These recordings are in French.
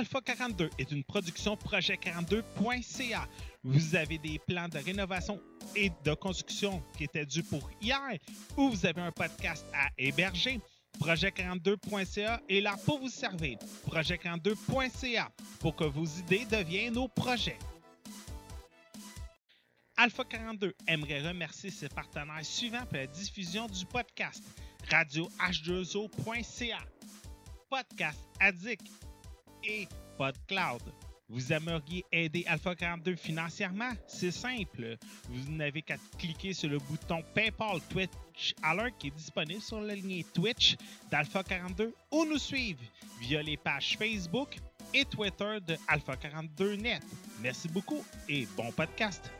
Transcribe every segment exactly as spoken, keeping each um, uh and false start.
Alpha quarante-deux est une production projet quarante-deux point c a. Vous avez des plans de rénovation et de construction qui étaient dus pour hier ou vous avez un podcast à héberger. projet quarante-deux point c a est là pour vous servir. projet quarante-deux point c a pour que vos idées deviennent nos projets. Alpha quarante-deux aimerait remercier ses partenaires suivants pour la diffusion du podcast. radio h deux o point c a, Podcast Addict et PodCloud. Vous aimeriez aider Alpha quarante-deux financièrement? C'est simple. Vous n'avez qu'à cliquer sur le bouton PayPal Twitch à l'heure qui est disponible sur la ligne Twitch d'Alpha quarante-deux ou nous suivre via les pages Facebook et Twitter de Alpha quarante-deux point net. Merci beaucoup et bon podcast!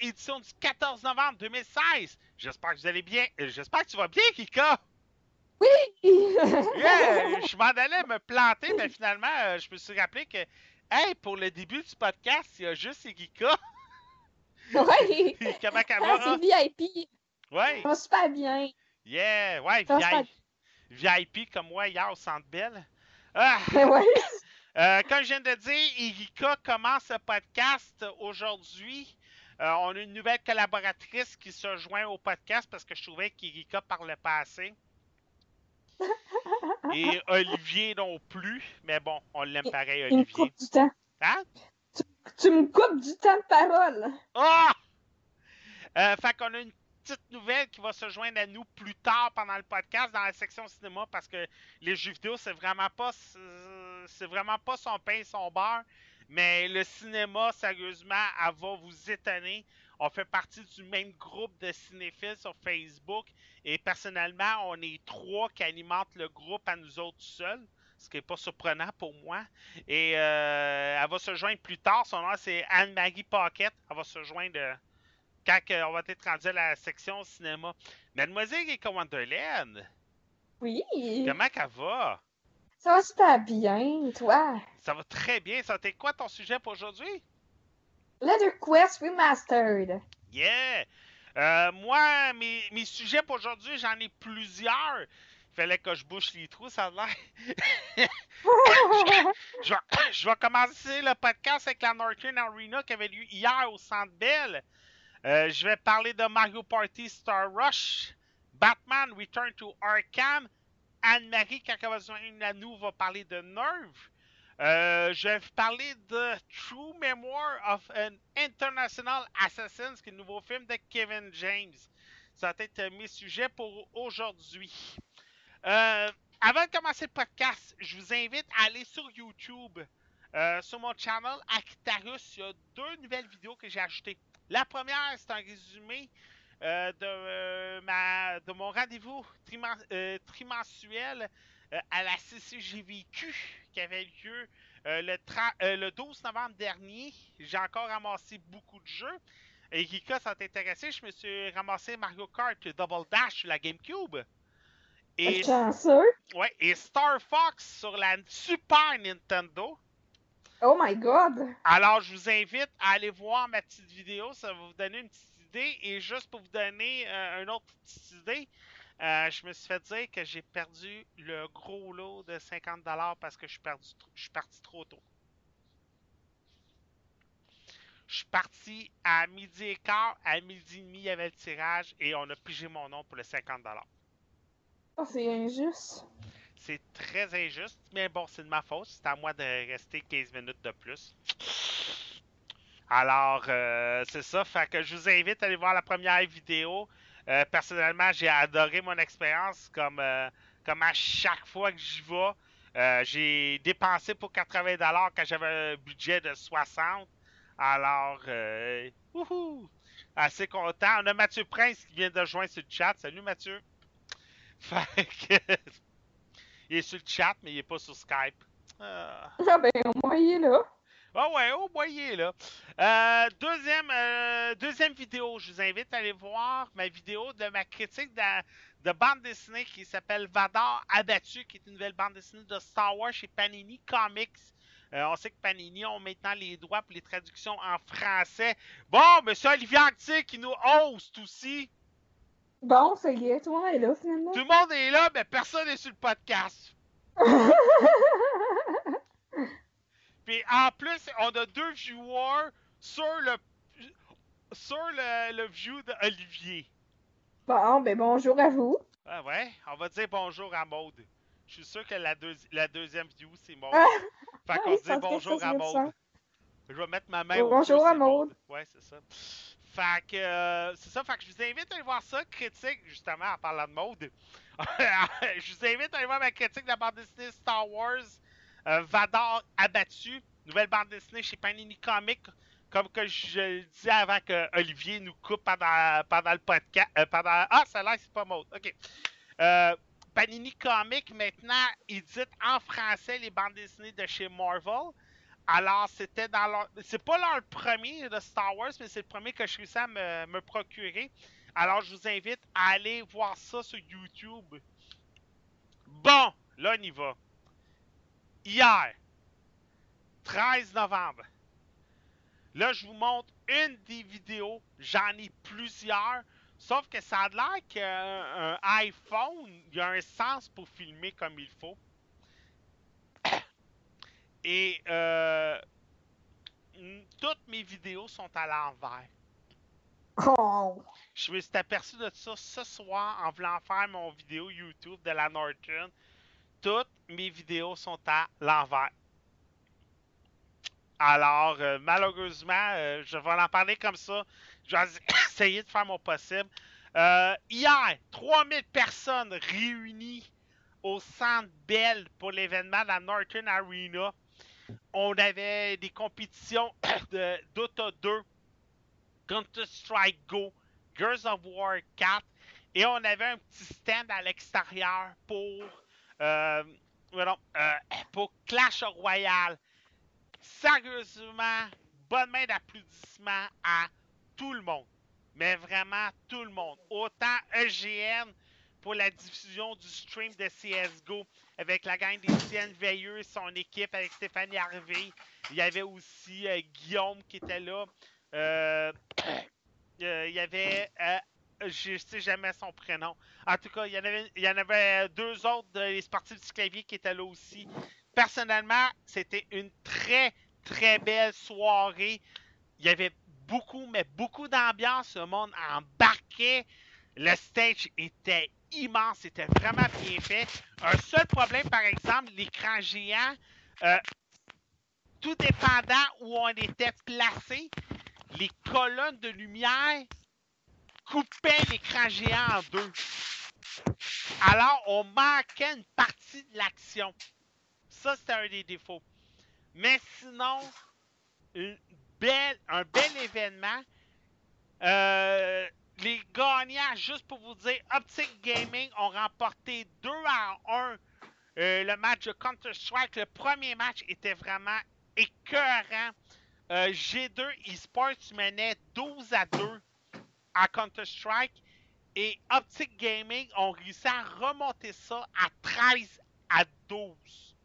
Édition du quatorze novembre deux mille seize. J'espère que vous allez bien. J'espère que tu vas bien, Kika. Oui! Yeah, je m'en allais me planter, mais finalement, euh, je me suis rappelé que, hey, pour le début du podcast, il y a juste Igika. Oui! Comment elle va? Ah, c'est V I P. Oui. Ça va super bien. Yeah, ouais, V I P. V I P comme moi hier au Centre Bell. Ah! Ouais. euh, comme je viens de dire, Igika commence le podcast aujourd'hui. Euh, on a une nouvelle collaboratrice qui se joint au podcast parce que je trouvais qu'Érica parlait pas assez. Et Olivier non plus. Mais bon, on l'aime pareil, Olivier. Tu me coupes du temps. Hein? Tu, tu me coupes du temps de parole. Ah! Euh, fait qu'on a une petite nouvelle qui va se joindre à nous plus tard pendant le podcast dans la section cinéma parce que les jeux vidéo, c'est vraiment pas, c'est vraiment pas son pain et son beurre. Mais le cinéma, sérieusement, elle va vous étonner. On fait partie du même groupe de cinéphiles sur Facebook. Et personnellement, on est trois qui alimentent le groupe à nous autres seuls. Ce qui n'est pas surprenant pour moi. Et euh, elle va se joindre plus tard. Son nom, c'est Anne-Marie Paquette. Elle va se joindre euh, quand euh, on va être rendu à la section cinéma. Mademoiselle Érica Wonderland. Oui. Comment qu'elle va? Ça va super bien, toi? Ça va très bien. Ça t'es quoi ton sujet pour aujourd'hui? Leather Quest Remastered. Yeah! Euh, moi, mes, mes sujets pour aujourd'hui, j'en ai plusieurs. Il fallait que je bouche les trous, ça a l'air. je, je, vais, je vais commencer le podcast avec la Northern Arena qui avait lieu hier au Centre Bell. Euh, je vais parler de Mario Party Star Rush, Batman Return to Arkham, Anne-Marie, quand elle va se joindre à nous, va parler de Nerve. Euh, je vais vous parler de True Memoir of an International Assassin, qui est le nouveau film de Kevin James. Ça va être mes sujets pour aujourd'hui. Euh, avant de commencer le podcast, je vous invite à aller sur YouTube. Euh, sur mon channel Actarus, il y a deux nouvelles vidéos que j'ai ajoutées. La première, c'est un résumé Euh, de, euh, ma, de mon rendez-vous trimen, euh, trimensuel euh, à la C C G V Q qui avait lieu euh, le, tra- euh, le douze novembre dernier. J'ai encore ramassé beaucoup de jeux. Et Gika s'en intéressait, je me suis ramassé Mario Kart Double Dash sur la Gamecube. Et, ouais, et Star Fox sur la Super Nintendo. Oh my God! Alors, je vous invite à aller voir ma petite vidéo. Ça va vous donner une petite... Et juste pour vous donner euh, une autre petite idée, euh, je me suis fait dire que j'ai perdu le gros lot de cinquante dollars parce que je suis, perdu, je suis parti trop tôt. Je suis parti à midi et quart, à midi et demi, il y avait le tirage et on a pigé mon nom pour le cinquante dollars. Oh, c'est injuste. C'est très injuste, mais bon, c'est de ma faute. C'est à moi de rester quinze minutes de plus. Alors, euh, c'est ça. Fait que je vous invite à aller voir la première vidéo. Euh, personnellement, j'ai adoré mon expérience. Comme, euh, comme à chaque fois que j'y vais, euh, j'ai dépensé pour quatre-vingts dollars quand j'avais un budget de soixante dollars. Alors, euh, wouhou! assez content. On a Mathieu Prince qui vient de joindre sur le chat. Salut Mathieu. Fait que... il est sur le chat, mais il n'est pas sur Skype. Ah, ah ben, au moins, il est là. Ah ouais, au moins, il est là. Euh, deuxième, euh, deuxième vidéo, je vous invite à aller voir ma vidéo de ma critique de, de bande dessinée qui s'appelle Vador abattu, qui est une nouvelle bande dessinée de Star Wars chez Panini Comics. Euh, on sait que Panini ont maintenant les droits pour les traductions en français. Bon, monsieur Olivier Anctil qui nous hoste aussi. Bon, ça y est, toi, est là finalement. Tout le monde est là, mais personne n'est sur le podcast. Puis en plus, on a deux viewers sur le sur le, le view d'Olivier. Bon, ben bonjour à vous. Ah ouais, on va dire bonjour à Maude. Je suis sûr que la, deuxi- la deuxième view, c'est Maude. Fait qu'on oui, dit bonjour à Maude. Je vais mettre ma main oh, au bonjour jeu, à Maude. Ouais, c'est ça. Fait que, euh, c'est ça, fait que je vous invite à aller voir ça, critique, justement, en parlant de mode. Je vous invite à aller voir ma critique de la bande dessinée Star Wars, euh, Vador abattu, nouvelle bande dessinée chez Panini Comics, comme que je le disais avant que Olivier nous coupe pendant, pendant le podcast, euh, pendant... Ah, celle-là, c'est pas mode, ok. Euh, Panini Comics, maintenant, édite en français les bandes dessinées de chez Marvel. Alors, c'était dans leur... C'est pas leur premier de Star Wars, mais c'est le premier que je réussis à me, me procurer. Alors, je vous invite à aller voir ça sur YouTube. Bon, là, on y va. Hier, treize novembre. Là, je vous montre une des vidéos. J'en ai plusieurs. Sauf que ça a l'air qu'un iPhone, il y a un sens pour filmer comme il faut. Et euh, toutes mes vidéos sont à l'envers. Oh. Je me suis aperçu de ça ce soir en voulant faire mon vidéo YouTube de la Northern. Toutes mes vidéos sont à l'envers. Alors, euh, malheureusement, euh, je vais en parler comme ça. Je vais essayer de faire mon possible. Euh, hier, trois mille personnes réunies au Centre Bell pour l'événement de la Northern Arena. On avait des compétitions de Dota deux, Counter-Strike Go, Gears of War quatre, et on avait un petit stand à l'extérieur pour, euh, pardon, euh, pour Clash Royale. Sérieusement, bonne main d'applaudissements à tout le monde, mais vraiment tout le monde. Autant E G N pour la diffusion du stream de C S G O avec la gang des Siennes Veilleux et son équipe avec Stéphanie Harvey. Il y avait aussi euh, Guillaume qui était là. Euh, euh, il y avait... Euh, je ne sais jamais son prénom. En tout cas, il y en avait, il y en avait deux autres, les sportifs du clavier qui étaient là aussi. Personnellement, c'était une très, très belle soirée. Il y avait beaucoup, mais beaucoup d'ambiance. Le monde embarquait. Le stage était immense, c'était vraiment bien fait. Un seul problème, par exemple, l'écran géant, euh, tout dépendant où on était placé, les colonnes de lumière coupaient l'écran géant en deux. Alors, on manquait une partie de l'action. Ça, c'était un des défauts. Mais sinon, une belle, un bel événement. Euh... Les gagnants, juste pour vous dire, Optic Gaming ont remporté deux à un euh, le match de Counter-Strike. Le premier match était vraiment écœurant. Euh, G deux eSports menait douze à deux à Counter-Strike. Et Optic Gaming ont réussi à remonter ça à treize à douze.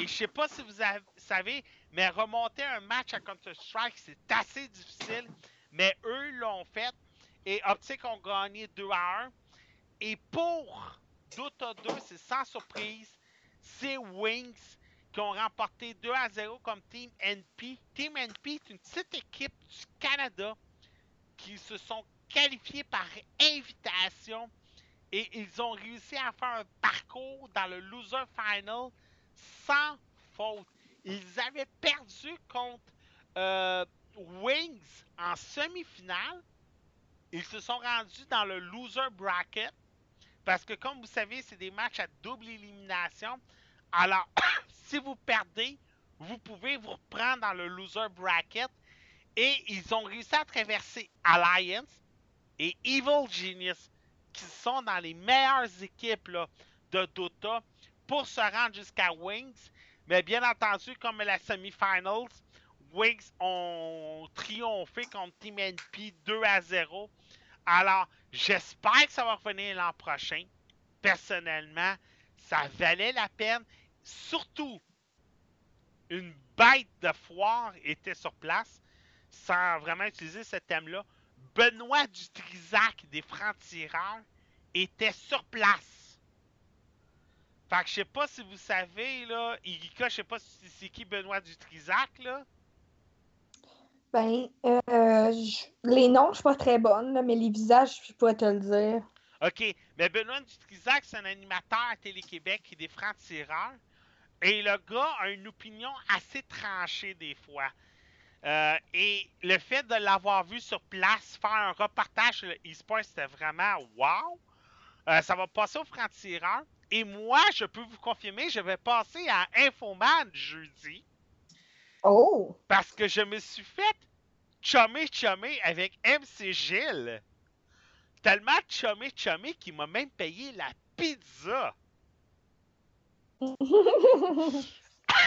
Et je sais pas si vous avez, savez, mais remonter un match à Counter-Strike, c'est assez difficile. Mais eux l'ont fait. Et Optic ont gagné deux à un. Et pour Dota deux, c'est sans surprise, c'est Wings qui ont remporté deux à zéro comme Team N P. Team N P est une petite équipe du Canada qui se sont qualifiés par invitation. Et ils ont réussi à faire un parcours dans le Loser Final sans faute. Ils avaient perdu contre euh, Wings en semi-finale. Ils se sont rendus dans le loser bracket parce que, comme vous savez, c'est des matchs à double élimination. Alors, si vous perdez, vous pouvez vous reprendre dans le loser bracket Et ils ont réussi à traverser Alliance et Evil Genius, qui sont dans les meilleures équipes là, de Dota, pour se rendre jusqu'à Wings. Mais bien entendu, comme la semi-finals, Wings ont triomphé contre Team N P deux à zéro. Alors, j'espère que ça va revenir l'an prochain. Personnellement, ça valait la peine. Surtout, une bête de foire était sur place, sans vraiment utiliser ce thème-là. Benoît Dutrizac des Francs-Tireurs était sur place. Fait que je sais pas si vous savez, là, Igika, je sais pas si c'est qui Benoît Dutrizac, là. Ben, euh, je, les noms, je suis pas très bonne, là, mais les visages, je pourrais te le dire. OK. Mais Benoît Dutrizac, c'est un animateur à Télé-Québec qui est des Francs-Tireurs. Et le gars a une opinion assez tranchée des fois. Euh, et le fait de l'avoir vu sur place faire un reportage sur le e-sport, c'était vraiment wow. Euh, ça va passer au Francs-Tireurs. Et moi, je peux vous confirmer, je vais passer à Infoman jeudi. Oh! Parce que je me suis fait chummer chummer avec M C Gilles. Tellement chummer chummer qu'il m'a même payé la pizza.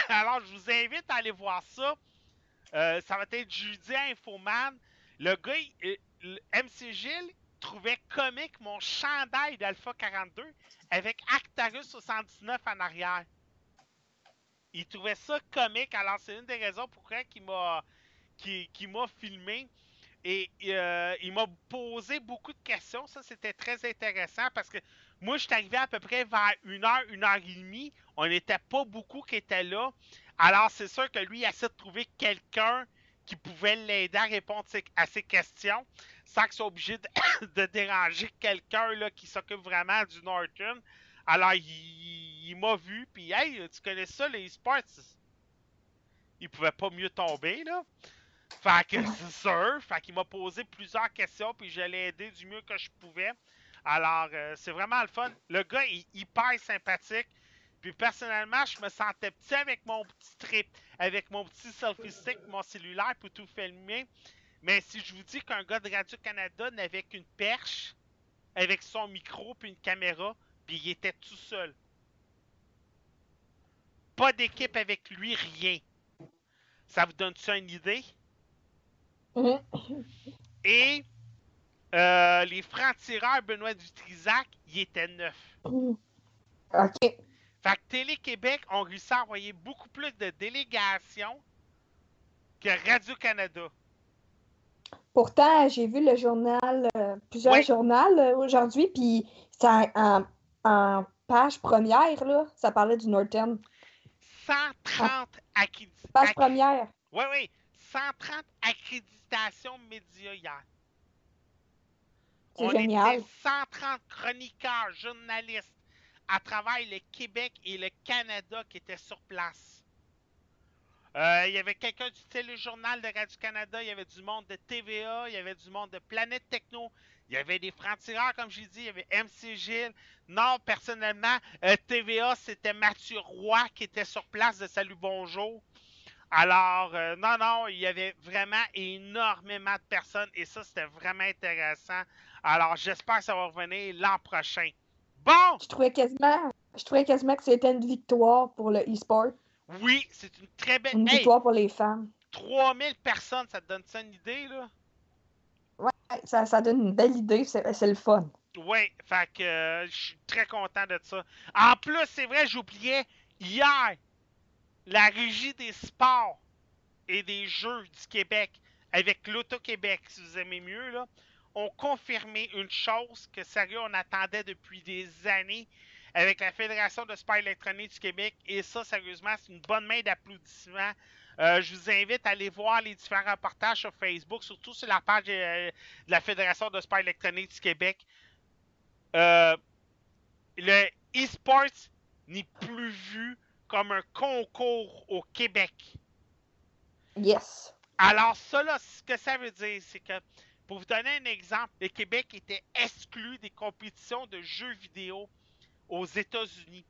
Alors, je vous invite à aller voir ça. Euh, ça va être jeudi à Infoman. Le gars, il, il, M C Gilles, trouvait comique mon chandail d'Alpha quarante-deux avec Actarus soixante-dix-neuf en arrière. Il trouvait ça comique, alors c'est une des raisons pourquoi il m'a, qu'il, qu'il m'a filmé. Et euh, il m'a posé beaucoup de questions, ça c'était très intéressant parce que moi je suis arrivé à peu près vers une heure, une heure et demie, on n'était pas beaucoup qui étaient là. Alors c'est sûr que lui il a essayé de trouver quelqu'un qui pouvait l'aider à répondre à ses questions sans qu'il soit obligé de, de déranger quelqu'un là, qui s'occupe vraiment du Northern. Alors il, il m'a vu, puis hey, tu connais ça les e-sports? Il pouvait pas mieux tomber là. Fait que c'est sûr, fait qu'il m'a posé plusieurs questions, puis je l'ai aidé du mieux que je pouvais. Alors, euh, c'est vraiment le fun. Le gars est hyper sympathique. Puis personnellement, je me sentais petit avec mon petit trip, avec mon petit selfie stick, mon cellulaire pour tout filmer. Mais si je vous dis qu'un gars de Radio-Canada n'avait qu'une perche, avec son micro puis une caméra, puis il était tout seul. Pas d'équipe avec lui, rien. Ça vous donne-tu une idée? Et euh, les Francs-Tireurs Benoît Dutrizac, ils étaient neufs. OK. Fait que Télé-Québec ont réussi à envoyer beaucoup plus de délégations que Radio-Canada. Pourtant, j'ai vu le journal, euh, plusieurs oui. journaux aujourd'hui, puis en, en page première, là, ça parlait du Northern. cent trente acquis. Page première. Oui, oui. cent trente accréditations médias hier. C'est on génial. Était cent trente chroniqueurs, journalistes à travers le Québec et le Canada qui étaient sur place. Euh, il y avait quelqu'un du téléjournal de Radio-Canada, il y avait du monde de T V A, il y avait du monde de Planète Techno, il y avait des Francs-Tireurs, comme j'ai dit, il y avait M C Gilles. Non, personnellement, euh, T V A, c'était Mathieu Roy qui était sur place de Salut Bonjour. Alors, euh, non, non, il y avait vraiment énormément de personnes et ça, c'était vraiment intéressant. Alors, j'espère que ça va revenir l'an prochain. Bon! Je trouvais quasiment, je trouvais quasiment que c'était une victoire pour le e-sport. Oui, c'est une très belle... Une hey, victoire pour les femmes. trois mille personnes, ça te donne ça une idée, là? Ouais, ça, ça donne une belle idée, c'est, c'est le fun. Oui, fait que euh, je suis très content de ça. En plus, c'est vrai, j'oubliais, hier... La régie des sports et des jeux du Québec, avec l'Auto-Québec, si vous aimez mieux, là, ont confirmé une chose que, sérieux, on attendait depuis des années avec la Fédération de sports électroniques du Québec. Et ça, sérieusement, c'est une bonne main d'applaudissements. Euh, je vous invite à aller voir les différents reportages sur Facebook, surtout sur la page euh, de la Fédération de sports électroniques du Québec. Euh, le e-sport n'est plus vu comme un concours au Québec. Yes. Alors, ça, là, ce que ça veut dire, c'est que, pour vous donner un exemple, le Québec était exclu des compétitions de jeux vidéo aux États-Unis.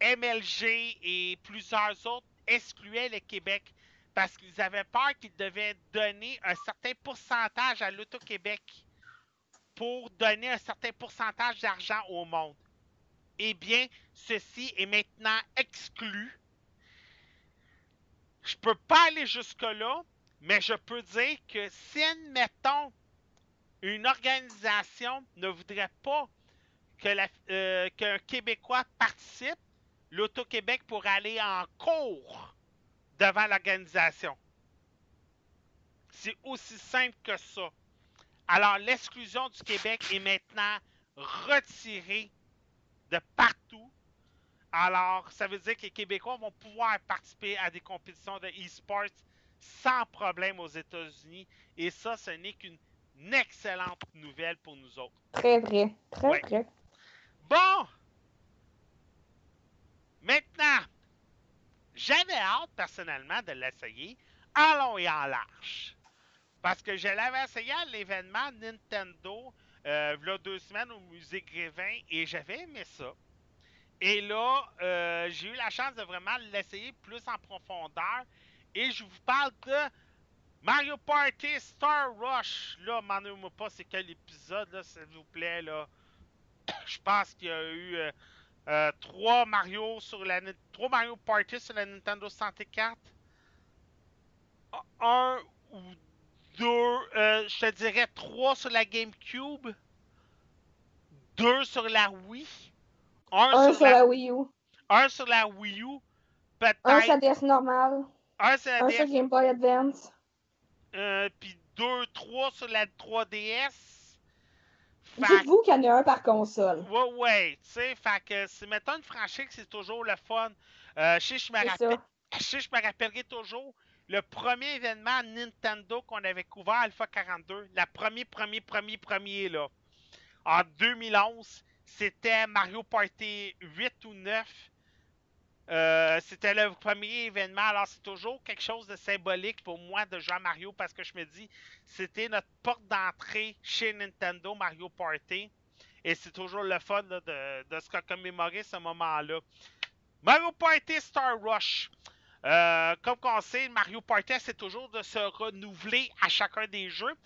M L G et plusieurs autres excluaient le Québec parce qu'ils avaient peur qu'ils devaient donner un certain pourcentage à l'Auto-Québec pour donner un certain pourcentage d'argent au monde. Eh bien, ceci est maintenant exclu. Je peux pas aller jusque-là, mais je peux dire que si, admettons, une organisation ne voudrait pas que la, euh, qu'un Québécois participe, l'Auto-Québec pourrait aller en cours devant l'organisation. C'est aussi simple que ça. Alors, l'exclusion du Québec est maintenant retirée de partout. Alors, ça veut dire que les Québécois vont pouvoir participer à des compétitions de e-sports sans problème aux États-Unis. Et ça, ce n'est qu'une excellente nouvelle pour nous autres. Très vrai. Très ouais. vrai. Bon! Maintenant, j'avais hâte, personnellement, de l'essayer en long et en large. Parce que je l'avais essayé à l'événement Nintendo, euh, il y a deux semaines, au musée Grévin, et j'avais aimé ça. Et là, euh, j'ai eu la chance de vraiment l'essayer plus en profondeur. Et je vous parle de Mario Party Star Rush. Là, m'en demandez pas c'est quel épisode, là, s'il vous plaît, là. Je pense qu'il y a eu euh, euh, trois Mario sur la trois Mario Party sur la Nintendo soixante-quatre. Un ou deux, euh, je te dirais trois sur la Gamecube. Deux sur la Wii. Un, un sur, sur la... la Wii U. Un sur la Wii U, peut-être. Un sur la D S normale. Un sur la un D S. Sur Game Boy Advance. Euh, puis deux, trois sur la trois D S. Dites-vous qu'il y en a un par console. Ouais, ouais. Tu sais, fait que c'est mettons une franchise, c'est toujours le fun. Euh, je sais, je me rappelle... je me rappellerai toujours le premier événement Nintendo qu'on avait couvert, Alpha quarante-deux. La premier, premier, premier, premier, là. En deux mille onze. C'était Mario Party huit ou neuf. Euh, c'était le premier événement. Alors, c'est toujours quelque chose de symbolique pour moi de jouer à Mario parce que je me dis, c'était notre porte d'entrée chez Nintendo Mario Party. Et c'est toujours le fun là, de, de se commémorer ce moment-là. Mario Party Star Rush. Euh, comme on sait, Mario Party, c'est toujours de se renouveler à chacun des jeux.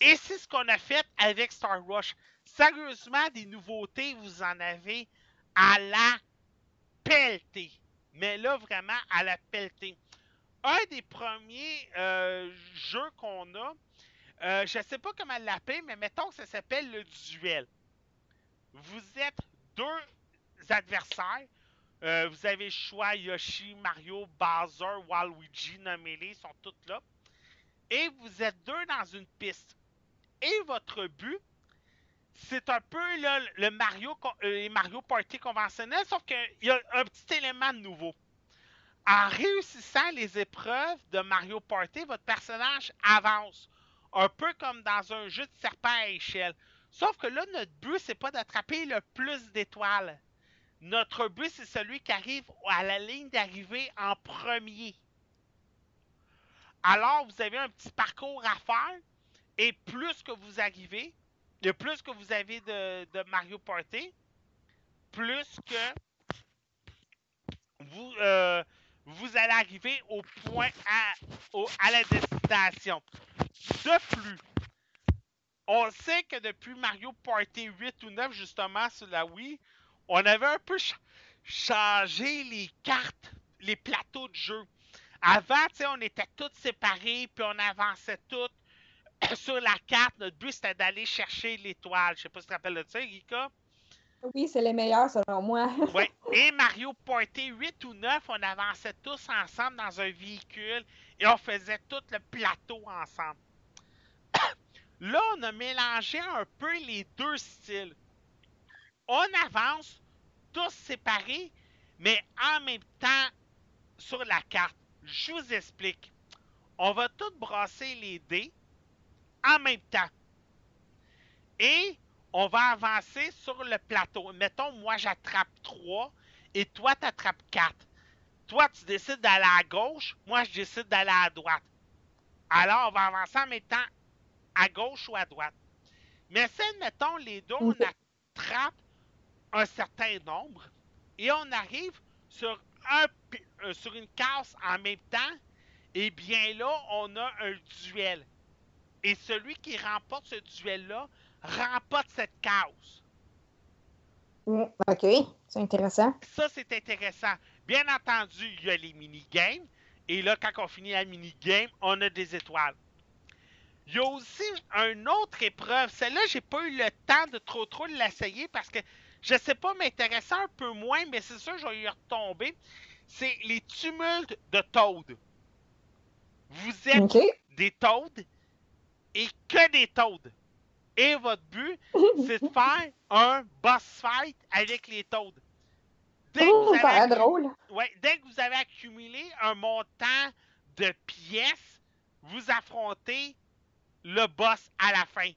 Et c'est ce qu'on a fait avec Star Rush. Sérieusement, des nouveautés, vous en avez à la pelletée. Mais là, vraiment, à la pelletée. Un des premiers euh, jeux qu'on a, euh, je ne sais pas comment l'appeler, mais mettons que ça s'appelle le duel. Vous êtes deux adversaires. Euh, vous avez le choix Yoshi, Mario, Bowser, Waluigi, nommez-les, ils sont tous là. Et vous êtes deux dans une piste. Et votre but, c'est un peu là, le Mario, les Mario Party conventionnels, sauf qu'il y a un petit élément de nouveau. En réussissant les épreuves de Mario Party, votre personnage avance. Un peu comme dans un jeu de serpent à échelle. Sauf que là, notre but, c'est pas d'attraper le plus d'étoiles. Notre but, c'est celui qui arrive à la ligne d'arrivée en premier. Alors, vous avez un petit parcours à faire, et plus que vous arrivez, le plus que vous avez de, de Mario Party, plus que vous, euh, vous allez arriver au point à, au, à la destination. De plus, on sait que depuis Mario Party huit ou neuf, justement, sur la Wii, on avait un peu ch- changé les cartes, les plateaux de jeu. Avant, tu sais, on était tous séparés, puis on avançait tous sur la carte. Notre but, c'était d'aller chercher l'étoile. Je sais pas si tu te rappelles de ça, Igika? Oui, c'est les meilleurs, selon moi. Oui. Et Mario Party huit ou neuf, on avançait tous ensemble dans un véhicule, et on faisait tout le plateau ensemble. Là, on a mélangé un peu les deux styles. On avance, tous séparés, mais en même temps sur la carte. Je vous explique. On va tous brasser les dés en même temps. Et on va avancer sur le plateau. Mettons, moi, j'attrape trois et toi, tu attrapes quatre. Toi, tu décides d'aller à gauche. Moi, je décide d'aller à droite. Alors, on va avancer en même temps à gauche ou à droite. Mais si, mettons, les deux, on attrape un certain nombre et on arrive sur un... Euh, sur une case en même temps Eh bien là, on a un duel. Et celui qui remporte ce duel-là remporte cette cause. Mmh, OK, c'est intéressant. Ça, c'est intéressant. Bien entendu, il y a les mini-games. Et là, quand on finit la mini-game, on a des étoiles. Il y a aussi une autre épreuve. Celle-là, j'ai pas eu le temps de trop trop l'essayer parce que, je sais pas, m'intéressait un peu moins, mais c'est sûr, je vais y retomber. C'est les tumultes de Toad. Vous êtes okay. des Toads et que des Toads. Et votre but, c'est de faire un boss fight avec les Toads. Dès, oh, accum... ouais, dès que vous avez accumulé un montant de pièces, vous affrontez le boss à la fin,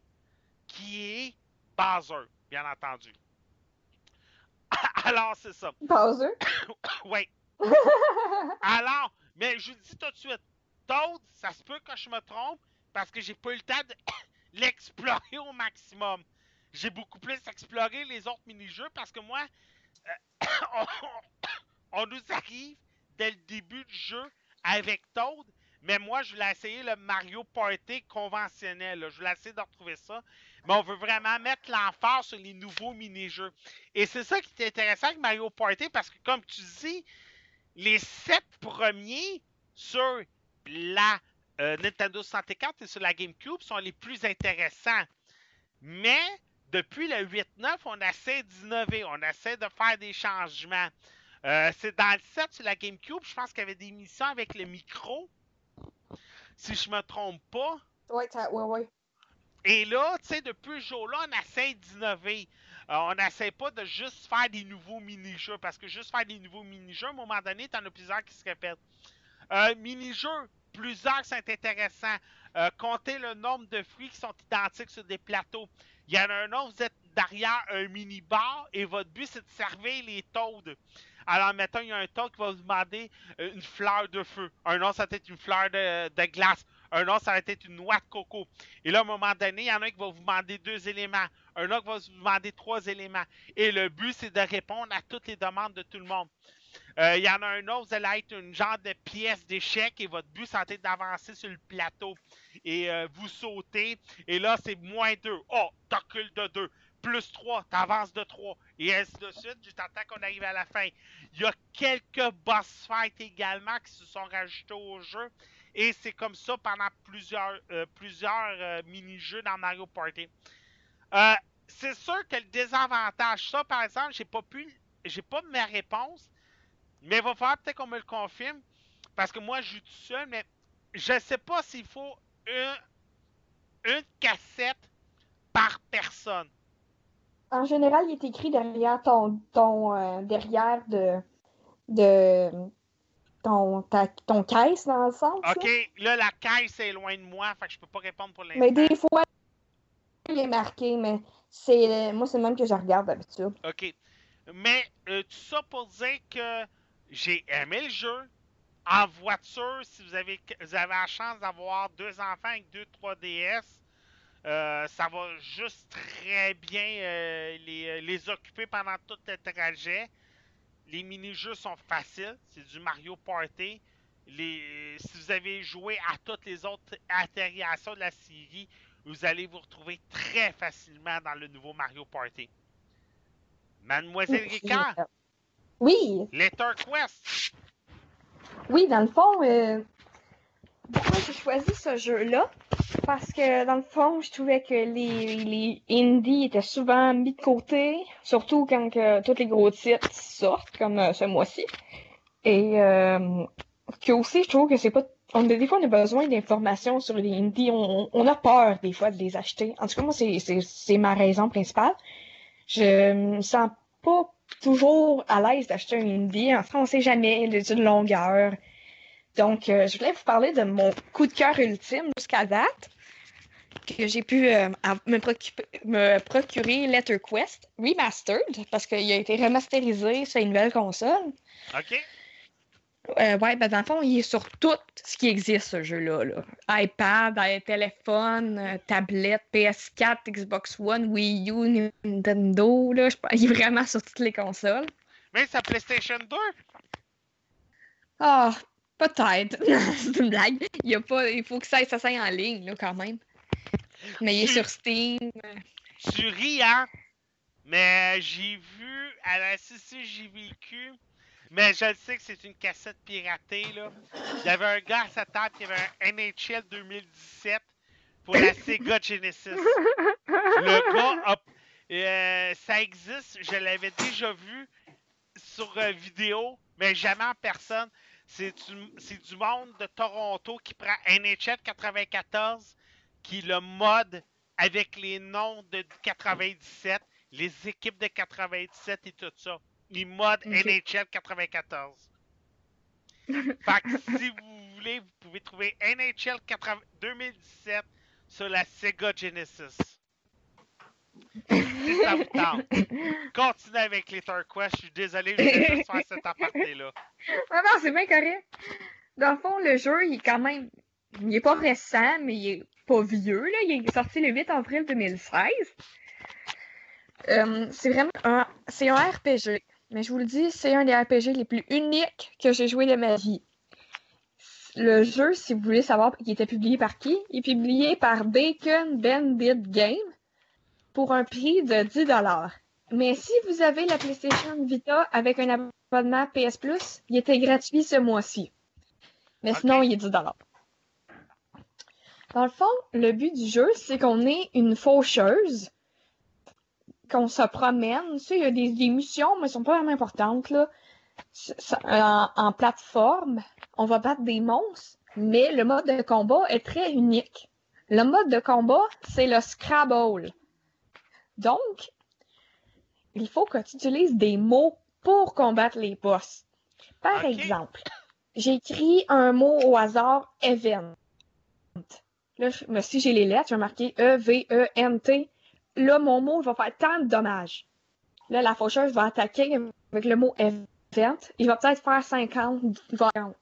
qui est Bowser, bien entendu. Alors, c'est ça. Bowser? Oui. Alors, mais je vous dis tout de suite, Toad, ça se peut que je me trompe, parce que j'ai pas eu le temps de l'explorer au maximum. J'ai beaucoup plus exploré les autres mini-jeux, parce que moi, euh, on, on, on nous arrive dès le début du jeu avec Toad, mais moi, je voulais essayer le Mario Party conventionnel. Là. Je voulais essayer de retrouver ça. Mais on veut vraiment mettre l'emphase sur les nouveaux mini-jeux. Et c'est ça qui est intéressant avec Mario Party, parce que comme tu dis, les sept premiers sur la euh, Nintendo soixante-quatre et sur la Gamecube sont les plus intéressants. Mais depuis le huit neuf, on essaie d'innover. On essaie de faire des changements. Euh, c'est dans le sept sur la Gamecube, je pense qu'il y avait des missions avec le micro. Si je me trompe pas. Oui, oui, oui. Et là, tu sais, depuis ce jour-là, on essaie d'innover. Euh, on n'essaie pas de juste faire des nouveaux mini-jeux. Parce que juste faire des nouveaux mini-jeux, à un moment donné, t'en as plusieurs qui se répètent. Euh, mini-jeux, plusieurs sont intéressants. Euh, comptez le nombre de fruits qui sont identiques sur des plateaux. Il y en a un autre, vous êtes derrière un mini-bar et votre but, c'est de servir les Toads. Alors, mettons, il y a un Toad qui va vous demander une fleur de feu. Un autre, ça va être une fleur de, de glace. Un autre, ça va être une noix de coco. Et là, à un moment donné, il y en a un qui va vous demander deux éléments. Un autre qui va vous demander trois éléments. Et le but, c'est de répondre à toutes les demandes de tout le monde. Euh, il y en a un autre, vous allez être une genre de pièce d'échec et votre but, ça va être d'avancer sur le plateau. Et euh, vous sautez. Et là, c'est moins deux. Oh, t'occules de deux. Plus trois, t'avances de trois. Et ainsi de suite, je t'attends qu'on arrive à la fin. Il y a quelques boss fights également qui se sont rajoutés au jeu. Et c'est comme ça pendant plusieurs, euh, plusieurs euh, mini-jeux dans Mario Party. Euh, c'est sûr que le désavantage, ça par exemple, j'ai pas pu, j'ai pas ma réponse. Mais il va falloir peut-être qu'on me le confirme. Parce que moi, je joue tout seul, mais je sais pas s'il faut une, une cassette par personne. En général, il est écrit derrière ton, ton euh, derrière de, de ton, ta, ton caisse, dans le sens. OK, là, là la caisse est loin de moi, fait que je peux pas répondre pour l'instant. Mais des fois, il est marqué, mais c'est moi, c'est le même que je regarde d'habitude. OK, mais euh, tout ça pour dire que j'ai aimé le jeu. En voiture, si vous avez, vous avez la chance d'avoir deux enfants avec deux trois D S, Euh, ça va juste très bien euh, les, les occuper pendant tout le trajet. Les mini-jeux sont faciles. C'est du Mario Party. Les, si vous avez joué à toutes les autres itérations de la série, vous allez vous retrouver très facilement dans le nouveau Mario Party. Mademoiselle Ricard? Oui! Letter Quest? Oui, dans le fond, euh, pourquoi j'ai choisi ce jeu-là? Parce que, dans le fond, je trouvais que les, les indies étaient souvent mis de côté, surtout quand que tous les gros titres sortent, comme euh, ce mois-ci. Et euh, que aussi, je trouve que c'est pas... On, des fois, on a besoin d'informations sur les indies. On, on a peur, des fois, de les acheter. En tout cas, moi, c'est, c'est, c'est ma raison principale. Je me sens pas toujours à l'aise d'acheter un indie. En fait, on sait jamais, il est d'une longueur... Donc, euh, je voulais vous parler de mon coup de cœur ultime jusqu'à date, que j'ai pu euh, me, procu- me procurer Letter Quest Remastered, parce qu'il a été remasterisé sur une nouvelle console. OK. Euh, ouais, ben dans le fond, il est sur tout ce qui existe, ce jeu-là. Là. iPad, téléphone, tablette, P S quatre, Xbox One, Wii U, Nintendo. Là, je... Il est vraiment sur toutes les consoles. Mais sa PlayStation deux? Ah... Oh. Peut-être. C'est une blague. Il, y a pas... Il faut que ça, ça s'aille en ligne, là, quand même. Mais il est sur Steam. Tu ris, hein? Mais j'ai vu à la C C G V Q, mais je le sais que c'est une cassette piratée, là. Il y avait un gars à sa table qui avait un N H L deux mille dix-sept pour la Sega Genesis. Le gars a... Euh, ça existe, je l'avais déjà vu sur euh, vidéo, mais jamais en personne. C'est du, c'est du monde de Toronto qui prend N H L quatre-vingt-quatorze, qui le mode avec les noms de quatre-vingt-dix-sept, les équipes de quatre-vingt-dix-sept et tout ça. Ils modent okay. N H L quatre-vingt-quatorze. Fait que si vous voulez, vous pouvez trouver N H L quatre-vingt- deux mille dix-sept sur la Sega Genesis. Si ça vous tente. Continuez avec les turquoise, je suis désolé, je vais juste faire cet aparté-là. Ah non, c'est bien correct. Dans le fond, le jeu, il est quand même... Il est pas récent, mais il est pas vieux, là. Il est sorti le huit avril deux mille seize. Euh, c'est vraiment un... C'est un R P G. Mais je vous le dis, c'est un des R P G les plus uniques que j'ai joué de ma vie. Le jeu, si vous voulez savoir, il était publié par qui? Il est publié par Bacon Bandit Game. Pour un prix de dix dollars. Mais si vous avez la PlayStation Vita avec un abonnement P S Plus, il était gratuit ce mois-ci. Mais okay. Sinon, il est dix dollars. Dans le fond, le but du jeu, c'est qu'on est une faucheuse, qu'on se promène. Tu sais, il y a des, des missions, mais elles ne sont pas vraiment importantes, là. En, en plateforme, on va battre des monstres, mais le mode de combat est très unique. Le mode de combat, c'est le Scrabble. Donc, il faut que tu utilises des mots pour combattre les boss. Par okay. exemple, j'écris un mot au hasard, event. Là, je, mais si j'ai les lettres, je vais marquer E V E N T. Là, mon mot va faire tant de dommages. Là, la faucheuse va attaquer avec le mot event. Il va peut-être faire cinquante, vingt.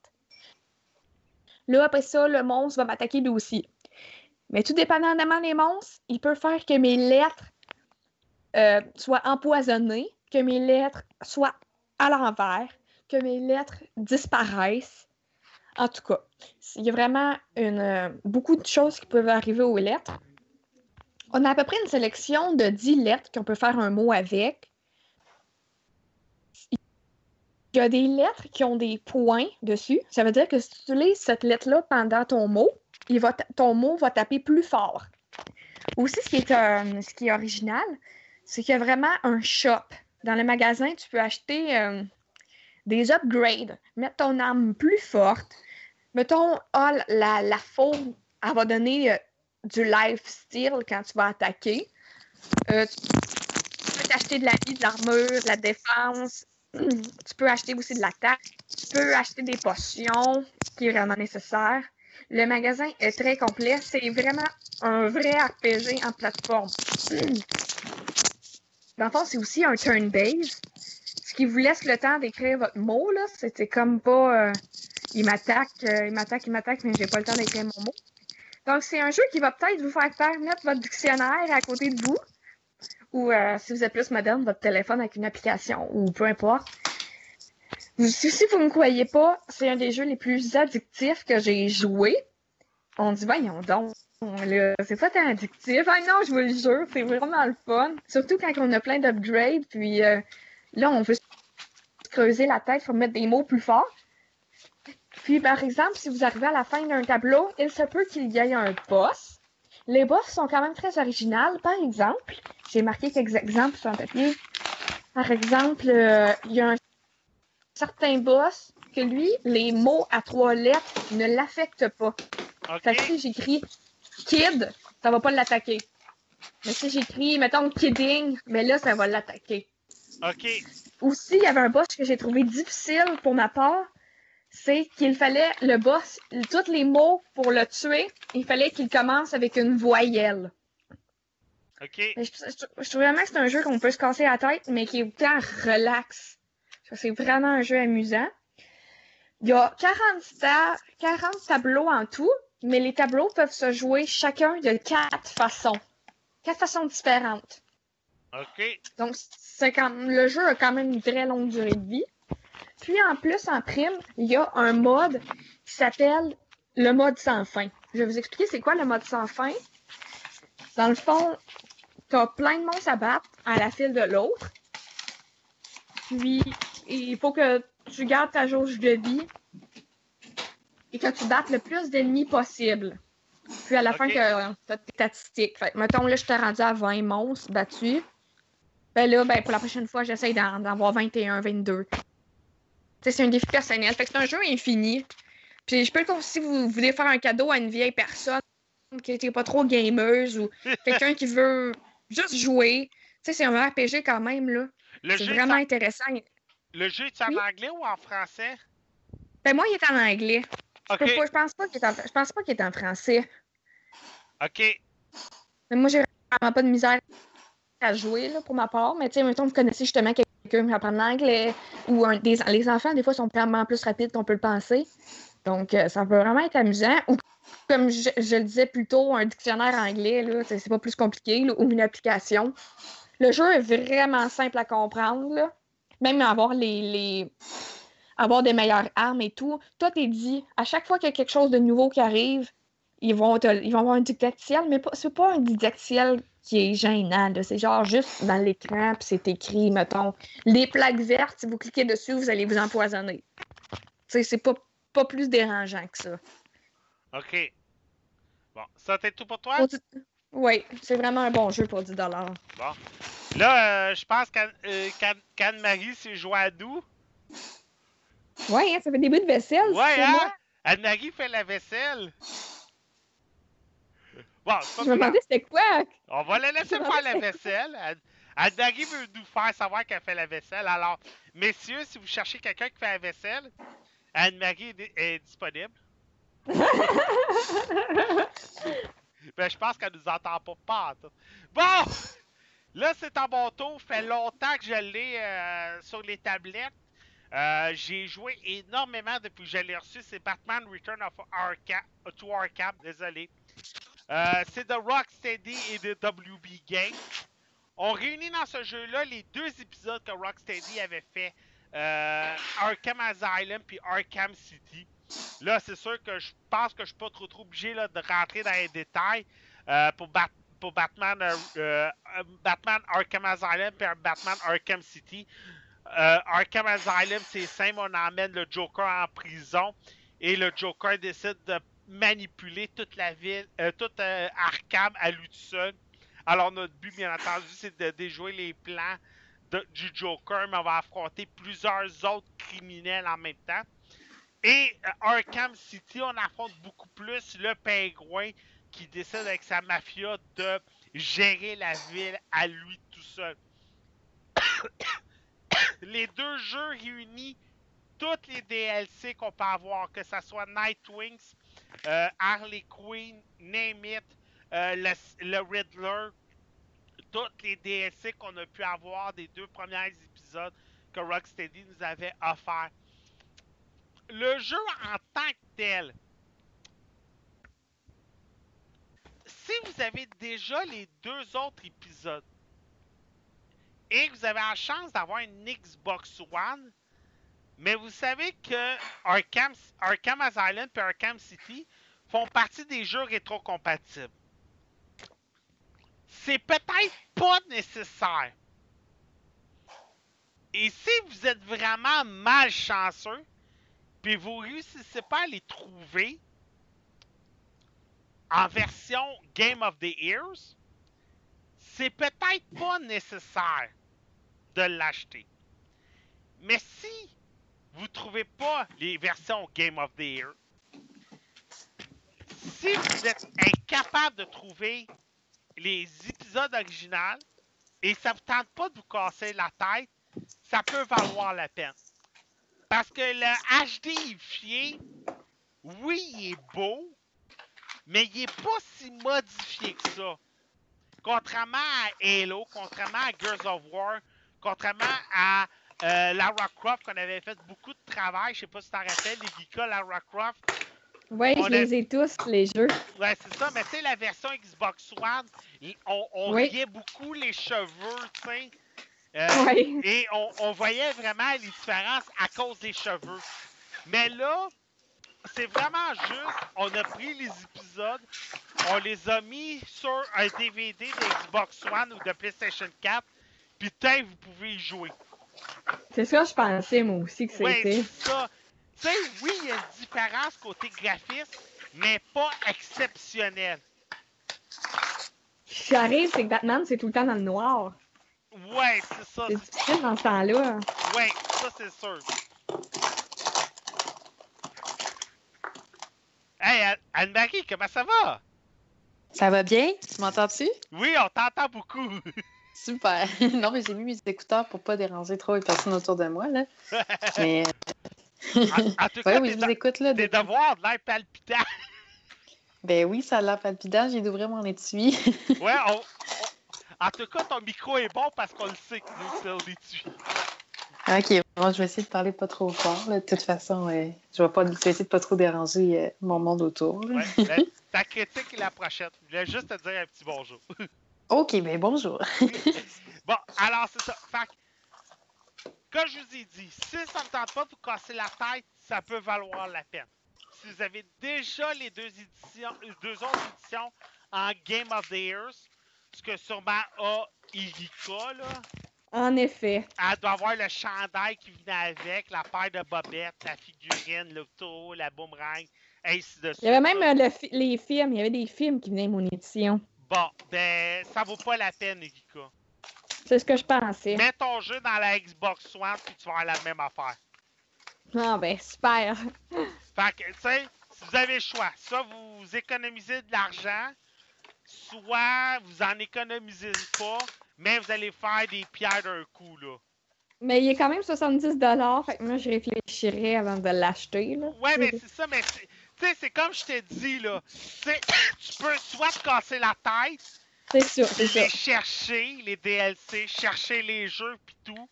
Là, après ça, le monstre va m'attaquer lui aussi. Mais tout dépendamment des monstres, il peut faire que mes lettres Euh, soit empoisonné, que mes lettres soient à l'envers, que mes lettres disparaissent. En tout cas, il y a vraiment une, euh, beaucoup de choses qui peuvent arriver aux lettres. On a à peu près une sélection de dix lettres qu'on peut faire un mot avec. Il y a des lettres qui ont des points dessus. Ça veut dire que si tu utilises cette lettre-là pendant ton mot, il va t- ton mot va taper plus fort. Aussi, ce qui est, euh, ce qui est original, c'est qu'il y a vraiment un shop. Dans le magasin, tu peux acheter euh, des upgrades. Mettre ton arme plus forte. Mettons, ah, la, la fauve, elle va donner euh, du lifesteal quand tu vas attaquer. Euh, tu peux t'acheter de la vie, de l'armure, de la défense. Tu peux acheter aussi de l'attaque. Tu peux acheter des potions, ce qui est vraiment nécessaire. Le magasin est très complet. C'est vraiment un vrai R P G en plateforme. Dans le fond, c'est aussi un turn-based, ce qui vous laisse le temps d'écrire votre mot, là. C'était comme pas... Euh, il m'attaque, euh, il m'attaque, il m'attaque, mais j'ai pas le temps d'écrire mon mot. Donc, c'est un jeu qui va peut-être vous faire mettre votre dictionnaire à côté de vous, ou euh, si vous êtes plus moderne, votre téléphone avec une application, ou peu importe. Si, si vous ne me croyez pas, c'est un des jeux les plus addictifs que j'ai joué. On dit, voyons donc. Là, c'est pas tant addictif. Ah non, je vous le jure, c'est vraiment le fun. Surtout quand on a plein d'upgrades, puis euh, là, on veut creuser la tête pour mettre des mots plus forts. Puis, par exemple, si vous arrivez à la fin d'un tableau, il se peut qu'il y ait un boss. Les boss sont quand même très originaux. Par exemple, j'ai marqué quelques exemples sur un papier. Par exemple, euh, il y a un certain boss que lui, les mots à trois lettres ne l'affectent pas. Okay. Fait que si j'écris Kid, ça va pas l'attaquer. Mais si j'écris, mettons, Kidding, mais là, ça va l'attaquer. OK. Aussi, il y avait un boss que j'ai trouvé difficile pour ma part, c'est qu'il fallait, le boss, tous les mots pour le tuer, il fallait qu'il commence avec une voyelle. OK. Je, je, je trouve vraiment que c'est un jeu qu'on peut se casser la tête, mais qui est autant relax. C'est vraiment un jeu amusant. Il y a quarante, ta- quarante tableaux en tout. Mais les tableaux peuvent se jouer chacun de quatre façons. Quatre façons différentes. OK. Donc, c'est quand... le jeu a quand même une très longue durée de vie. Puis en plus, en prime, il y a un mode qui s'appelle le mode sans fin. Je vais vous expliquer c'est quoi le mode sans fin. Dans le fond, t'as plein de monstres à battre à la file de l'autre. Puis, il faut que tu gardes ta jauge de vie et que tu battes le plus d'ennemis possible. Puis à la okay. fin, tu as tes statistiques. Fait, mettons, là, je t'ai rendu à vingt monstres battus. Ben là, ben, pour la prochaine fois, j'essaie d'en, d'en avoir vingt et un, vingt-deux. T'sais, c'est un défi personnel. Fait que c'est un jeu infini. Puis je peux le conseiller si vous voulez faire un cadeau à une vieille personne qui n'était pas trop gameuse ou quelqu'un qui veut juste jouer. T'sais, c'est un R P G quand même, là. Le c'est vraiment est en... intéressant. Le jeu est en oui. anglais ou en français? Ben moi, il est en anglais. Okay. Je, peux pas, je, pense pas qu'il est en, je pense pas qu'il est en français. OK. Mais moi, j'ai vraiment pas de misère à jouer, là, pour ma part. Mais tu sais, mettons, vous connaissez justement quelqu'un qui apprend l'anglais ou un, des, les enfants, des fois, sont vraiment plus rapides qu'on peut le penser. Donc, euh, ça peut vraiment être amusant. Ou comme je, je le disais plus tôt, un dictionnaire anglais, là, c'est pas plus compliqué, là, ou une application. Le jeu est vraiment simple à comprendre, là. Même avoir les, les... avoir des meilleures armes et tout. Tout est dit. À chaque fois qu'il y a quelque chose de nouveau qui arrive, ils vont, te... ils vont avoir un didacticiel, mais pas... c'est pas un didacticiel qui est gênant, là. C'est genre juste dans l'écran, puis c'est écrit, mettons, les plaques vertes, si vous cliquez dessus, vous allez vous empoisonner. T'sais, c'est pas, pas plus dérangeant que ça. OK. Bon, ça t'es tout pour toi? Pour... Oui, c'est vraiment un bon jeu pour dix dollars. Bon. Là, euh, je pense qu'Anne, euh, qu'Anne, qu'Anne-Marie s'est jouée à nous. Oui, hein, ça fait des bouts de vaisselle. Oui, hein? Moi. Anne-Marie fait la vaisselle. Bon, c'est pas je me demandais c'était quoi. On va la laisser faire la vaisselle. Anne- Anne-Marie veut nous faire savoir qu'elle fait la vaisselle. Alors, messieurs, si vous cherchez quelqu'un qui fait la vaisselle, Anne-Marie est, d- est disponible. Ben, je pense qu'elle nous entend pas, pas. Bon! Là, c'est en bon tour. Fait longtemps que je l'ai euh, sur les tablettes. Euh, j'ai joué énormément depuis que je l'ai reçu. C'est Batman Return of Arkham, to Arkham, désolé. Euh, c'est de Rocksteady et de W B Games. On réunit dans ce jeu-là les deux épisodes que Rocksteady avait fait. Euh, Arkham Asylum puis Arkham City. Là, c'est sûr que je pense que je suis pas trop, trop obligé là, de rentrer dans les détails euh, pour, Bat- pour Batman, euh, Batman Arkham Asylum et Batman Arkham City. Euh, Arkham Asylum, c'est simple, on emmène le Joker en prison et le Joker décide de manipuler toute la ville, euh, toute euh, Arkham à lui tout seul. Alors notre but, bien entendu, c'est de déjouer les plans de, du Joker, mais on va affronter plusieurs autres criminels en même temps. Et euh, Arkham City, on affronte beaucoup plus le pingouin qui décide avec sa mafia de gérer la ville à lui tout seul. Les deux jeux réunis toutes les D L C qu'on peut avoir, que ce soit Nightwing, euh, Harley Quinn, Name It, euh, le, le Riddler, toutes les D L C qu'on a pu avoir des deux premiers épisodes que Rocksteady nous avait offerts. Le jeu en tant que tel, si vous avez déjà les deux autres épisodes et que vous avez la chance d'avoir une Xbox One, mais vous savez que Arkham, Arkham Asylum et Arkham City font partie des jeux rétro-compatibles. C'est peut-être pas nécessaire. Et si vous êtes vraiment malchanceux, puis vous réussissez pas à les trouver en version Game of the Years, c'est peut-être pas nécessaire de l'acheter. Mais si vous trouvez pas les versions Game of the Year, si vous êtes incapable de trouver les épisodes originaux et ça vous tente pas de vous casser la tête, ça peut valoir la peine. Parce que le HDifié, oui, il est beau, mais il est pas si modifié que ça. Contrairement à Halo, contrairement à Gears of War, contrairement à euh, Lara Croft, qu'on avait fait beaucoup de travail, je sais pas si tu t'en rappelles, les Igika, Lara Croft. Oui, je a... les ai tous, les jeux. Oui, c'est ça, mais tu sais, la version Xbox One, on, on oui. riait beaucoup les cheveux, tu sais. Euh, ouais. Et on, on voyait vraiment les différences à cause des cheveux. Mais là, c'est vraiment juste, on a pris les épisodes, on les a mis sur un D V D d'Xbox One ou de PlayStation quatre, puis tain, vous pouvez y jouer. C'est ça, je pensais, moi aussi, que c'était. Oui, c'est ça. Tu sais, oui, il y a une différence côté graphiste, mais pas exceptionnelle. Ce qui arrive, c'est que Batman, c'est tout le temps dans le noir. Ouais, c'est ça. C'est difficile dans ce temps-là. Ouais, ça, c'est sûr. Hey, Anne-Marie, comment ça va? Ça va bien? Tu m'entends-tu? Oui, on t'entend beaucoup. Super. Non, mais j'ai mis mes écouteurs pour pas déranger trop les personnes autour de moi, là. Mais... en, en tout cas, ouais, oui, je vous écoute, là. Des devoirs de l'air palpitant. Ben oui, ça a l'air palpitant. J'ai d'ouvrir mon étui. Ouais, on, on... en tout cas, ton micro est bon parce qu'on le sait que nous, c'est un étui. OK, bon, je vais essayer de parler pas trop fort, là. De toute façon, euh, je vais pas je vais essayer de pas trop déranger euh, mon monde autour. Ouais, la, ta critique est la prochaine. Je voulais juste te dire un petit bonjour. OK, ben bonjour. Bon, alors, c'est ça. Fait que, comme je vous ai dit, si ça ne tente pas de vous casser la tête, ça peut valoir la peine. Si vous avez déjà les deux, éditions, les deux autres éditions en Game of the Years, ce que sûrement a Igika, là... En effet. Elle doit avoir le chandail qui venait avec, la paire de bobettes, la figurine, le tour, la boomerang, ainsi de suite. Il y avait même euh, le fi- les films, il y avait des films qui venaient de mon édition. Bon, ben, ça vaut pas la peine, Igika. C'est ce que je pensais. Mets ton jeu dans la Xbox One, puis tu vas avoir la même affaire. Ah ben, super. Fait que, tu sais, si vous avez le choix, soit vous économisez de l'argent, soit vous en économisez pas, mais vous allez faire des pierres d'un coup, là. Mais il est quand même soixante-dix dollars, fait que moi, je réfléchirais avant de l'acheter, là. Ouais, mais c'est ça, mais... C'est... Tu sais, c'est comme je t'ai dit, là. T'sais, tu peux soit te casser la tête, c'est sûr, c'est les sûr. chercher, les D L C, chercher les jeux pis tout,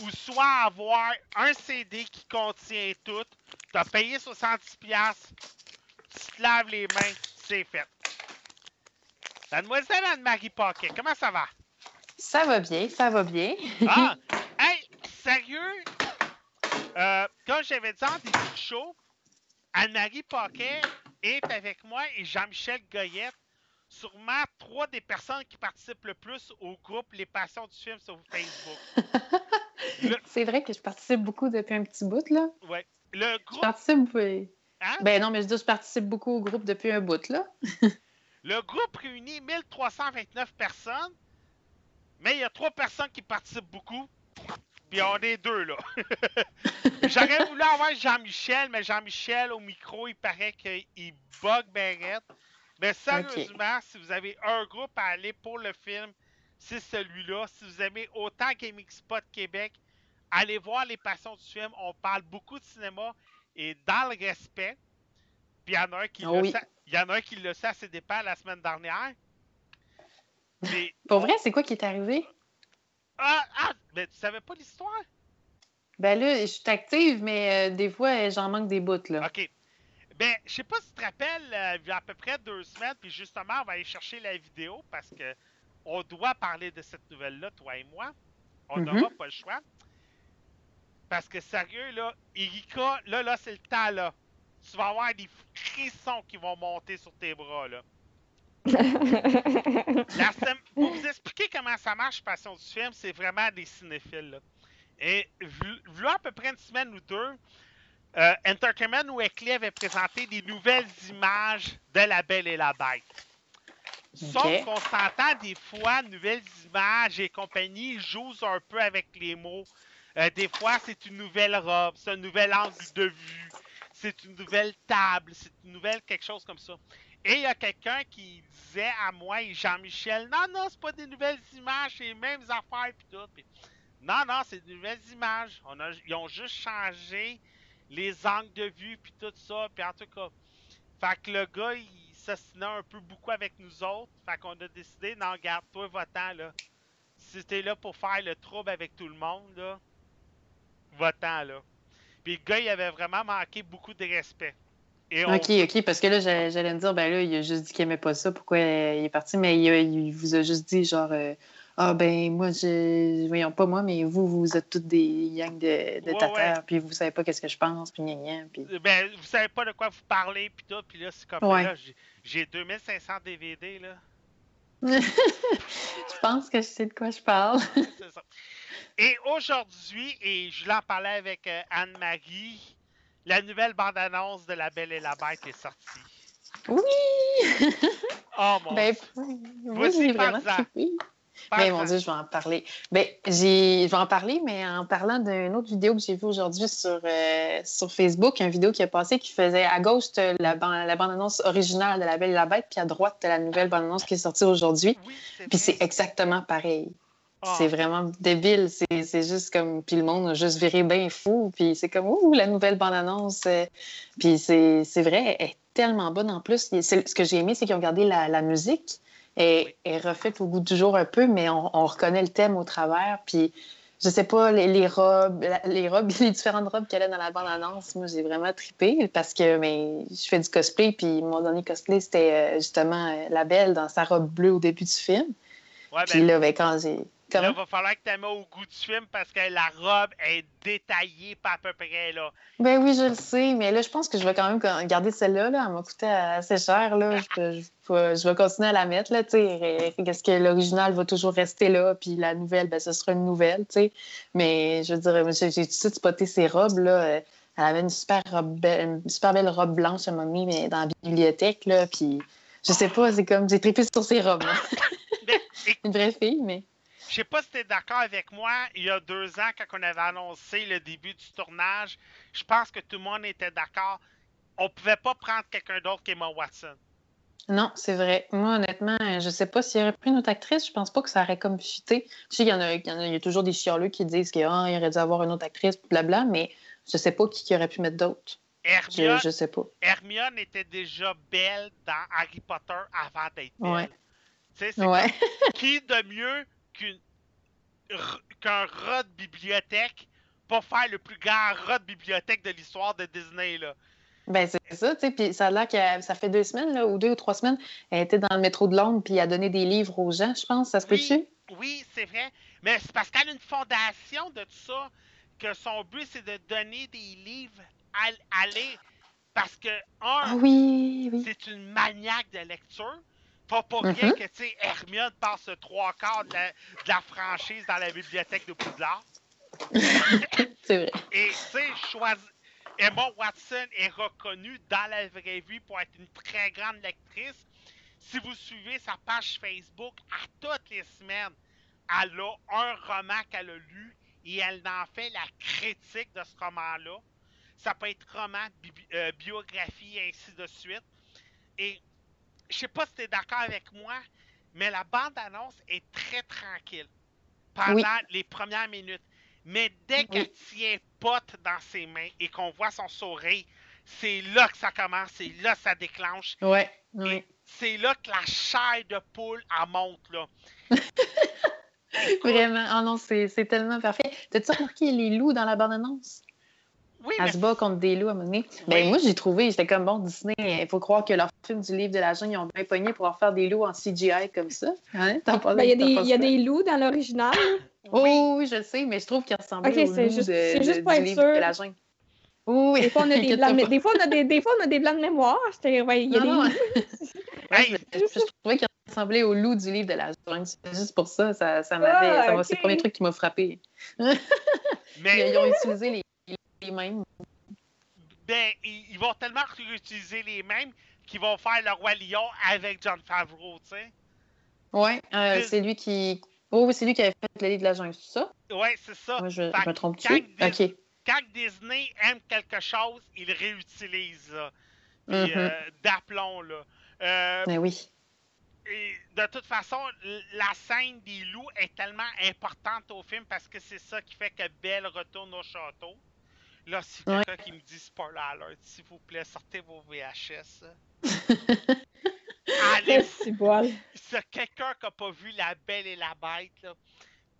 ou soit avoir un C D qui contient tout, t'as payé soixante-dix dollars, tu te laves les mains, c'est fait. Mademoiselle Anne-Marie Paquette, comment ça va? Ça va bien, ça va bien. Ah! Hey, sérieux? Euh, comme j'avais dit en début de show, Anne-Marie Paquet est avec moi et Jean-Michel Goyette, sûrement trois des personnes qui participent le plus au groupe Les Passions du film sur Facebook. le... C'est vrai que je participe beaucoup depuis un petit bout, là. Oui. Le groupe... Je participe... Hein? Ben non, mais je dis je participe beaucoup au groupe depuis un bout, là. Le groupe réunit mille trois cent vingt-neuf personnes, mais il y a trois personnes qui participent beaucoup. Puis on est deux, là. J'aurais voulu avoir Jean-Michel, mais Jean-Michel, au micro, il paraît qu'il bug Berrette. Mais sérieusement, okay. Si vous avez un groupe à aller pour le film, c'est celui-là. Si vous aimez autant Gaming Spot Québec, allez voir Les Passions du film. On parle beaucoup de cinéma et dans le respect. Puis il y en a un qui, oh, le, oui. sait, y en a un qui le sait à ses dépens la semaine dernière. Mais, pour vrai, c'est quoi qui est arrivé? Ah, ah, mais tu savais pas l'histoire? Ben là, je suis active, mais euh, des fois, j'en manque des bouts, là. OK. Ben, je sais pas si tu te rappelles, euh, il y a à peu près deux semaines, puis justement, on va aller chercher la vidéo, parce que on doit parler de cette nouvelle-là, toi et moi. On n'aura mm-hmm. pas le choix. Parce que, sérieux, là, Érica, là, là, c'est le temps, là. Tu vas avoir des frissons qui vont monter sur tes bras, là. La, pour vous expliquer comment ça marche, Passion du film, c'est vraiment des cinéphiles. Là. Et vu à peu près une semaine ou deux, euh, Entertainment Weekly avait présenté des nouvelles images de La Belle et la Bête. Okay. Sauf qu'on s'entend des fois, nouvelles images et compagnie jouent un peu avec les mots. Euh, des fois, c'est une nouvelle robe, c'est un nouvel angle de vue, c'est une nouvelle table, c'est une nouvelle quelque chose comme ça. Et il y a quelqu'un qui disait à moi et Jean-Michel, non, non, c'est pas des nouvelles images, c'est les mêmes affaires, pis tout. Pis, non, non, c'est des nouvelles images. On a, ils ont juste changé les angles de vue, pis tout ça, pis en tout cas. Fait que le gars, il s'assinait un peu beaucoup avec nous autres. Fait qu'on a décidé, non, regarde, toi, va-t'en, là. Si t'es là pour faire le trouble avec tout le monde, là, va-t'en, là. Pis le gars, il avait vraiment manqué beaucoup de respect. On... OK, OK, parce que là, j'allais, j'allais me dire, ben là, il a juste dit qu'il aimait pas ça, pourquoi il est parti, mais il, il vous a juste dit, genre, ah, euh, oh, Ah ben moi, je voyons pas moi, mais vous, vous êtes toutes des yangs de, de ouais, tatars, ouais. Puis vous savez pas qu'est-ce que je pense, puis gna gna, puis... Ben, vous savez pas de quoi vous parlez, puis tout, puis là, c'est comme ouais. Là, j'ai, j'ai deux mille cinq cents D V D, là. Je pense que je sais de quoi je parle. C'est ça. Et aujourd'hui, et je l'en parlais avec euh, Anne-Marie, la nouvelle bande-annonce de La Belle et la Bête est sortie. Oui! Oh mon ben, Dieu! Oui, j'ai vraiment trippé. Mais ben, mon Dieu, je vais en parler. Ben, j'ai... Je vais en parler, mais en parlant d'une autre vidéo que j'ai vue aujourd'hui sur, euh, sur Facebook, une vidéo qui est passée qui faisait à gauche la, ban- la bande-annonce originale de La Belle et la Bête, puis à droite la nouvelle bande-annonce qui est sortie aujourd'hui. Oui, c'est puis vrai. C'est exactement pareil. Oh. C'est vraiment débile. C'est, c'est juste comme... Puis le monde a juste viré bien fou. Puis c'est comme, ouh, la nouvelle bande-annonce. Puis c'est, c'est vrai, elle est tellement bonne en plus. C'est... Ce que j'ai aimé, c'est qu'ils ont gardé la, la musique. Est, est refaite au goût du jour un peu, mais on, on reconnaît le thème au travers. Puis, je sais pas, les, les robes, les robes, les différentes robes qu'elle a dans la bande-annonce, moi, j'ai vraiment trippé parce que mais, je fais du cosplay. Puis, mon dernier cosplay, c'était justement la Belle dans sa robe bleue au début du film. Ouais, puis ben, là, ben, quand j'ai. Comment? Là, il va falloir que tu la mettes au goût du film parce que la robe est détaillée pas à peu près, là. Ben oui, je le sais, mais là, je pense que je vais quand même garder celle-là, là. Elle m'a coûté assez cher, là. Je, je, je vais continuer à la mettre, là, tu sais. Parce que l'original va toujours rester là, puis la nouvelle, ben ce sera une nouvelle, tu sais. Mais je veux dire, j'ai, j'ai tout de suite spoté ces robes, là. Elle avait une super, robe be- une super belle robe blanche à un moment donné, mais dans la bibliothèque, là, puis je sais pas, c'est comme, j'ai trippé sur ces robes, là. Une vraie fille, mais... Je sais pas si t'es d'accord avec moi, il y a deux ans, quand on avait annoncé le début du tournage, je pense que tout le monde était d'accord. On pouvait pas prendre quelqu'un d'autre qu'Emma Watson. Non, c'est vrai. Moi, honnêtement, je sais pas s'il y aurait pris une autre actrice, je pense pas que ça aurait comme fité. Tu sais, il y en a, il y en a, il y a toujours des chialeux qui disent qu'il oh, aurait dû avoir une autre actrice, blabla, mais je sais pas qui, qui aurait pu mettre d'autres. Hermione, je, je sais pas. Hermione était déjà belle dans Harry Potter avant d'être belle. Ouais. Tu sais, c'est ouais. Comme, qui de mieux Qu'une, qu'un rat de bibliothèque pour faire le plus grand rat de bibliothèque de l'histoire de Disney, là. Ben c'est ça, tu sais, puis ça a l'air que ça fait deux semaines, là, ou deux ou trois semaines, elle était dans le métro de Londres, puis elle a donné des livres aux gens, je pense, ça se oui, peut-tu? Oui, c'est vrai, mais c'est parce qu'elle a une fondation de tout ça, que son but, c'est de donner des livres à, à aller, parce que, un, ah oui, oui. C'est une maniaque de lecture. Pas pas bien mm-hmm. que, tu sais, Hermione passe trois quarts de la, de la franchise dans la bibliothèque de Poudlard. C'est vrai. Et, tu sais, choisi... Emma Watson est reconnue dans la vraie vie pour être une très grande lectrice. Si vous suivez sa page Facebook, à toutes les semaines, elle a un roman qu'elle a lu et elle en fait la critique de ce roman-là. Ça peut être roman, bi- euh, biographie, et ainsi de suite. Et... Je sais pas si t'es d'accord avec moi, mais la bande-annonce est très tranquille pendant oui. les premières minutes. Mais dès qu'elle oui. tient pote dans ses mains et qu'on voit son sourire, c'est là que ça commence, c'est là que ça déclenche. Ouais. Oui. Et c'est là que la chair de poule, elle monte, là. Vraiment. Ah oh non, c'est, c'est tellement parfait. T'as-tu remarqué les loups dans la bande-annonce? Oui, elle mais... se bat contre des loups à un moment donné. Ben, oui. Moi, j'ai trouvé, j'étais comme bon, Disney, il faut croire que leur film du livre de la jungle, ils ont bien pogné pour leur faire des loups en C G I comme ça. Hein? T'en ben, il y a, des, y a des loups dans l'original. Oh, oui, je le sais, mais je trouve qu'ils ressemblaient okay, aux loups juste, de, c'est juste de, pour du être livre sûr. De la jungle. Oui, des fois, on a des blancs de, des fois, on a des, des fois, on a des blancs de mémoire. J'étais, ouais, il y a non, des loups. Hey, je, je, je trouvais qu'ils ressemblaient aux loups du livre de la jungle. C'est juste pour ça, ça, ça m'avait. Ah, ça, okay. C'est le premier truc qui m'a frappé. Mais... ils, ils ont utilisé les les mêmes. Ben, ils, ils vont tellement réutiliser les mêmes qu'ils vont faire le Roi Lion avec John Favreau, tu sais. Oui, euh, c'est... c'est lui qui... Oh, c'est lui qui avait fait le livre de la jungle, c'est ça? Oui, c'est ça. Moi, je, je me trompe-tu? Quand, Dis... okay. quand Disney aime quelque chose, il réutilise, là. Puis, mm-hmm. euh, d'aplomb, là. Euh, ben oui. Et de toute façon, la scène des loups est tellement importante au film parce que c'est ça qui fait que Belle retourne au château. Là, si quelqu'un ouais. qui me dit spoiler alert, s'il vous plaît, sortez vos V H S. Allez, c'est bon. C'est quelqu'un qui n'a pas vu La Belle et la Bête, là.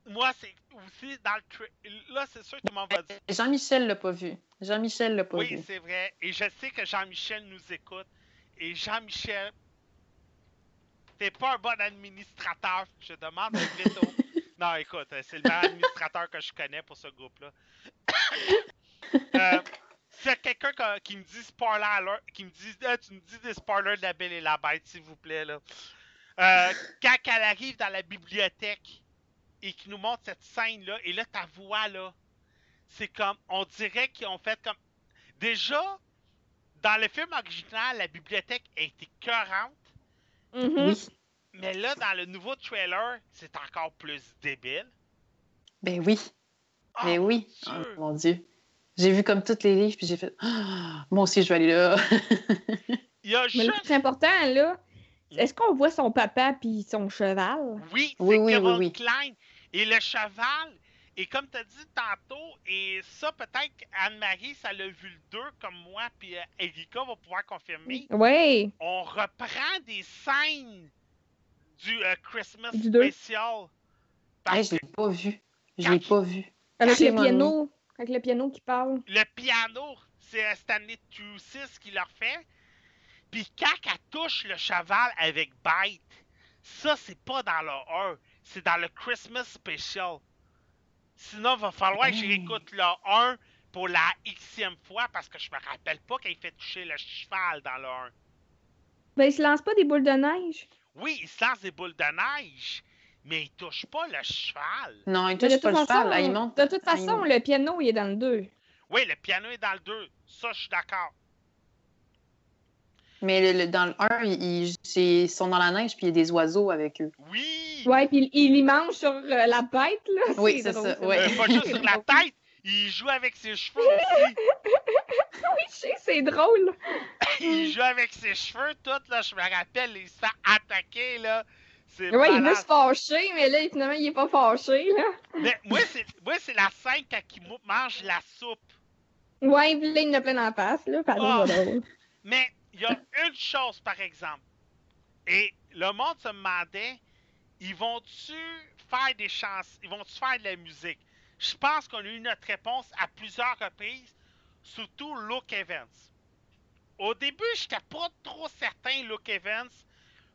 Moi, c'est aussi dans le... Tra- là, c'est sûr que tout le monde va dire... Jean-Michel l'a pas vu. Jean-Michel l'a pas oui, vu. Oui, c'est vrai. Et je sais que Jean-Michel nous écoute. Et Jean-Michel, t'es pas un bon administrateur. Je demande un veto. Non, écoute, c'est le meilleur administrateur que je connais pour ce groupe-là. euh, S'il y a quelqu'un qui me dit spoiler alert, qui me dit euh, tu me dis des spoilers de La Belle et la Bête, s'il vous plaît, là. Euh, quand elle arrive dans la bibliothèque et qu'il nous montre cette scène-là, et là, ta voix, là, c'est comme, on dirait qu'ils ont fait comme... Déjà, dans le film original, la bibliothèque était écœurante. Mm-hmm. Mais là, dans le nouveau trailer, c'est encore plus débile. Ben oui. Oh, ben oui. Mon Dieu. Oh, mon Dieu. J'ai vu comme tous les livres, puis j'ai fait... Oh, moi aussi, je vais aller là. Il y a juste... Mais le plus important, là, est-ce qu'on voit son papa puis son cheval? Oui, c'est oui, oui, Carol oui, oui. Klein. Et le cheval... Et comme tu as dit tantôt, et ça, peut-être qu'Anne-Marie, ça l'a vu le deux, comme moi, puis Érica va pouvoir confirmer. Oui. On reprend des scènes du euh, Christmas du spécial. Hey, je ne l'ai pas vu. Je l'ai pas vu. Avec le piano. Avec le piano qui parle. Le piano, c'est Stanley Tucci qui leur fait. Puis quand elle touche le cheval avec Bite, ça, c'est pas dans le un. C'est dans le Christmas spécial. Sinon, il va falloir que j'écoute le un pour la xème fois parce que je me rappelle pas qu'il fait toucher le cheval dans le un. Mais il se lance pas des boules de neige. Oui, il se lance des boules de neige, mais il touche pas le cheval. Non, il touche pas le cheval. Là, il monte... De toute façon, le piano, il est dans le deux. Oui, le piano est dans le deux. Ça, je suis d'accord. Mais le, le, dans le un, ils, ils sont dans la neige puis il y a des oiseaux avec eux. Oui! Ouais, puis ils il mangent sur euh, la tête, là. Oui, c'est ça. Ouais. Euh, pas juste sur la tête, ils jouent avec ses cheveux aussi. Oui, je sais, c'est drôle. Ils jouent avec ses cheveux, tout, là. Je me rappelle, ils se font attaquer, là. Oui, il veut se fâcher, mais là, finalement, il n'est pas fâché, là. Mais moi, c'est, moi, c'est la scène quand il mange la soupe. Ouais, puis là, il en a plein en face, là. Pardon, oh. Mais... Il y a une chose, par exemple, et le monde se demandait, ils vont-tu faire des chansons, ils vont-tu faire de la musique? Je pense qu'on a eu notre réponse à plusieurs reprises, surtout Luke Evans. Au début, j'étais pas trop certain, Luke Evans,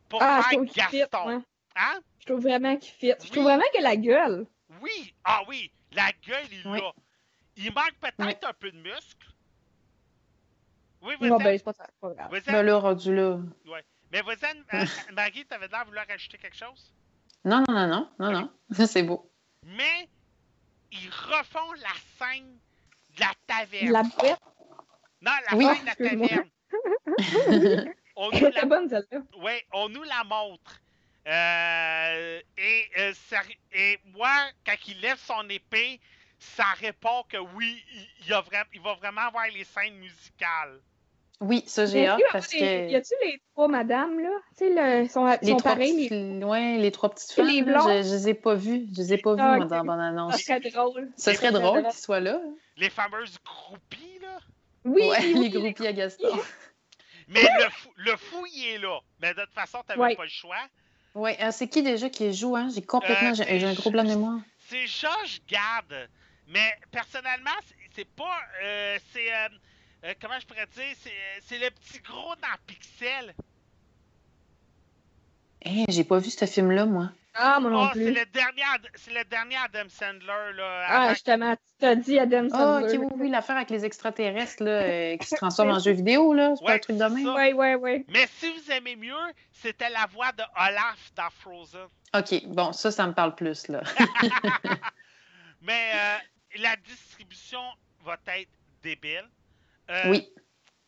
pour ah, faire Gaston. Fit, ouais. Hein? Je trouve vraiment qu'il fit. Oui. Je trouve vraiment qu'il a la gueule. Oui, ah oui, la gueule, il oui. l'a. Il manque peut-être oui. un peu de muscle. Oui, vas-y. Non, ben, c'est pas ça, c'est pas grave. Vas-y, ben, là, rendu là. Ouais. Mais vas-y, euh, Marie, t'avais l'air de vouloir rajouter quelque chose? Non, non, non, non, non, okay. non. C'est beau. Mais, ils refont la scène de la taverne. La bête? Non, la oui. scène de la taverne. On nous la... bonne, celle-là. Oui, on nous la montre. Euh... Et, euh, ça... Et moi, quand il lève son épée, ça répond que oui, il, y a vra... il va vraiment avoir les scènes musicales. Oui, ça, j'ai hâte parce les... que... Y a-tu les trois madames, là? Tu sais, le... sont, les sont pareilles. Petites... Les... Oui, les trois petites femmes, les je, je les ai pas vues. Je les ai pas vues, dans Bonne Annonce. Ça serait drôle. Ça serait les... drôle qu'ils soient là. Les fameuses groupies, là? Oui, ouais, oui, les groupies à Gaston. Mais le, fou... le fou, il est là. Mais de toute façon, t'avais ouais. pas le choix. Oui, euh, c'est qui déjà qui joue, hein? J'ai complètement... Euh, j'ai... j'ai un gros blanc de mémoire. C'est Georges Gade. Mais personnellement, c'est, c'est pas. Euh, c'est. Euh, euh, comment je pourrais dire? C'est, c'est le petit gros dans Pixel. Hé, hey, j'ai pas vu ce film-là, moi. Ah, moi non oh, plus. C'est le dernier, c'est le dernier Adam Sandler, là. Ah, avec... justement, tu t'as dit Adam Sandler. Ah, oh, ok, oui, oui, l'affaire avec les extraterrestres, là, euh, qui se transforment en jeux vidéo, là. C'est ouais, pas un truc de même. Oui, oui, oui. Mais si vous aimez mieux, c'était la voix de Olaf dans Frozen. Ok, bon, ça, ça me parle plus, là. Mais euh, la distribution va être débile. Euh, oui.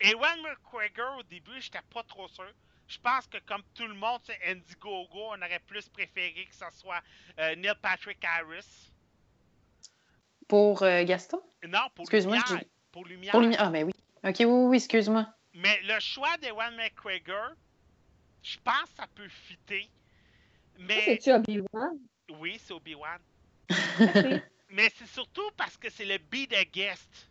Ewan McGregor, au début, j'étais pas trop sûr. Je pense que, comme tout le monde, c'est Indiegogo, on aurait plus préféré que ce soit euh, Neil Patrick Harris. Pour euh, Gaston? Non, pour excuse-moi, Lumière. Je... Pour Lumière. Pour Lumi... Ah, mais oui. OK, oui, oui, excuse-moi. Mais le choix d'Ewan McGregor, je pense que ça peut fitter. Mais... C'est-tu Obi-Wan? Oui, c'est Obi-Wan. Okay. Mais c'est surtout parce que c'est le Be The Guest.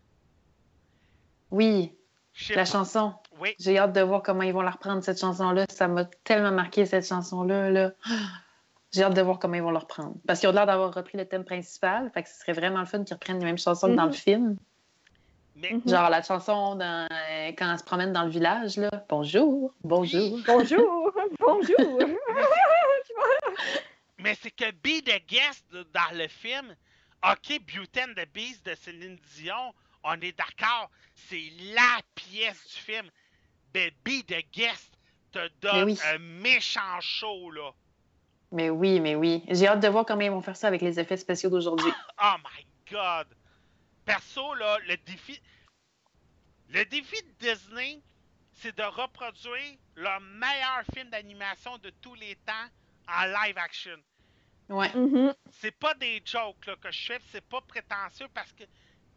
Oui, j'sais la pas. Chanson. Oui. J'ai hâte de voir comment ils vont la reprendre, cette chanson-là. Ça m'a tellement marqué, cette chanson-là. Là. J'ai hâte de voir comment ils vont la reprendre. Parce qu'ils ont l'air d'avoir repris le thème principal. Fait que ce serait vraiment le fun qu'ils reprennent les mêmes chansons mm-hmm. que dans le film. Mais... Genre la chanson dans... quand on se promène dans le village. Là. Bonjour, bonjour. Oui. Bonjour, bonjour. Mais c'est que Be the Guest dans le film, OK, Beauty and the Beast de Céline Dion, on est d'accord, c'est la pièce du film. Mais Be the Guest te donne oui. un méchant show, là. Mais oui, mais oui. J'ai hâte de voir comment ils vont faire ça avec les effets spéciaux d'aujourd'hui. Oh my God! Perso, là, le défi... Le défi de Disney, c'est de reproduire le meilleur film d'animation de tous les temps en live action. Ouais. Mm-hmm. C'est pas des jokes là, que je fais, c'est pas prétentieux parce que...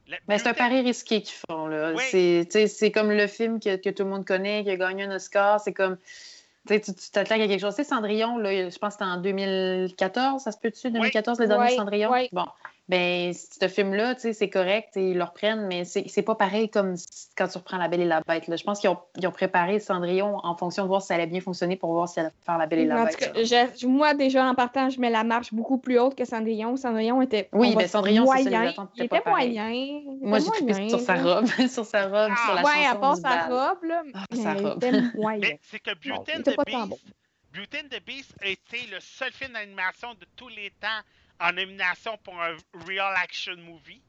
Le... Ben, c'est un pari risqué qu'ils font, là. Oui. C'est, c'est comme le film que, que tout le monde connaît, qui a gagné un Oscar, c'est comme... T'sais, tu t'attaques à quelque chose. Tu sais, Cendrillon, là, je pense que c'était en deux mille quatorze, ça se peut-tu, deux mille quatorze, oui. les derniers oui. Cendrillon? Oui. Bon, bien, ce film-là, tu sais, c'est correct, ils le reprennent, mais c'est, c'est pas pareil comme quand tu reprends La Belle et la Bête. Là. Je pense qu'ils ont, ils ont préparé Cendrillon en fonction de voir si ça allait bien fonctionner pour voir si elle allait faire La Belle et la en Bête. Tout cas, je, moi, déjà, en partant, je mets la marche beaucoup plus haute que Cendrillon. Cendrillon était oui, ben, Cendrillon, moyen. C'est celui il était moyen. Il était moi, j'ai trippé sur sa robe, sur sa robe, ah, sur la ouais, chanson à part sa robe, là, ah, mais sa robe. Il était moyen. Mais c'est que Beauty and the Beast, bon. Beauty and the Beast a été le seul film d'animation de tous les temps en nomination pour un Real Action Movie.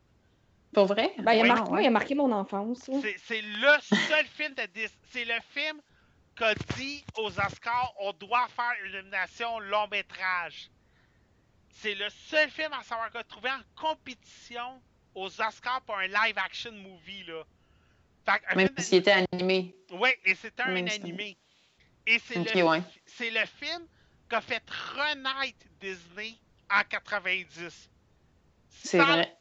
Pour vrai? Ben, il, oui, a marqué, ouais. il a marqué mon enfance. Ouais. C'est, c'est le seul film de Disney. C'est le film qu'a dit aux Oscars, on doit faire une nomination long métrage. C'est le seul film à savoir qu'on a trouvé en compétition aux Oscars pour un live action movie. Là. Fait, un Même s'il était animé. Oui, et c'était un animé. Et c'est, okay, le, ouais. c'est le film qu'a fait renaître Disney en quatre-vingt-dix. C'est sans, vrai.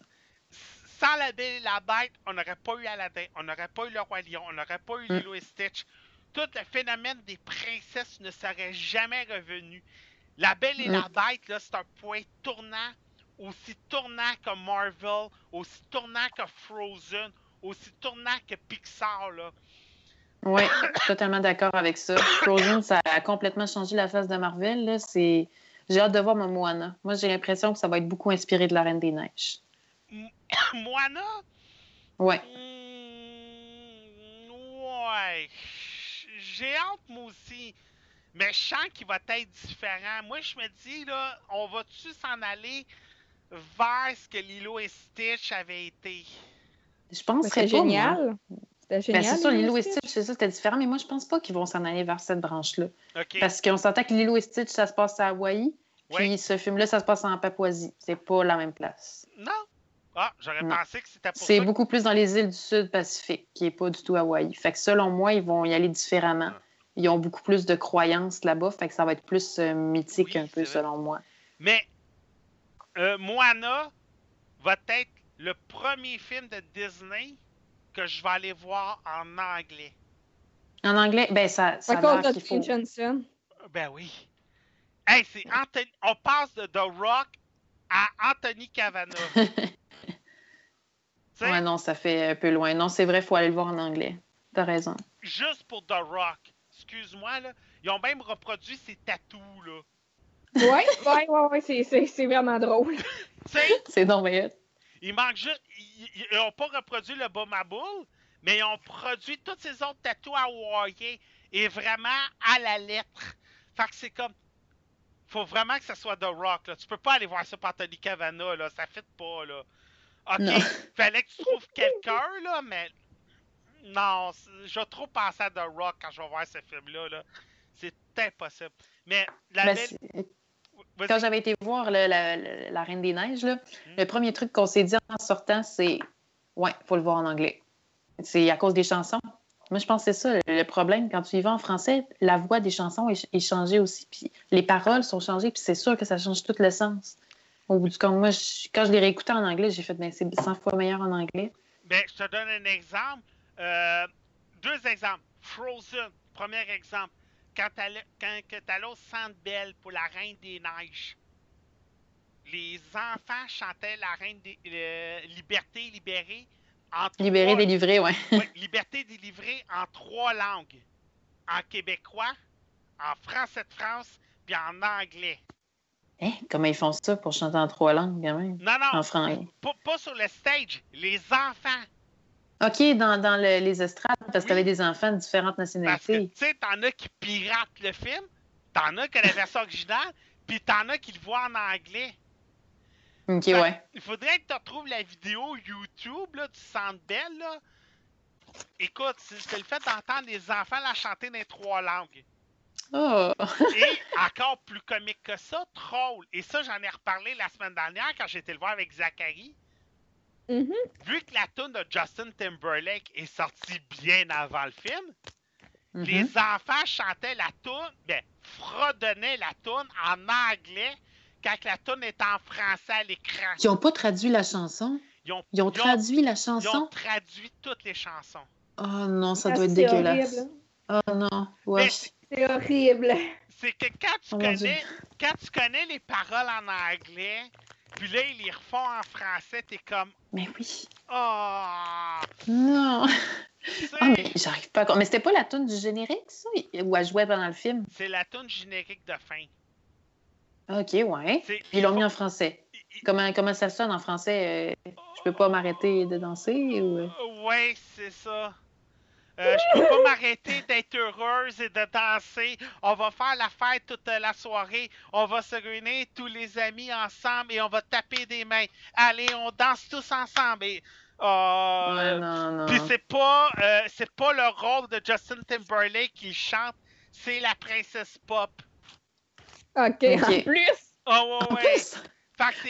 Sans La Belle et la Bête, on n'aurait pas eu Aladdin, on n'aurait pas eu Le Roi Lion, on n'aurait pas eu mm. Lilo et Stitch. Tout le phénomène des princesses ne serait jamais revenu. La Belle et mm. la Bête, là, c'est un point tournant, aussi tournant que Marvel, aussi tournant que Frozen, aussi tournant que Pixar, là. Oui, je suis totalement d'accord avec ça. Frozen, ça a complètement changé la face de Marvel. Là. C'est... J'ai hâte de voir ma Moana. Moi, j'ai l'impression que ça va être beaucoup inspiré de La Reine des Neiges. M- Moana? Oui. Mmh, ouais. J'ai hâte, moi aussi. Mais je sens qu'il va être différent. Moi, je me dis, là, on va-tu s'en aller vers ce que Lilo et Stitch avaient été? Je pense que c'est génial. Moi. Génial, ben, c'est sûr, Lilo et Stitch, c'est ça, c'était différent, mais moi, je pense pas qu'ils vont s'en aller vers cette branche-là. Okay. Parce qu'on s'entend que Lilo et Stitch, ça se passe à Hawaï, puis ouais. ce film-là, ça se passe en Papouasie. C'est pas la même place. Non! Ah, j'aurais non. pensé que c'était pour c'est ça. C'est beaucoup que... plus dans les îles du Sud-Pacifique, qui est pas du tout Hawaï. Fait que selon moi, ils vont y aller différemment. Ah. Ils ont beaucoup plus de croyances là-bas, fait que ça va être plus euh, mythique oui, un peu, vrai. Selon moi. Mais euh, Moana va être le premier film de Disney que je vais aller voir en anglais. En anglais? Ben, ça, ça marche qu'il faut. Johnson. Ben oui. Hey, c'est Anthony... On passe de The Rock à Anthony Cavanaugh. Ouais, non, ça fait un peu loin. Non, c'est vrai, il faut aller le voir en anglais. T'as raison. Juste pour The Rock. Excuse-moi, là. Ils ont même reproduit ses tatous, là. Ouais, ouais, ouais, ouais. C'est, c'est, c'est vraiment drôle. T'sais? C'est normal. Il manque juste... Ils n'ont pas reproduit le Bomaboule, mais ils ont produit tous ces autres tatous hawaïens et vraiment à la lettre. Fait que c'est comme... Faut vraiment que ça soit The Rock, là. Tu peux pas aller voir ça par Tony Cavana, là. Ça fit pas, là. OK, non. Fallait que tu trouves quelqu'un, là, mais... Non, je vais trop penser à The Rock quand je vais voir ce film-là, là. C'est impossible. Mais la ben, belle... Vas-y. Quand j'avais été voir le, la, la, la Reine des Neiges, là, mm. le premier truc qu'on s'est dit en sortant, c'est « Ouais, faut le voir en anglais. » C'est à cause des chansons. Moi, je pense que c'est ça le problème. Quand tu y vas en français, la voix des chansons est, est changée aussi. Puis les paroles sont changées, puis c'est sûr que ça change tout le sens. Au bout du compte, moi, je, quand je l'ai réécouté en anglais, j'ai fait ben, « C'est cent fois meilleur en anglais. » Ben, je te donne un exemple. Euh, deux exemples. Frozen, premier exemple. Quand t'as l'eau Centre Bell pour La Reine des Neiges, les enfants chantaient La Reine des euh, Liberté libérée en Libérée trois... délivrée, ouais. ouais. Liberté délivrée en trois langues. En québécois, en français de France, puis en anglais. Hein? Comment ils font ça pour chanter en trois langues, quand même? Non, non. En français. Pas, pas sur le stage, les enfants. OK, dans, dans le, les estrades, parce oui. qu'il y avait des enfants de différentes nationalités. Parce que, tu sais, t'en as qui piratent le film, t'en as que la version originale, Puis t'en as qui le voient en anglais. Ok, fait, ouais. Il faudrait que tu retrouves la vidéo YouTube là, du Centre Bell, là. Écoute, c'est, c'est le fait d'entendre les enfants la chanter dans les trois langues. Oh. Et encore plus comique que ça, Troll. Et ça, j'en ai reparlé la semaine dernière quand j'étais le voir avec Zachary. Mm-hmm. Vu que la toune de Justin Timberlake est sortie bien avant le film, mm-hmm. les enfants chantaient la toune, ben, fredonnaient la toune en anglais quand la toune est en français à l'écran. Ils n'ont pas traduit la chanson? Ils ont, ils ont traduit ils ont, la chanson? Ils ont traduit toutes les chansons. Oh non, ça ah, doit être dégueulasse. Horrible. Oh non, ouais. C'est, c'est horrible. C'est que quand tu, oh, connais, quand tu connais les paroles en anglais, puis là, ils les refont en français, t'es comme... Mais oui. Oh! Non! Ah, mais j'arrive pas à... Mais c'était pas la toune du générique, ça? Ou elle jouait pendant le film? C'est la toune générique de fin. OK, ouais. C'est... Puis ils l'ont mis en français. Comment, comment ça sonne en français? Euh, je peux pas m'arrêter de danser? Ou... Oui, c'est ça. Euh, je peux pas m'arrêter d'être heureuse et de danser. On va faire la fête toute la soirée. On va se réunir tous les amis ensemble et on va taper des mains. Allez, on danse tous ensemble. Et... Euh... Ouais, non, non. Puis c'est pas, euh, c'est pas le rôle de Justin Timberlake qui chante, c'est la princesse pop. OK, okay. En plus! Oh, ouais, en ouais. Plus?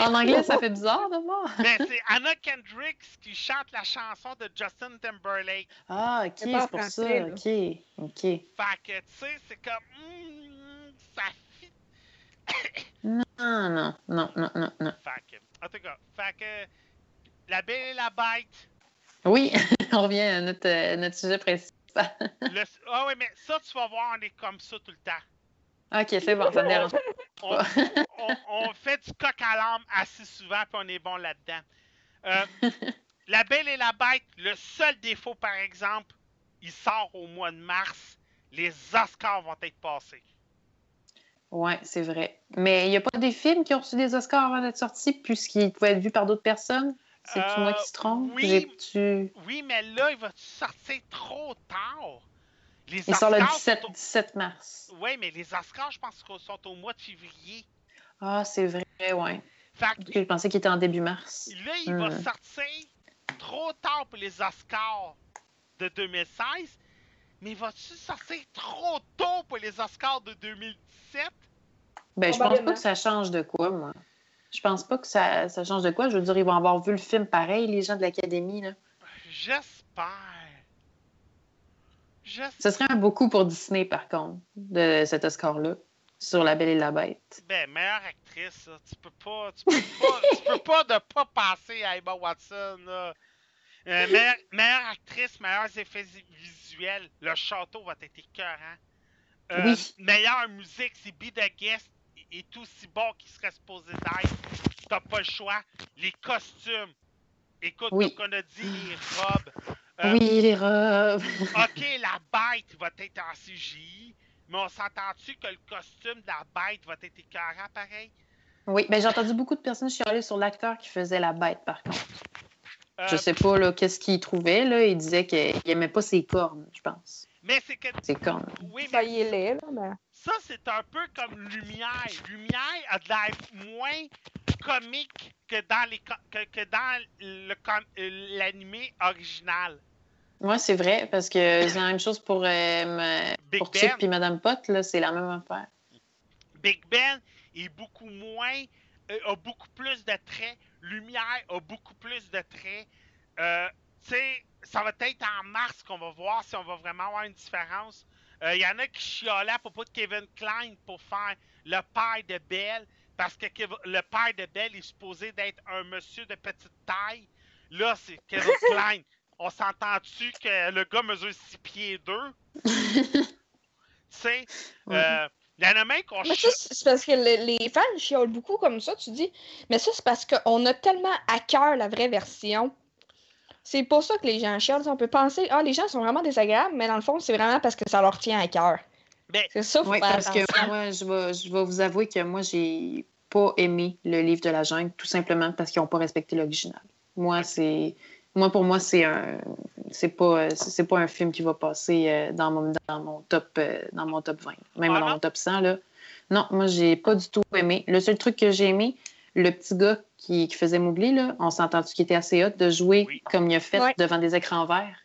En anglais, ça fait bizarre de voir. Ben, c'est Anna Kendrick qui chante la chanson de Justin Timberlake. Ah, OK, c'est, c'est pour ça. Là. OK, OK. Fait que, tu sais, c'est comme... Mm, ça fit. non, non, non, non, non, non. Fait que, en tout cas, fait que... La Belle et la Bête. Oui, on revient à notre, euh, notre sujet principal. le, ah oui, mais ça, tu vas voir, on est comme ça tout le temps. OK, c'est bon, ça me dérange. On, on, on fait du coq à l'âme assez souvent, puis on est bon là-dedans. Euh, la Belle et la Bête, le seul défaut, par exemple, il sort au mois de mars. Les Oscars vont être passés. Oui, c'est vrai. Mais il n'y a pas des films qui ont reçu des Oscars avant d'être sortis, puisqu'ils pouvaient être vus par d'autres personnes? C'est-tu euh, moi qui se trompe? Oui, J'ai-tu... oui, mais là, il va sortir trop tard. Les Ils sortent le dix-sept, au... dix-sept mars. Oui, mais les Oscars, je pense qu'ils sont au mois de février. Ah, c'est vrai, oui. Que... Je pensais qu'ils étaient en début mars. Là, il mm. va sortir trop tard pour les Oscars de deux mille seize, mais va-tu sortir trop tôt pour les Oscars de deux mille dix-sept? Ben, je pense pas que ça change de quoi, moi. Je pense pas que ça, ça change de quoi. Je veux dire, ils vont avoir vu le film pareil, les gens de l'Académie, là. J'espère. Juste... Ce serait un beau coup pour Disney, par contre, de cet Oscar-là, sur La Belle et la Bête. Ben, meilleure actrice, là. Tu peux pas, tu peux pas, tu peux pas ne pas passer à Emma Watson, là. Euh, meilleure, meilleure actrice, meilleurs effets visuels, le château va être écœurant. Euh, oui. Meilleure musique, c'est Be The Guest, est aussi bon qu'il serait supposé d'être. T'as pas le choix. Les costumes. Écoute, oui. Comme on a dit, les robes... Euh, oui, les robes. OK, la bête va être en C G I, mais on s'entend-tu que le costume de la bête va être écœurant pareil? Oui, mais j'ai entendu beaucoup de personnes chialer sur l'acteur qui faisait la bête, par contre. Euh, je sais pas, là, qu'est-ce qu'il trouvait, là. Il disait qu'il aimait pas ses cornes, je pense. Mais c'est que... Ses cornes. Oui, mais... Ça y est, laid, là, mais... Ça, c'est un peu comme Lumière. Lumière a de l'air moins comique que dans, les, que, que dans le, euh, l'animé original. Moi, ouais, c'est vrai, parce que c'est la même chose pour, euh, ma, pour Chip et Madame Pot, là, c'est la même affaire. Big Ben est beaucoup moins... Euh, a beaucoup plus de traits. Lumière a beaucoup plus de traits. Euh, tu sais, ça va être en mars qu'on va voir si on va vraiment avoir une différence. Il euh, y en a qui chiolaient à propos de Kevin Kline pour faire le père de Belle, parce que Kev- le père de Belle est supposé d'être un monsieur de petite taille. Là, c'est Kevin Kline. On s'entend-tu que le gars mesure six pieds deux? Tu sais, il euh, y en a même qu'on chiole. C'est parce que le, les fans chiolent beaucoup comme ça, tu dis. Mais ça, c'est parce qu'on a tellement à cœur la vraie version. C'est pour ça que les gens chialent. On peut penser, ah, les gens sont vraiment désagréables, mais dans le fond, c'est vraiment parce que ça leur tient à cœur. Ben, c'est ça, oui, parce attention. Que moi, je vais, je vais vous avouer que moi, j'ai pas aimé le livre de la jungle, tout simplement parce qu'ils n'ont pas respecté l'original. Moi, c'est, moi pour moi, c'est un, c'est pas, c'est pas un film qui va passer dans mon, dans mon top, dans mon top vingt, même ah, dans mon top cent là. Non, moi, j'ai pas du tout aimé. Le seul truc que j'ai aimé, le petit gars qui, qui faisait Mowgli, là, on s'entend-tu qu'il était assez hot de jouer oui. comme il a fait ouais. devant des écrans verts?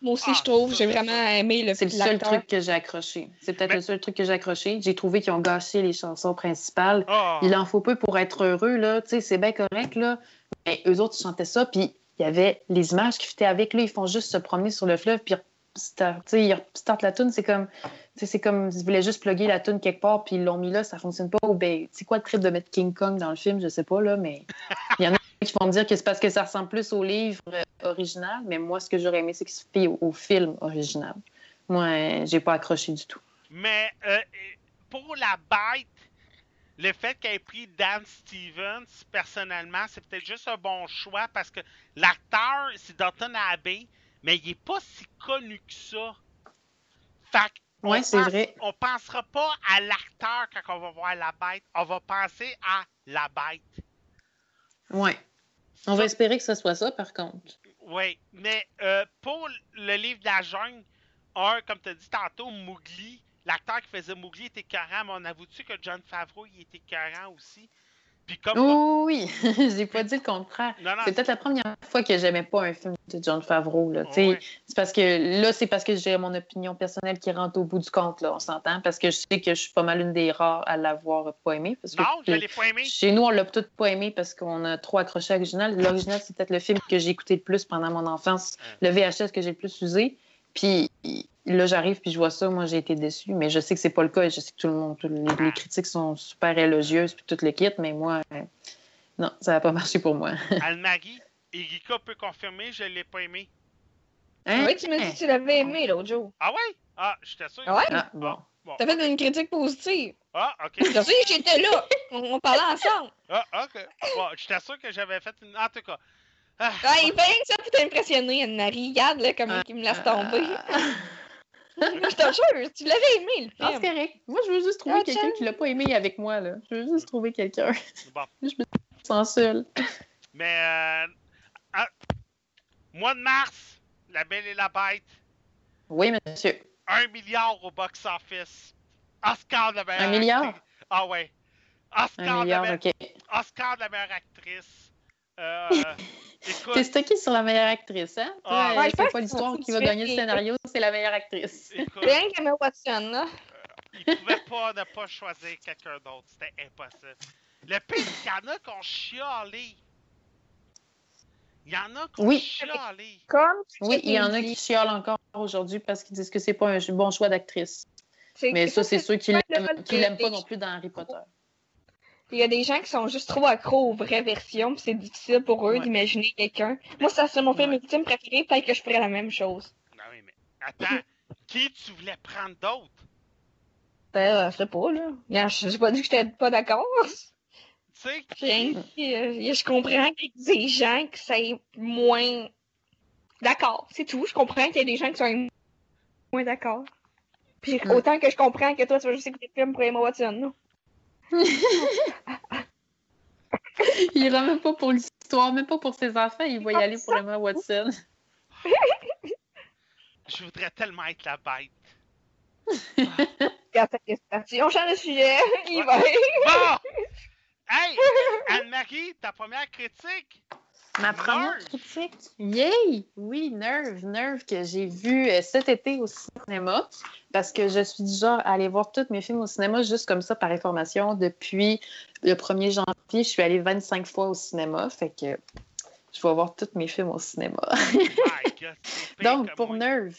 Moi aussi, ah, je trouve. J'ai vraiment aimé le. C'est le seul truc que j'ai accroché. C'est peut-être mais... le seul truc que j'ai accroché. J'ai trouvé qu'ils ont gâché les chansons principales. Oh. Il en faut peu pour être heureux, là. Tu sais, c'est bien correct, là. Mais eux autres, ils chantaient ça, puis il y avait les images qui fitaient avec. Là, ils font juste se promener sur le fleuve, puis ils startent la toune. C'est comme... c'est comme ils voulaient juste plugger la toune quelque part, puis ils l'ont mis là, ça fonctionne pas. Ou ben, c'est quoi le trip de mettre King Kong dans le film? Je sais pas, là, mais... Il y en a qui vont me dire que c'est parce que ça ressemble plus au livre original, mais moi, ce que j'aurais aimé, c'est qu'il se fie au, au film original. Moi, j'ai pas accroché du tout. Mais euh, pour la bête, le fait qu'elle ait pris Dan Stevens, personnellement, c'est peut-être juste un bon choix parce que l'acteur, c'est Downton Abbey, mais il est pas si connu que ça. Fait qu'on ouais, c'est pense, vrai. On pensera pas à l'acteur quand on va voir la bête, on va penser à la bête. Ouais. On va espérer que ce soit ça, par contre. Oui, mais euh, pour le livre de la jungle, un, comme tu as dit tantôt, Mowgli, l'acteur qui faisait Mowgli était écœurant, mais on avoue-tu que John Favreau, il était écœurant aussi? Puis comme oh, oui, j'ai pas dit le contraire. Non, non, c'est, c'est peut-être la première fois que j'aimais pas un film de John Favreau. Là, ouais. C'est parce que là, c'est parce que j'ai mon opinion personnelle qui rentre au bout du compte, là, on s'entend, parce que je sais que je suis pas mal une des rares à l'avoir pas aimé. Parce que non, je l'ai pas aimé. Chez nous, on l'a toutes pas aimé parce qu'on a trop accroché à l'original. L'original, c'est peut-être le film que j'ai écouté le plus pendant mon enfance, le V H S que j'ai le plus usé. Puis là, j'arrive puis je vois ça, moi j'ai été déçue, mais je sais que c'est pas le cas et je sais que tout le monde, tout, les, les critiques sont super élogieuses puis tout le kit, mais moi, euh, non, ça n'a pas marché pour moi. Anne-Marie, Igika peut confirmer, je l'ai pas aimé. Hein? Oui, tu m'as dit que tu l'avais aimé l'autre jour. Ah ouais? Ah, j'étais sûre. Ah ouais? Ah, bon. Bon. T'as fait une critique positive. Ah, ok. J'étais sûre que j'étais là, on, on parlait ensemble. Ah, ok. Bon, j'étais sûre que j'avais fait une... En tout cas... Ah, ouais, il fait ça pour t'impressionner, Anne-Marie. Regarde, là, comme ah, il me laisse tomber. Moi, je t'en jure, tu l'avais aimé, le film. Ah, c'est correct. Moi, je veux juste trouver ah, quelqu'un qui l'a pas aimé avec moi, là. Je veux juste trouver quelqu'un. Bon. Je me sens seule. Mais, euh... Ah, mois de mars, La Belle et la Bête. Oui, monsieur. Un milliard au box-office. Oscar de la meilleure Un milliard? Actrice. Ah, ouais. Oscar, Un milliard, de, la meilleure... okay. Oscar de la meilleure actrice. Euh, écoute... T'es stocké sur la meilleure actrice, hein? Ah, ouais, c'est pas l'histoire qui va gagner le scénario, c'est la meilleure actrice. Écoute, rien qu'Emma Watson, là. Euh, ils pouvaient pas ne pas choisir quelqu'un d'autre, c'était impossible. Le pire, il y en a qui ont chialé. Il y en a qui ont oui. chialé. Comme oui, il y en a qui chialent encore aujourd'hui parce qu'ils disent que c'est pas un bon choix d'actrice. C'est... Mais ça, c'est, c'est ceux qui l'aiment, qui l'aiment pas non plus dans Harry Potter. Il y a des gens qui sont juste trop accros aux vraies versions, puis c'est difficile pour eux ouais. d'imaginer quelqu'un. Moi, ça serait mon film ouais. ultime préféré, peut-être que je ferais la même chose. Non, mais, mais attends, qui tu voulais prendre d'autre? Ben, je sais pas, là. Je n'ai pas dit que j'étais pas d'accord. Tu sais, qui... Je comprends qu'il y a des gens qui sont moins d'accord, c'est tout. Je comprends qu'il y a des gens qui sont moins d'accord. Puis autant que je comprends que toi, tu vas juste écouter le film pour Emma Watson, non? Il ira même pas pour l'histoire, même pas pour ses enfants, il va y aller pour Emma Watson. Je voudrais tellement être la bête. Ah. On change de sujet, il va. Bon! Hey! Anne-Marie, ta première critique? Ma première Nerve. critique? Yay! Oui, Nerve, Nerve que j'ai vu cet été au cinéma. Parce que je suis du genre à aller voir tous mes films au cinéma juste comme ça, par information. Depuis le premier janvier, je suis allée vingt-cinq fois au cinéma. Fait que je vais voir tous mes films au cinéma. My God, donc, pour moi. Nerve.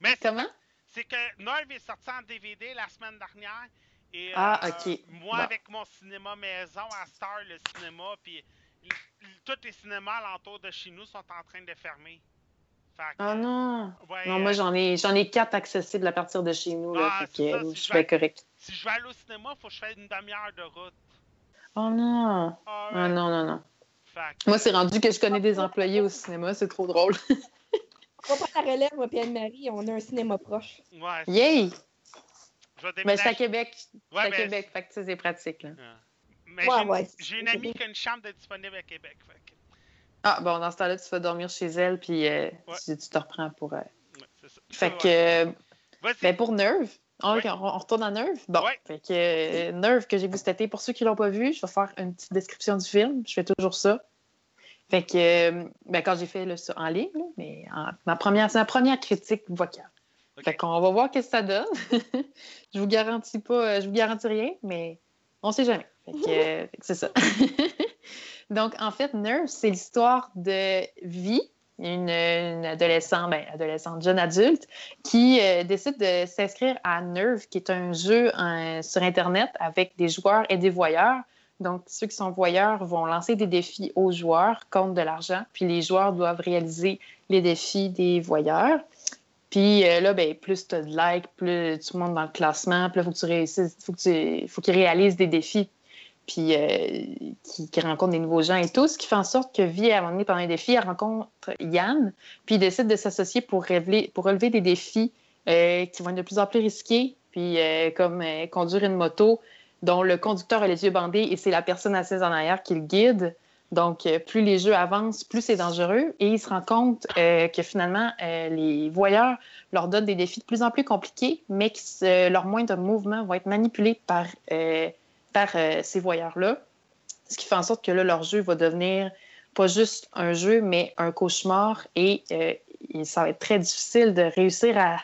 Mais c'est comment? Que, c'est que Nerve est sorti en D V D la semaine dernière. Et, ah, euh, OK. Moi, bon. avec mon cinéma maison, à Star, le cinéma, puis tous les cinémas alentour de chez nous sont en train de fermer. Ah oh non! Ouais, non, moi, j'en ai, j'en ai quatre accessibles à partir de chez nous. Là, ah, fait que, ça, si je vais être correct. Si je vais aller au cinéma, il faut que je fasse une demi-heure de route. Oh non! Ah, ouais. ah non, non, non. Que... Moi, c'est rendu que je connais des employés au cinéma. C'est trop drôle. On va pas la relève, moi et Anne-Marie. On a un cinéma proche. Ouais. Yay! Je vais déménager. Mais c'est à Québec. Ouais, c'est à mais... Québec. Fait que ça, c'est pratique. Là. Ah. Mais ouais, j'ai, ouais, j'ai une amie qui a une chambre de disponible à Québec. Fait que... Ah, bon, dans ce temps-là, tu vas dormir chez elle, puis euh, ouais. tu, tu te reprends pour... Euh... Ouais, c'est ça. Fait que... Ouais. Euh, ben, pour Nerve, Ah oui, ouais. on, on retourne à Nerve. Bon, ouais. fait que, euh, Nerve que j'ai vu cet été, pour ceux qui ne l'ont pas vu, je vais faire une petite description du film. Je fais toujours ça. Fait que, euh, ben, quand j'ai fait le, ça en ligne, là, mais en, ma première, c'est ma première critique vocale. Okay. Fait qu'on va voir ce que ça donne. je vous garantis pas, je vous garantis rien, mais on sait jamais. Fait que, euh, fait que c'est ça. Donc, en fait, Nerve, c'est l'histoire de Vie, une, une adolescente, ben, adolescente, jeune adulte, qui euh, décide de s'inscrire à Nerve, qui est un jeu hein, sur Internet avec des joueurs et des voyeurs. Donc, ceux qui sont voyeurs vont lancer des défis aux joueurs contre de l'argent, puis les joueurs doivent réaliser les défis des voyeurs. Puis euh, là, ben, plus tu as de likes, plus tu montes dans le classement, puis là, il faut que tu réussisses, faut que tu, faut qu'ils réalisent des défis, puis euh, qu'ils, qu'ils rencontrent des nouveaux gens et tout, ce qui fait en sorte que Vie, à un moment donné, pendant les défis, elle rencontre Yann, puis ils décident de s'associer pour, révéler, pour relever des défis euh, qui vont être de plus en plus risqués, puis euh, comme euh, conduire une moto dont le conducteur a les yeux bandés et c'est la personne assise en arrière qui le guide. Donc, plus les jeux avancent, plus c'est dangereux. Et ils se rendent compte euh, que finalement, euh, les voyeurs leur donnent des défis de plus en plus compliqués, mais que euh, leur moindre mouvement va être manipulé par, euh, par euh, ces voyeurs-là. Ce qui fait en sorte que là, leur jeu va devenir pas juste un jeu, mais un cauchemar. Et euh, ça va être très difficile de réussir à,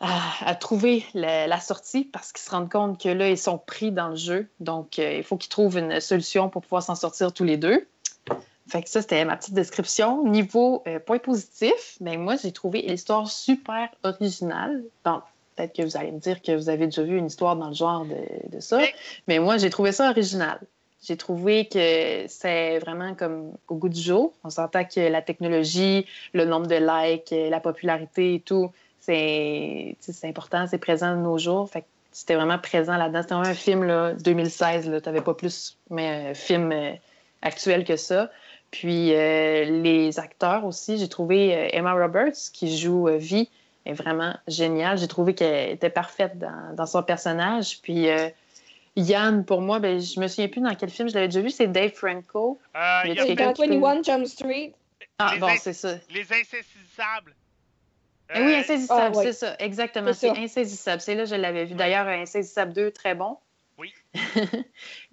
à, à trouver la, la sortie parce qu'ils se rendent compte que là, ils sont pris dans le jeu. Donc, euh, il faut qu'ils trouvent une solution pour pouvoir s'en sortir tous les deux. Fait que ça, c'était ma petite description. Niveau euh, point positif, ben moi, j'ai trouvé l'histoire super originale. Donc, peut-être que vous allez me dire que vous avez déjà vu une histoire dans le genre de, de ça. Mais moi, j'ai trouvé ça original. J'ai trouvé que c'est vraiment comme au goût du jour. On s'entend que la technologie, le nombre de likes, la popularité et tout, c'est, c'est important, c'est présent de nos jours. Fait que c'était vraiment présent là-dedans. C'était vraiment un film là, deux mille seize, là, t'avais pas plus mais un euh, film euh, actuel que ça. Puis euh, les acteurs aussi, j'ai trouvé euh, Emma Roberts qui joue euh, Vie est vraiment géniale. J'ai trouvé qu'elle était parfaite dans, dans son personnage. Puis euh, Yann, pour moi, ben, je me souviens plus dans quel film je l'avais déjà vu, c'est Dave Franco. Euh, il y a c'est dans vingt et un Jump Street. Ah les bon, in- c'est ça. Les Insaisissables. Euh... Oui, Insaisissable, oh, ouais. c'est ça, exactement. C'est, c'est Insaisissable, c'est là que je l'avais vu. D'ailleurs, Insaisissable deux, très bon. Oui.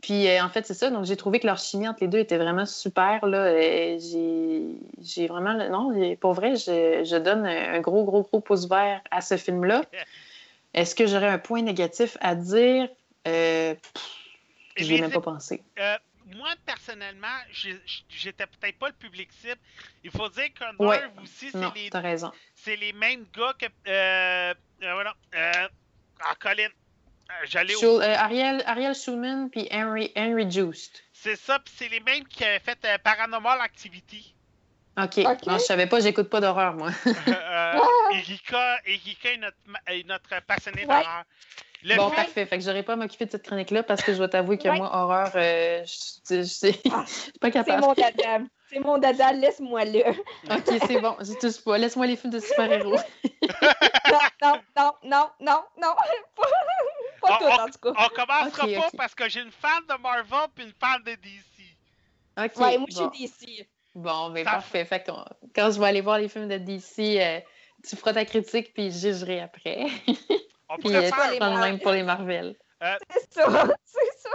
Puis, euh, en fait, c'est ça. Donc, j'ai trouvé que leur chimie entre les deux était vraiment super. Là. Et j'ai, j'ai vraiment... Non, pour vrai, je, je donne un gros, gros, gros pouce vert à ce film-là. Est-ce que j'aurais un point négatif à dire? Euh, je n'y ai même pas pensé. Euh, moi, personnellement, j'ai, j'étais peut-être pas le public cible. Il faut dire que ouais. Nerve aussi, c'est non, les... t'as raison. C'est les mêmes gars que... Euh, euh, voilà, euh, ah, Colin. J'allais Schul- au... euh, Ariel, Ariel Schulman puis Henry, Henry Joost. C'est ça, puis c'est les mêmes qui avaient fait euh, Paranormal Activity. OK. okay. Non, je savais pas, j'écoute pas d'horreur, moi. euh, euh, Igika, Igika est notre, est notre passionnée ouais. d'horreur. Le bon, film... parfait. Fait que j'aurais pas à m'occuper de cette chronique-là parce que je dois t'avouer que ouais. moi, horreur, euh, je, je, je, sais, je suis pas capable. C'est mon dada. C'est mon dada, laisse-moi-le. OK, c'est bon. Je touche pas. Laisse-moi les films de super-héros. non, non, non, non, non. Pas tout, en tout cas. On commencera okay, pas okay. parce que j'ai une fan de Marvel puis une fan de D C. OK. Ouais, moi, bon. je suis D C. Bon, mais ça parfait. Fait, fait qu'on... quand je vais aller voir les films de D C, euh, tu feras ta critique puis je jugerai après. On puis, pourrait faire les même Marvel. Pour les Marvel. Euh, c'est ça, c'est ça.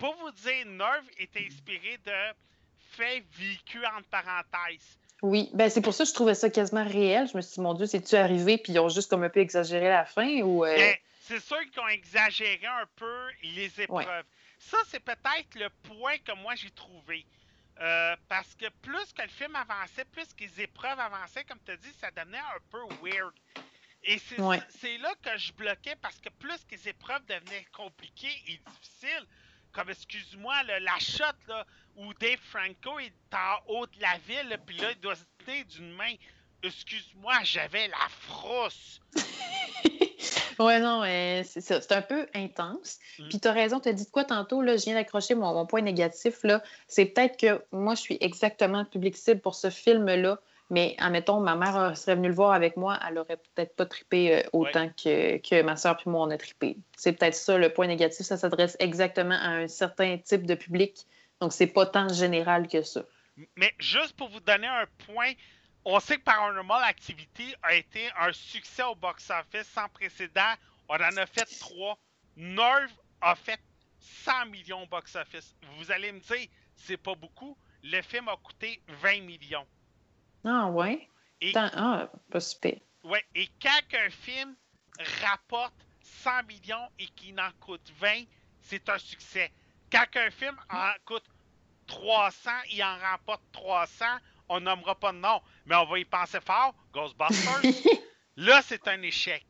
Pour vous dire, Nerve est inspiré de faits vécus entre parenthèses. Oui, ben c'est pour ça que je trouvais ça quasiment réel. Je me suis dit, mon Dieu, c'est-tu arrivé? Puis ils ont juste comme un peu exagéré la fin ou... Euh... Bien, c'est sûr qu'ils ont exagéré un peu les épreuves. Ouais. Ça, c'est peut-être le point que moi j'ai trouvé. Euh, parce que plus que le film avançait, plus que les épreuves avançaient, comme tu as dit, ça devenait un peu weird. Et c'est, ouais. c'est là que je bloquais, parce que plus que les épreuves devenaient compliquées et difficiles, comme, excuse-moi, là, la shot, là, où Dave Franco est en haut de la ville, puis là, il doit se tenir d'une main. Excuse-moi, j'avais la frousse. ouais, non, euh, c'est ça. C'est un peu intense. Mm. Puis t'as raison, t'as dit de quoi tantôt, là, je viens d'accrocher mon, mon point négatif, là. C'est peut-être que moi, je suis exactement public cible pour ce film-là. Mais, admettons, ma mère serait venue le voir avec moi, elle aurait peut-être pas trippé autant ouais. que, que ma soeur puis moi, on a trippé. C'est peut-être ça, le point négatif, ça s'adresse exactement à un certain type de public, donc c'est pas tant général que ça. Mais juste pour vous donner un point, on sait que Paranormal Activity a été un succès au box-office sans précédent, On en a fait trois. Nerve a fait cent millions box-office. Vous allez me dire, c'est pas beaucoup. Le film a coûté vingt millions. Ah ouais? Et, ah, pas super. Ouais, et quand un film rapporte cent millions et qu'il en coûte vingt, c'est un succès. Quand un film en coûte trois cents et en remporte trois cents, on nommera pas de nom, mais on va y penser fort. Ghostbusters, là, c'est un échec.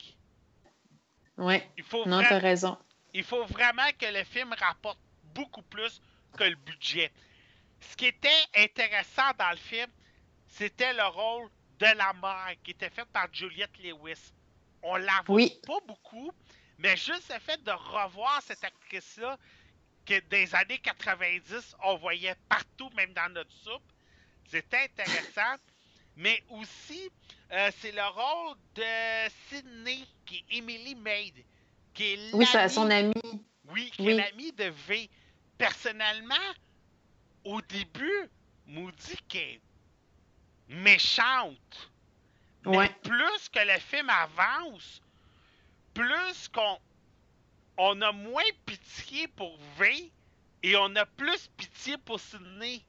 Oui, non, vra... t'as raison. Il faut vraiment que le film rapporte beaucoup plus que le budget. Ce qui était intéressant dans le film, c'était le rôle de la mère qui était faite par Juliette Lewis. On la voit oui. pas beaucoup, mais juste le fait de revoir cette actrice-là que des années quatre-vingt-dix, on voyait partout, même dans notre soupe. C'était intéressant. Mais aussi, euh, c'est le rôle de Sydney, qui est Emily Maid, qui est l'amie... Oui, c'est son amie. Oui, qui oui. est l'amie de V. Personnellement, au début, Moody qui est méchante. Mais ouais. plus que le film avance, plus qu'on on a moins pitié pour V et on a plus pitié pour Sydney.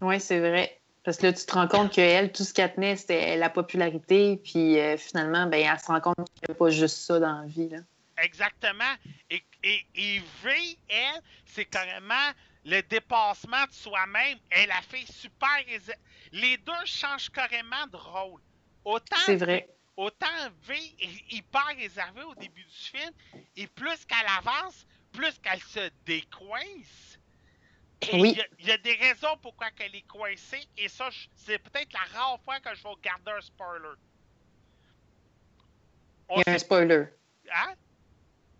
Oui, c'est vrai. Parce que là, tu te rends compte qu'elle, tout ce qu'elle tenait, c'était la popularité. Puis euh, finalement, ben, elle se rend compte qu'il n'y a pas juste ça dans la vie. Là. Exactement. Et, et, et V, elle, c'est carrément le dépassement de soi-même. Elle a fait super... Les deux changent carrément de rôle. Autant, c'est vrai. Autant V est hyper réservée au début du film. Et plus qu'elle avance, plus qu'elle se décoince. Il oui. y, y a des raisons pourquoi elle est coincée, et ça, je, c'est peut-être la rare fois que je vais regarder un spoiler. On Il y a sait... un spoiler. Hein?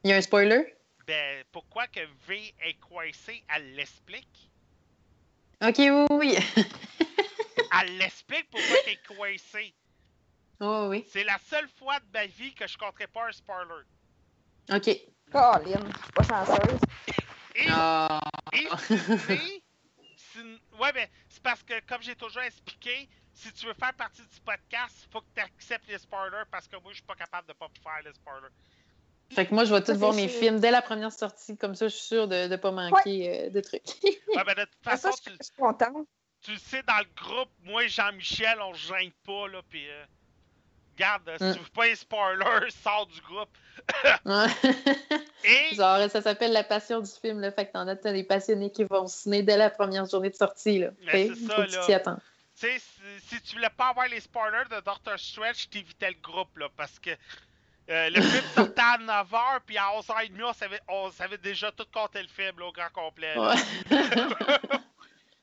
Il y a un spoiler? Ben, pourquoi que V est coincée, elle l'explique. OK, oui, oui. Elle l'explique pourquoi elle est coincée. Oh, oui. C'est la seule fois de ma vie que je ne compterai pas un spoiler. OK. Colin, pas chanceuse. Et, oh. et Sydney, Sydney, ouais, ben, c'est parce que, comme j'ai toujours expliqué, si tu veux faire partie du podcast, il faut que tu acceptes les spoilers parce que moi, je suis pas capable de pas faire les spoilers. Fait que moi, je vais tout voir mes sûr. films dès la première sortie, comme ça, je suis sûre de ne pas manquer ouais. euh, de trucs. Ouais, ben, de toute façon, ça, je, tu, je suis contente. Tu le sais, dans le groupe, moi et Jean-Michel, on se gêne pas, là, pis. Euh, regarde, mm. si tu veux pas les spoilers, sors du groupe. Et... Genre, ça s'appelle la passion du film, là. Fait que t'en as des passionnés qui vont au ciné dès la première journée de sortie, là. Fait, c'est ça, là. T'y attends. Tu sais, si, si tu voulais pas avoir les spoilers de Doctor Strange, t'évitais le groupe, là, parce que euh, le film sortait à neuf heures, puis à onze heures trente, on savait, on savait déjà tout compter le film, là, au grand complet. Ouais.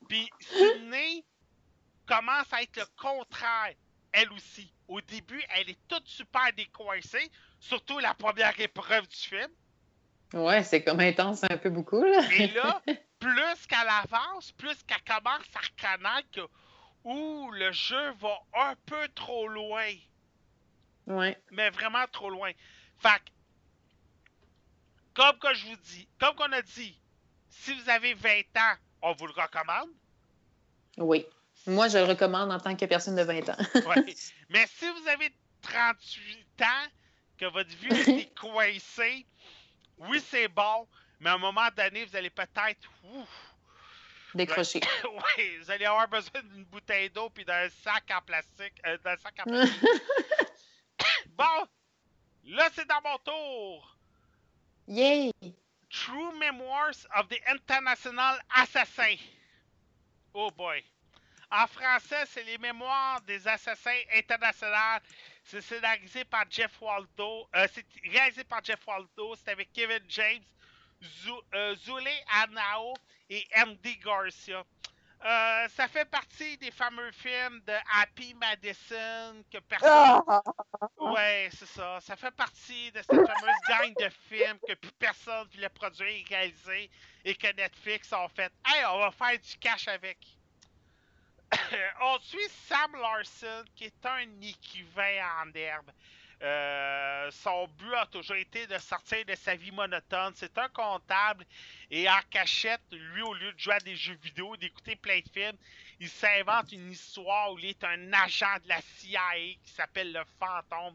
Puis Sydney commence à être le contraire, elle aussi. Au début, elle est toute super décoincée, surtout la première épreuve du film. Ouais, c'est comme intense un peu beaucoup, là. Et là, plus qu'elle avance, plus qu'elle commence à reconnaître où le jeu va un peu trop loin. Ouais. Mais vraiment trop loin. Fait que, comme que je vous dis, comme qu'on a dit, si vous avez vingt ans, on vous le recommande. Oui. Moi, je le recommande en tant que personne de vingt ans. Ouais. Mais si vous avez trente-huit ans, que votre vue est coincée, oui, c'est bon, mais à un moment donné, vous allez peut-être... Ouf, décrocher. Euh, oui, vous allez avoir besoin d'une bouteille d'eau puis d'un sac en plastique. Euh, d'un sac en plastique. Bon, là, c'est dans mon tour. Yay! True Memoirs of the International Assassin. Oh boy. En français, c'est Les Mémoires des Assassins Internationaux. C'est scénarisé par Jeff Waldo. Euh, c'est réalisé par Jeff Waldo. C'est avec Kevin James, Zou, euh, Zule Anao et M D Garcia. Euh, ça fait partie des fameux films de Happy Madison que personne... Ouais, c'est ça. Ça fait partie de cette fameuse gang de films que plus personne voulait produire et réaliser et que Netflix ont fait « Hey, on va faire du cash avec! » On suit Sam Larson, qui est un écrivain en herbe. Euh, son but a toujours été de sortir de sa vie monotone. C'est un comptable et en cachette, lui, au lieu de jouer à des jeux vidéo, d'écouter plein de films, il s'invente une histoire où il est un agent de la C I A qui s'appelle le Fantôme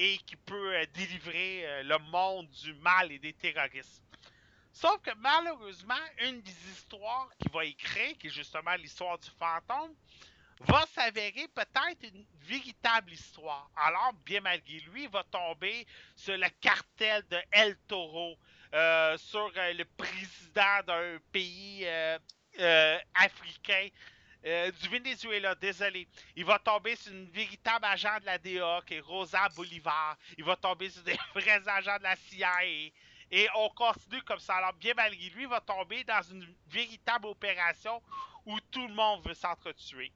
et qui peut euh, délivrer euh, le monde du mal et des terroristes. Sauf que malheureusement, une des histoires qu'il va écrire, qui est justement l'histoire du fantôme, va s'avérer peut-être une véritable histoire. Alors, bien malgré lui, il va tomber sur le cartel de El Toro, euh, sur euh, le président d'un pays euh, euh, africain, Euh, du Venezuela, désolé. Il va tomber sur une véritable agent de la D E A qui est Rosa Bolivar. Il va tomber sur des vrais agents de la C I A. Et on continue comme ça. Alors, bien malgré lui, il va tomber dans une véritable opération où tout le monde veut s'entretuer.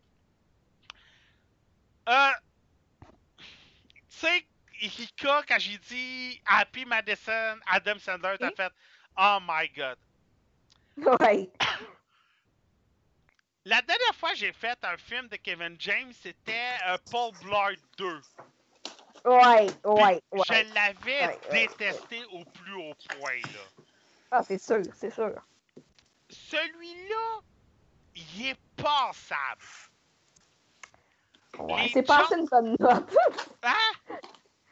Euh, tu sais, Erika, quand j'ai dit Happy Madison, Adam Sandler, t'as fait « Oh my God! » Ouais. La dernière fois que j'ai fait un film de Kevin James, c'était euh, Paul Blart deux. Ouais, ouais, ouais. Je l'avais ouais, détesté ouais, ouais. au plus haut point, là. Ah, c'est sûr, c'est sûr. Celui-là, il est passable. Ouais, c'est gens... passé une bonne note. Hein?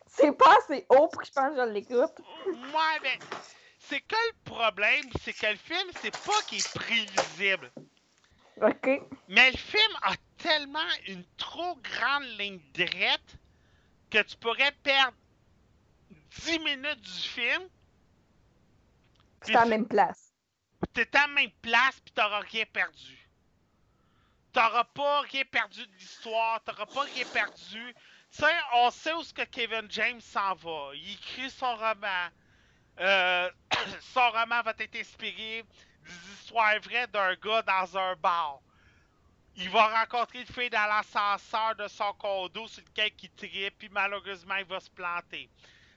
C'est passé haut pour que je pense que je l'écoute. Ouais, mais c'est que le problème, c'est que le film, c'est pas qu'il est prévisible. Okay. Mais le film a tellement une trop grande ligne droite que tu pourrais perdre dix minutes du film. T'es à la même place. T'es à la même place pis t'auras rien perdu. T'auras pas rien perdu de l'histoire, t'auras pas rien perdu. Tu sais, on sait où ce que Kevin James s'en va. Il écrit son roman. Euh, son roman va être inspiré des histoires vraies d'un gars dans un bar. Il va rencontrer une fille dans l'ascenseur de son condo sur lequel il tripe, puis malheureusement, il va se planter.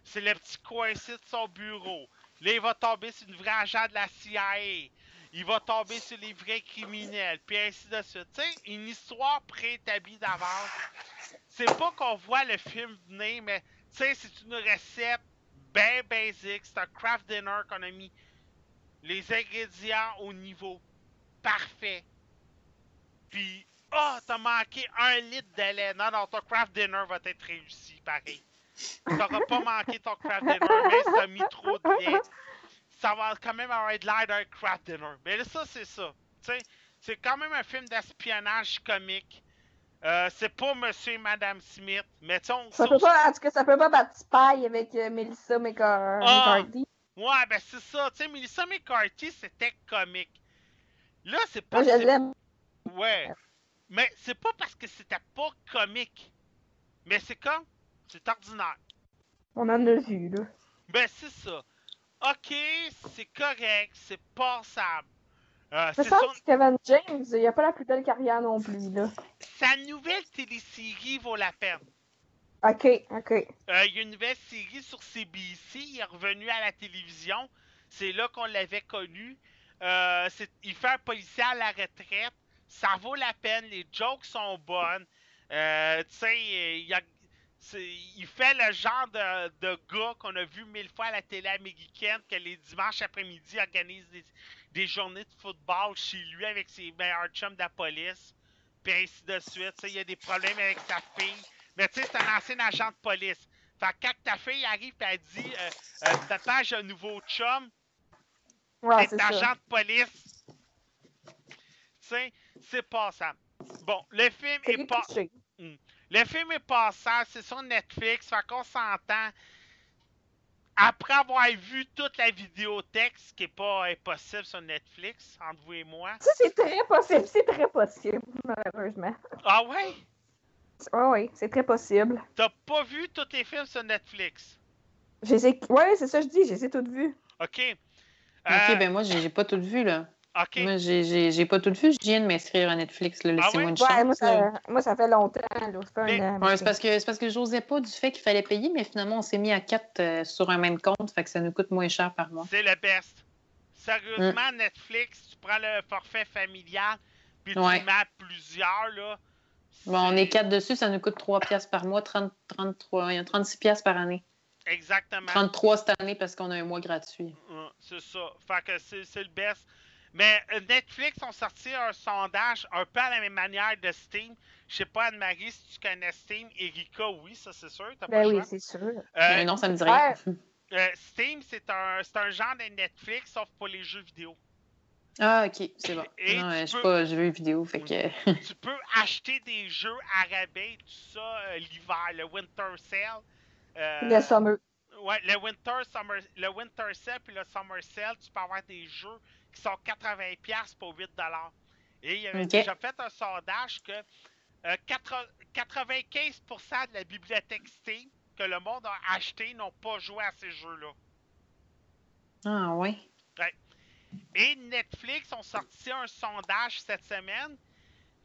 C'est le petit coin ici de son bureau. Là, il va tomber sur une vraie agent de la C I A. Il va tomber sur les vrais criminels, puis ainsi de suite. Tu sais, une histoire préétablie d'avance. C'est pas qu'on voit le film venir, mais tu sais, c'est une recette bien basique. C'est un craft dinner qu'on a mis les ingrédients au niveau parfait. Puis, oh, t'as manqué un litre de lait. Non, non, ton craft dinner va être réussi, pareil. T'auras pas manqué ton craft dinner, mais si t'as mis trop de lait, ça va quand même avoir de l'air d'un craft dinner. Mais là, ça, c'est ça. Tu sais, c'est quand même un film d'espionnage comique. Euh, c'est pas Monsieur et Madame Smith, mais tu sais, on... Ça peut pas, en tout cas, ça peut pas battre paille avec euh, Melissa McCarthy. Ouais, ben c'est ça. Tu sais, Melissa McCarthy, c'était comique. Là, c'est pas... Moi, je l'aime. Ouais. Mais c'est pas parce que c'était pas comique. Mais c'est comme... C'est ordinaire. On en a vu, là. Ben, c'est ça. OK, c'est correct. C'est passable. Euh, c'est ça, son... Kevin James, il a pas la plus belle carrière non plus, là. Sa nouvelle télésérie vaut la peine. OK, OK. Euh, il y a une nouvelle série sur C B C, il est revenu à la télévision. C'est là qu'on l'avait connu. Euh, c'est, il fait un policier à la retraite. Ça vaut la peine, les jokes sont bonnes. Euh, tu sais, il, il fait le genre de, de gars qu'on a vu mille fois à la télé américaine, que les dimanches après-midi organise des, des journées de football chez lui avec ses meilleurs chums de la police. Puis ainsi de suite. Il y a des problèmes avec sa fille. Mais tu sais, c'est un ancien agent de police. Fait que quand ta fille arrive et elle dit euh, euh, « Papa, j'ai un nouveau chum. » Ouais, c'est agent ça. De police. Tu sais, c'est passable. Bon, le film c'est est pas... Mmh. Le film est passable, c'est sur Netflix. Fait qu'on s'entend. Après avoir vu toute la vidéothèque, ce qui n'est pas impossible sur Netflix, entre vous et moi. Ça, c'est très possible. C'est très possible, malheureusement. Ah ouais? Oui, oui, c'est très possible. T'as pas vu tous les films sur Netflix? Oui, c'est ça que je dis, j'ai toutes vues. OK. Euh... OK, ben moi, j'ai, j'ai pas toutes vues, là. OK. Moi, j'ai, j'ai, j'ai pas toutes vues, je viens de m'inscrire à Netflix, là. Laissez-moi ah oui? une chance. Ouais, moi, ça, moi, ça fait longtemps, là. C'est, mais... un... ouais, c'est parce que c'est parce que j'osais pas du fait qu'il fallait payer, mais finalement, on s'est mis à quatre euh, sur un même compte, fait que ça nous coûte moins cher par mois. C'est le best. Sérieusement, mm. Netflix, tu prends le forfait familial, puis tu ouais. mets à plusieurs, là. Bon, on est quatre dessus, ça nous coûte trois piastres par mois, trente, trente-trois, trente-six piastres par année. Exactement. trente-trois cette année parce qu'on a un mois gratuit. C'est ça. Fait que c'est, c'est le best. Mais Netflix ont sorti un sondage un peu à la même manière de Steam. Je sais pas, Anne-Marie, si tu connais Steam. Érica, oui, ça c'est sûr. T'as ben pas oui, c'est sûr. Euh, Mais non, ça me dirait. Ouais. Euh, Steam, c'est un, c'est un genre de Netflix, sauf pour les jeux vidéo. Ah, OK, c'est bon. Et non, je sais pas, j'ai vu une vidéo, fait que... Tu peux acheter des jeux à rabais, tout ça, euh, l'hiver, le Winter Sale. Euh, le Summer. Ouais, le Winter, summer, le Winter Sale puis le Summer Sale, tu peux avoir des jeux qui sont quatre-vingts dollars pour huit dollars. Et il y avait okay. déjà fait un sondage que euh, quatre-vingt-quinze pour cent de la bibliothèque Steam que le monde a acheté n'ont pas joué à ces jeux-là. Ah, oui. Ouais. Et Netflix ont sorti un sondage cette semaine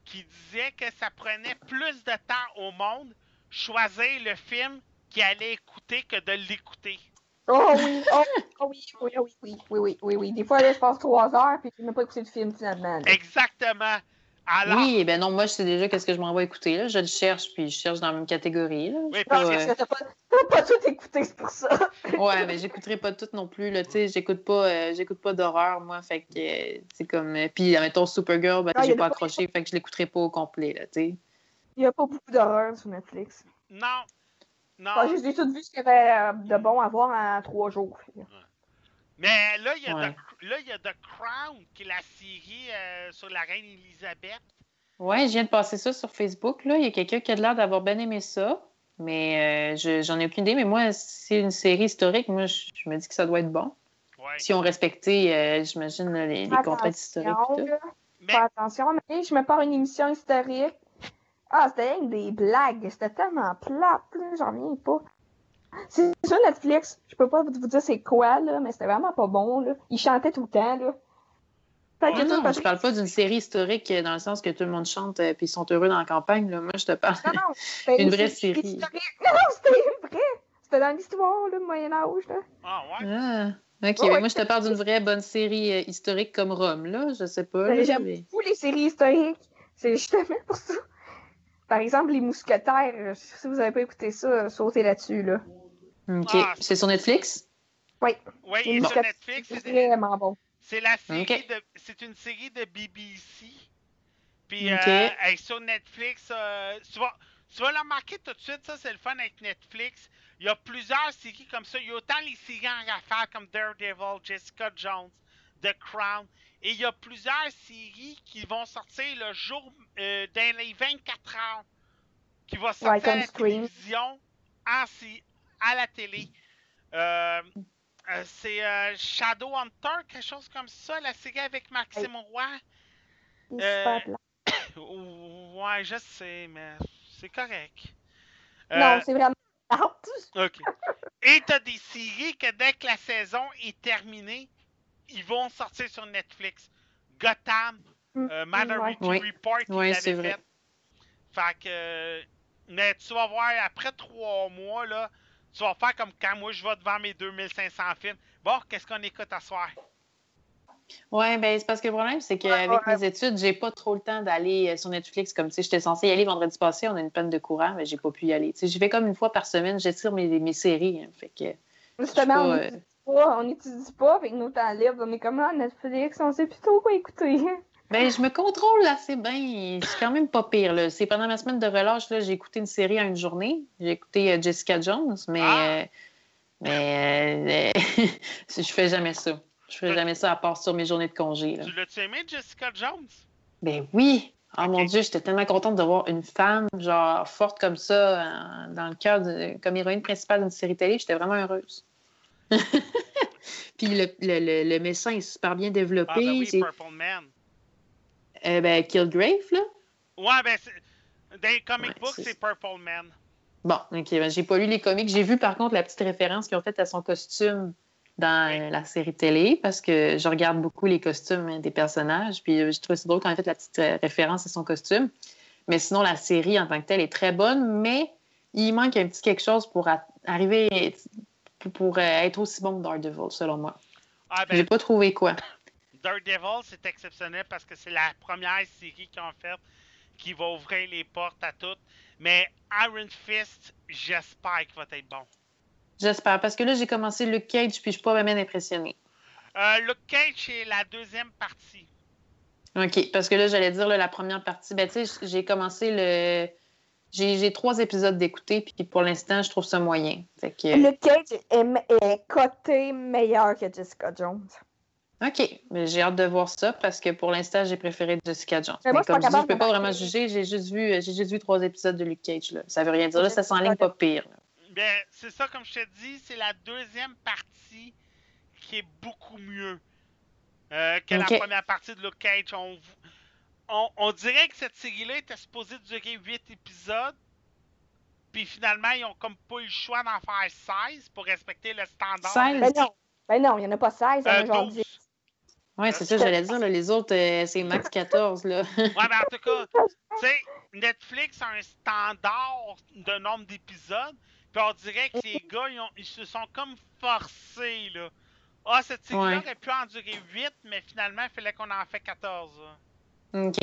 qui disait que ça prenait plus de temps au monde choisir le film qu'il allait écouter que de l'écouter. Oh oui, oh, oh oui, oui, oui, oui, oui, oui, oui, oui. Des fois, là, je passe trois heures et je n'ai même pas écouté le film finalement. Là. Exactement. Alors... Oui, ben non, moi, je sais déjà qu'est-ce que je m'en vais écouter. Là. Je le cherche, puis je cherche dans la même catégorie. Là. Oui, parce pas, que euh... tu n'as pas, pas tout écouté, c'est pour ça. Ouais, mais j'écouterai pas tout non plus. Tu sais, j'écoute pas, euh, j'écoute pas d'horreur, moi. Fait que euh, c'est comme... Euh, puis, admettons, Supergirl, ben, non, j'ai pas accroché, pas... fait que je l'écouterai pas au complet, là, tu sais. Il y a pas beaucoup d'horreur sur Netflix. Non, non. Enfin, j'ai tout vu ce qu'il y avait de bon à voir en trois jours. Là. Mais là, il y a ouais. The, là, il y a The Crown, qui est la série euh, sur la reine Élisabeth. Oui, je viens de passer ça sur Facebook. Là. Il y a quelqu'un qui a l'air d'avoir bien aimé ça, mais euh, je, j'en ai aucune idée. Mais moi, c'est une série historique. Moi, je, je me dis que ça doit être bon. Ouais. Si on respectait, euh, j'imagine, là, les, les contraintes historiques. Mais... Fais attention, mais je me pars une émission historique. Ah, c'était avec des blagues. C'était tellement plate. J'en viens pas. C'est sur Netflix, je peux pas vous dire c'est quoi, là, mais c'était vraiment pas bon, là. Ils chantaient tout le temps, là. Oh non, non, parce... je parle pas d'une série historique dans le sens que tout le monde chante et ils sont heureux dans la campagne, là. Moi, je te parle d'une vraie série. Historique. Non, non, c'était vrai. C'était dans l'histoire, là, le Moyen-Âge, là. Ah, ouais? Ah, OK. Oh, ouais, moi, je te parle d'une vraie bonne série euh, historique comme Rome, là. Je sais pas. Là, j'aime mais... beaucoup les séries historiques. C'est justement pour ça. Par exemple, Les Mousquetaires, si vous n'avez pas écouté ça, sautez là-dessus, là. OK. Ah, c'est... c'est sur Netflix? Oui. Oui, et bon. Sur Netflix, c'est, c'est vraiment bon. C'est la série okay. de... C'est une série de B B C. Puis, okay. euh, elle est sur Netflix, euh, tu vas, tu vas la marquer tout de suite, ça, c'est le fun avec Netflix. Il y a plusieurs séries comme ça. Il y a autant les séries en rafale comme Daredevil, Jessica Jones, The Crown. Et il y a plusieurs séries qui vont sortir le jour, euh, dans les vingt-quatre heures, qui vont sortir ouais, à la télévision, en, à la télé. Euh, euh, c'est euh, Shadowhunter, quelque chose comme ça, la série avec Maxime Roy. Euh, ouais, je sais, mais c'est correct. Euh, non, c'est vraiment... OK. Et t'as des séries que dès que la saison est terminée, ils vont sortir sur Netflix. Gotham, euh, Minority oui. Report, qui oui, c'est vrai. Fait. fait que, mais tu vas voir, après trois mois, là, tu vas faire comme quand moi, je vais devant mes deux mille cinq cents films. Bon, qu'est-ce qu'on écoute à soir? Oui, bien, c'est parce que le problème, c'est qu'avec ouais, ouais. mes études, j'ai pas trop le temps d'aller sur Netflix. Comme, tu sais, j'étais censée y aller vendredi passé, on a une panne de courant, mais j'ai pas pu y aller. Tu sais, j'y vais comme une fois par semaine, j'étire mes, mes séries. Hein, fait que... Justement, on n'étudie pas avec nos temps libres, on est comme là, Netflix, on sait plus trop quoi écouter. Ben, je me contrôle assez bien, c'est quand même pas pire, là. C'est pendant ma semaine de relâche, là, j'ai écouté une série en une journée, j'ai écouté euh, Jessica Jones, mais, ah. euh, mais euh, je fais jamais ça. Je fais jamais ça à part sur mes journées de congé, là. Tu l'as-tu aimé, Jessica Jones? Ben oui! Oh okay. Mon Dieu, j'étais tellement contente de voir une femme, genre, forte comme ça, hein, dans le cœur, comme héroïne principale d'une série télé, j'étais vraiment heureuse. Puis le, le, le, le médecin est super bien développé. Ah ben oui, c'est... Purple Man. Euh, ben, Kilgrave, là? Ouais, ben, c'est... dans les comic ouais, books, c'est... c'est Purple Man. Bon, OK, ben, j'ai pas lu les comics. J'ai vu, par contre, la petite référence qu'ils ont faite à son costume dans ouais. la série télé, parce que je regarde beaucoup les costumes des personnages, puis je trouve ça drôle quand ils ont fait la petite référence à son costume. Mais sinon, la série, en tant que telle, est très bonne, mais il manque un petit quelque chose pour a- arriver... Pour, pour euh, être aussi bon que Daredevil, selon moi. Ah ben, j'ai pas trouvé quoi. Daredevil, c'est exceptionnel parce que c'est la première série qu'ils ont faite qui va ouvrir les portes à toutes. Mais Iron Fist, j'espère qu'il va être bon. J'espère, parce que là, j'ai commencé Luke Cage puis je suis pas vraiment impressionnée. Euh, Luke Cage, c'est la deuxième partie. OK, parce que là, j'allais dire, là, la première partie, ben tu sais, j'ai commencé le... J'ai, j'ai trois épisodes d'écouter, puis pour l'instant, je trouve ça moyen. Fait que... Luke Cage est, est coté meilleur que Jessica Jones. OK, mais j'ai hâte de voir ça, parce que pour l'instant, j'ai préféré Jessica Jones. Mais moi, mais comme je dis, je peux pas vraiment juger, j'ai juste vu, j'ai juste vu trois épisodes de Luke Cage. Là. Ça veut rien dire, là, ça s'enligne pas pire. Là. Bien, c'est ça, comme je te dis, c'est la deuxième partie qui est beaucoup mieux euh, que okay. la première partie de Luke Cage. On, on, on dirait que cette série-là était supposée durer huit épisodes, puis finalement, ils ont comme pas eu le choix d'en faire seize pour respecter le standard. seize? Ben non, ben non, il n'y en a pas seize, euh, aujourd'hui. Oui, c'est ça, j'allais dire, là, les autres, euh, c'est max quatorze, là. Oui, mais ben en tout cas, tu sais, Netflix a un standard de nombre d'épisodes, puis on dirait que les gars, ils, ont, ils se sont comme forcés, là. Ah, cette série-là aurait pu en durer huit, mais finalement, il fallait qu'on en fait quatorze. Là. OK.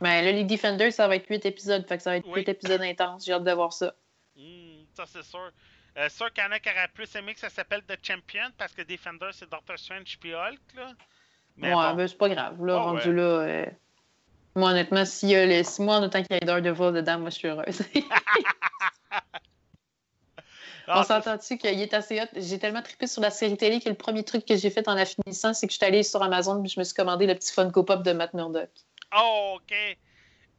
Mais là, les Defenders, ça va être huit épisodes, fait que ça va être oui. huit épisodes intenses. J'ai hâte de voir ça. Mmh, ça, c'est sûr. Euh, sûr qu'il y en a qui auraient plus aimé que ça s'appelle The Champion, parce que Defenders, c'est Doctor Strange puis Hulk, là. Mais ouais, bon. Ben, c'est pas grave, là, oh, rendu ouais. là... Euh... Moi, honnêtement, s'il y a les six mois, en autant qu'il y a d'heures de vol dedans, moi, je suis heureuse. Non, on s'entend-tu qu'il est assez hot? J'ai tellement trippé sur la série télé que le premier truc que j'ai fait en la finissant, c'est que je suis allée sur Amazon et je me suis commandé le petit Funko Pop de Matt Murdock. Oh, OK.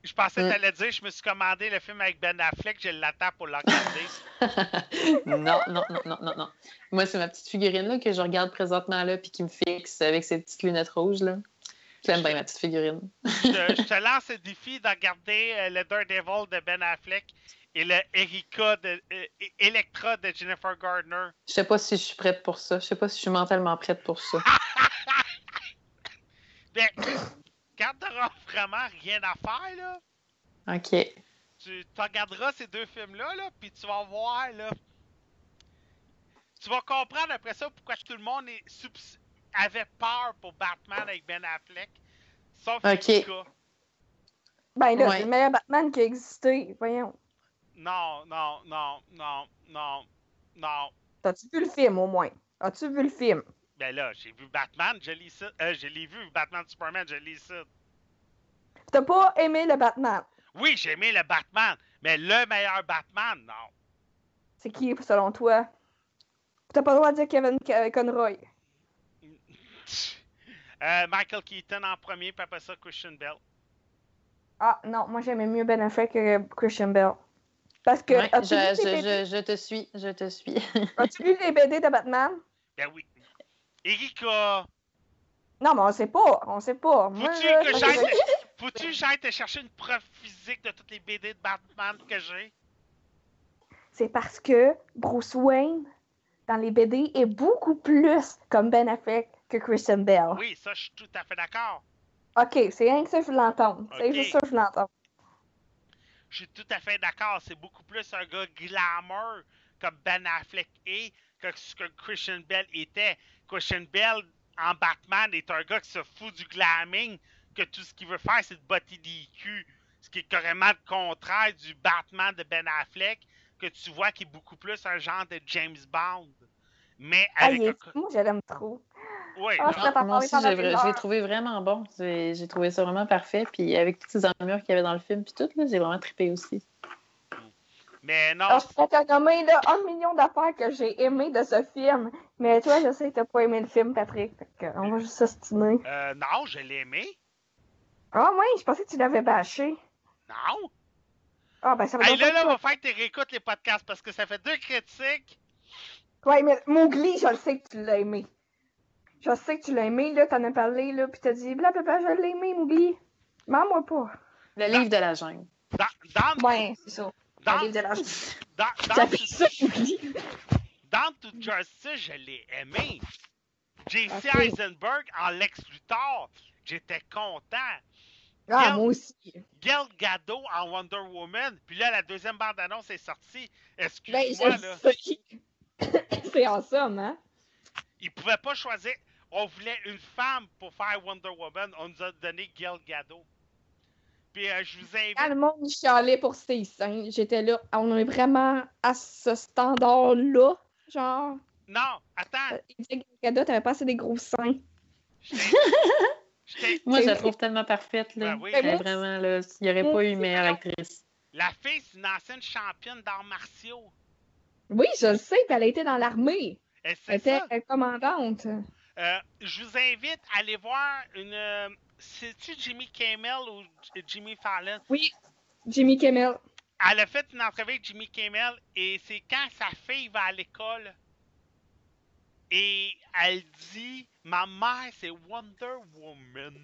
Je pensais que mm. t'allais dire je me suis commandé le film avec Ben Affleck, je l'attends pour le regarder. non, non, non, non, non, non. Moi, c'est ma petite figurine là, que je regarde présentement là puis qui me fixe avec ses petites lunettes rouges. Là. J'aime bien ma petite figurine. je, te, je te lance le défi de regarder euh, le Daredevil de Ben Affleck et le Érica de euh, Electra de Jennifer Gardner. Je sais pas si je suis prête pour ça. Je sais pas si je suis mentalement prête pour ça. Ben, quand t'auras vraiment rien à faire, là... OK. Tu regarderas ces deux films-là, là, puis tu vas voir, là... Tu vas comprendre après ça pourquoi tout le monde est subs- avait peur pour Batman avec Ben Affleck. Sauf okay. Erika. Ben là, ouais. c'est le meilleur Batman qui a existé, voyons. Non, non, non, non, non, non. T'as-tu vu le film, au moins? As-tu vu le film? Ben là, j'ai vu Batman, je l'ai ça. Euh, je l'ai vu, Batman Superman, je l'ai ça. T'as pas aimé le Batman? Oui, j'ai aimé le Batman, mais le meilleur Batman, non. C'est qui, selon toi? T'as pas le droit de dire Kevin Conroy. euh, Michael Keaton en premier, puis après ça, Christian Bale. Ah, non, moi j'aimais mieux Ben Affleck que Christian Bale. Parce que ouais, as-tu je, lu je, je, je te suis, je te suis. As-tu lu les B D de Batman? Ben oui. Erika! Non, mais on sait pas, on sait pas. Moi, Faut-tu là, que j'aille te... j'aille te chercher une preuve physique de toutes les B D de Batman que j'ai? C'est parce que Bruce Wayne, dans les B D, est beaucoup plus comme Ben Affleck que Christian Bale. Oui, ça, je suis tout à fait d'accord. OK, c'est rien que ça, je l'entends. Okay. C'est juste ça, je l'entends. Je suis tout à fait d'accord. C'est beaucoup plus un gars glamour comme Ben Affleck est que ce que Christian Bale était. Christian Bale en Batman est un gars qui se fout du glamming, que tout ce qu'il veut faire, c'est de botter des culs. Ce qui est carrément le contraire du Batman de Ben Affleck, que tu vois qui est beaucoup plus un genre de James Bond. Mais avec ah, un... fou, je l'aime trop. Oui, oh, non, moi aussi, j'ai, je l'ai trouvé vraiment bon. J'ai, j'ai trouvé ça vraiment parfait. Puis avec toutes ces armures qu'il y avait dans le film, puis tout, là, j'ai vraiment trippé aussi. Mais non. Alors, je pourrais te nommer là, un million d'affaires que j'ai aimé de ce film. Mais toi, je sais que t'as pas aimé le film, Patrick. On va juste s'ostiner. Euh, non, je l'ai aimé. Ah, oui, je pensais que tu l'avais bâché. Non. Ah, ben ça va hey, là, là, on va faire que tu réécoutes les podcasts parce que ça fait deux critiques. Oui, mais Mowgli, je le sais que tu l'as aimé. Je sais que tu l'as aimé, là, t'en as parlé, là, pis t'as dit, blablabla, je l'ai aimé, Mowgli. Mens-moi pas. Le livre dans, de la jungle. Dans, dans, ouais, c'est ça. Dans, le livre de la jungle. Dans, dans, dans, tout, dans toute justice, je l'ai aimé. J C Okay. Eisenberg en Lex Luthor, j'étais content. Ah, Gal, moi aussi. Gal Gadot en Wonder Woman, puis là, la deuxième bande-annonce est sortie. Excuse-moi, ben, là. C'est awesome, hein? Ils pouvaient pas choisir... On voulait une femme pour faire Wonder Woman. On nous a donné Gal Gadot. Puis euh, je vous invite... Quand le monde chialait pour ces scènes, j'étais là. On est vraiment à ce standard-là, genre. Non, attends! Canada, euh, t'avais pas assez des gros seins. Moi, je la trouve tellement parfaite. Là. Ben oui. Elle, vraiment, là, il n'y aurait pas eu meilleure actrice. La fille, c'est une ancienne championne d'arts martiaux. Oui, je le sais, puis elle a été dans l'armée. Elle était ça. commandante. Euh, je vous invite à aller voir une... C'est-tu Jimmy Kimmel ou Jimmy Fallon? Oui, Jimmy Kimmel. Elle a fait une entrevue avec Jimmy Kimmel et c'est quand sa fille va à l'école et elle dit « Ma mère, c'est Wonder Woman. »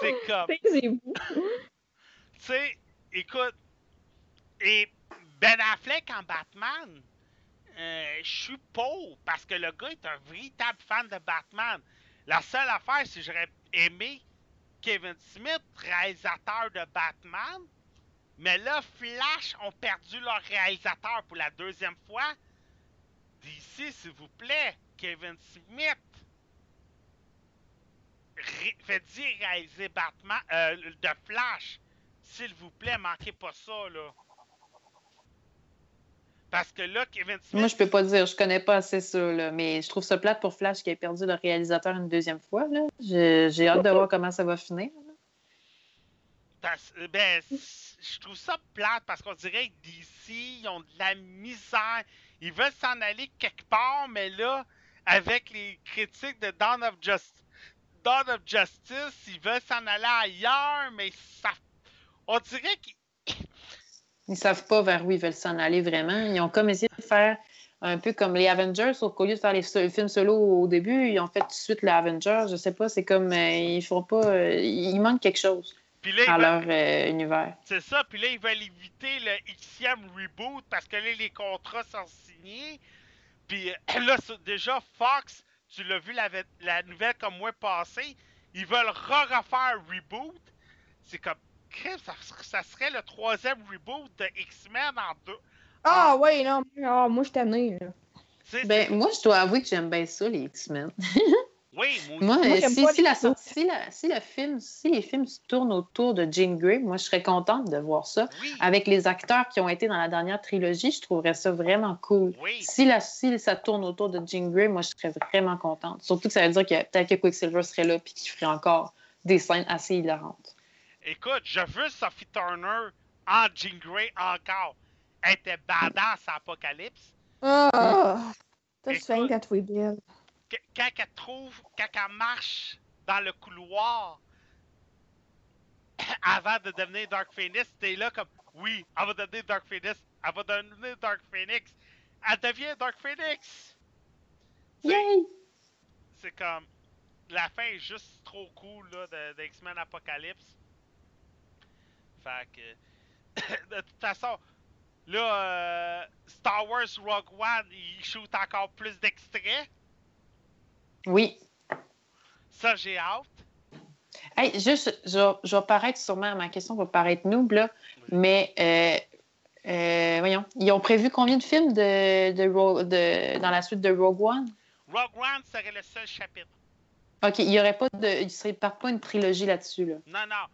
C'est comme... C'est vous. Tu sais, écoute, et Ben Affleck en Batman, euh, je suis pauvre parce que le gars est un véritable fan de Batman. La seule affaire, c'est que j'aurais aimé Kevin Smith, réalisateur de Batman, mais là, Flash ont perdu leur réalisateur pour la deuxième fois. D C, s'il vous plaît, Kevin Smith, ré- faites-y réaliser Batman, euh, de Flash, s'il vous plaît, manquez pas ça, là. Parce que là, Kevin Smith... Moi, je peux pas dire, je connais pas assez ça, là, mais je trouve ça plate pour Flash qui a perdu le réalisateur une deuxième fois, là. Je, j'ai hâte de voir comment ça va finir, là. Parce, ben, je trouve ça plate parce qu'on dirait que D C, ils ont de la misère. Ils veulent s'en aller quelque part, mais là, avec les critiques de Dawn of, Just, Dawn of Justice, ils veulent s'en aller ailleurs, mais ça... On dirait qu'ils... Ils savent pas vers où ils veulent s'en aller vraiment. Ils ont comme essayé de faire un peu comme les Avengers, sauf qu'au lieu de faire les films solo au début, ils ont fait tout de suite les Avengers. Je sais pas, c'est comme... Euh, ils font pas... Euh, il manque quelque chose. Là, à leur veulent... euh, univers. C'est ça, puis là, ils veulent éviter le Xème reboot parce que là, les contrats sont signés. Puis là, déjà, Fox, tu l'as vu la, la nouvelle comme moi passée, ils veulent refaire reboot. C'est comme, ça, ça serait le troisième reboot de X-Men en deux. Ah en... oui, non, oh, moi, je suis tannée, là. C'est, ben, c'est... moi, je dois avouer que j'aime bien ça, les X-Men. Oui, moi, moi si, si, la, si, la, si, le film, si les films se tournent autour de Jean Grey, moi, je serais contente de voir ça. Oui. Avec les acteurs qui ont été dans la dernière trilogie, je trouverais ça vraiment cool. Oui. Si, la, si ça tourne autour de Jean Grey, moi, je serais vraiment contente. Surtout que ça veut dire que peut-être que Quicksilver serait là et qu'il ferait encore des scènes assez hilarantes. Écoute, je veux Sophie Turner en Jean Grey encore. Elle était badass à Apocalypse. Oh! T'as le soin quand tu es belle. Quand elle trouve, quand elle marche dans le couloir avant de devenir Dark Phoenix, t'es là comme oui, elle va devenir Dark Phoenix, elle va devenir Dark Phoenix, elle devient Dark Phoenix! C'est, Yay! C'est comme la fin est juste trop cool là de, de X-Men Apocalypse. Fait que de toute façon. Là euh, Star Wars Rogue One, il shoot encore plus d'extraits. Oui. Ça, j'ai hâte. Hey, juste, je, je vais paraître sûrement, ma question va paraître noob, là, oui. mais euh, euh, voyons, ils ont prévu combien de films de, de, de, de, dans la suite de Rogue One? Rogue One serait le seul chapitre. OK, il n'y aurait pas de... Il ne part pas une trilogie là-dessus, là. Non, non.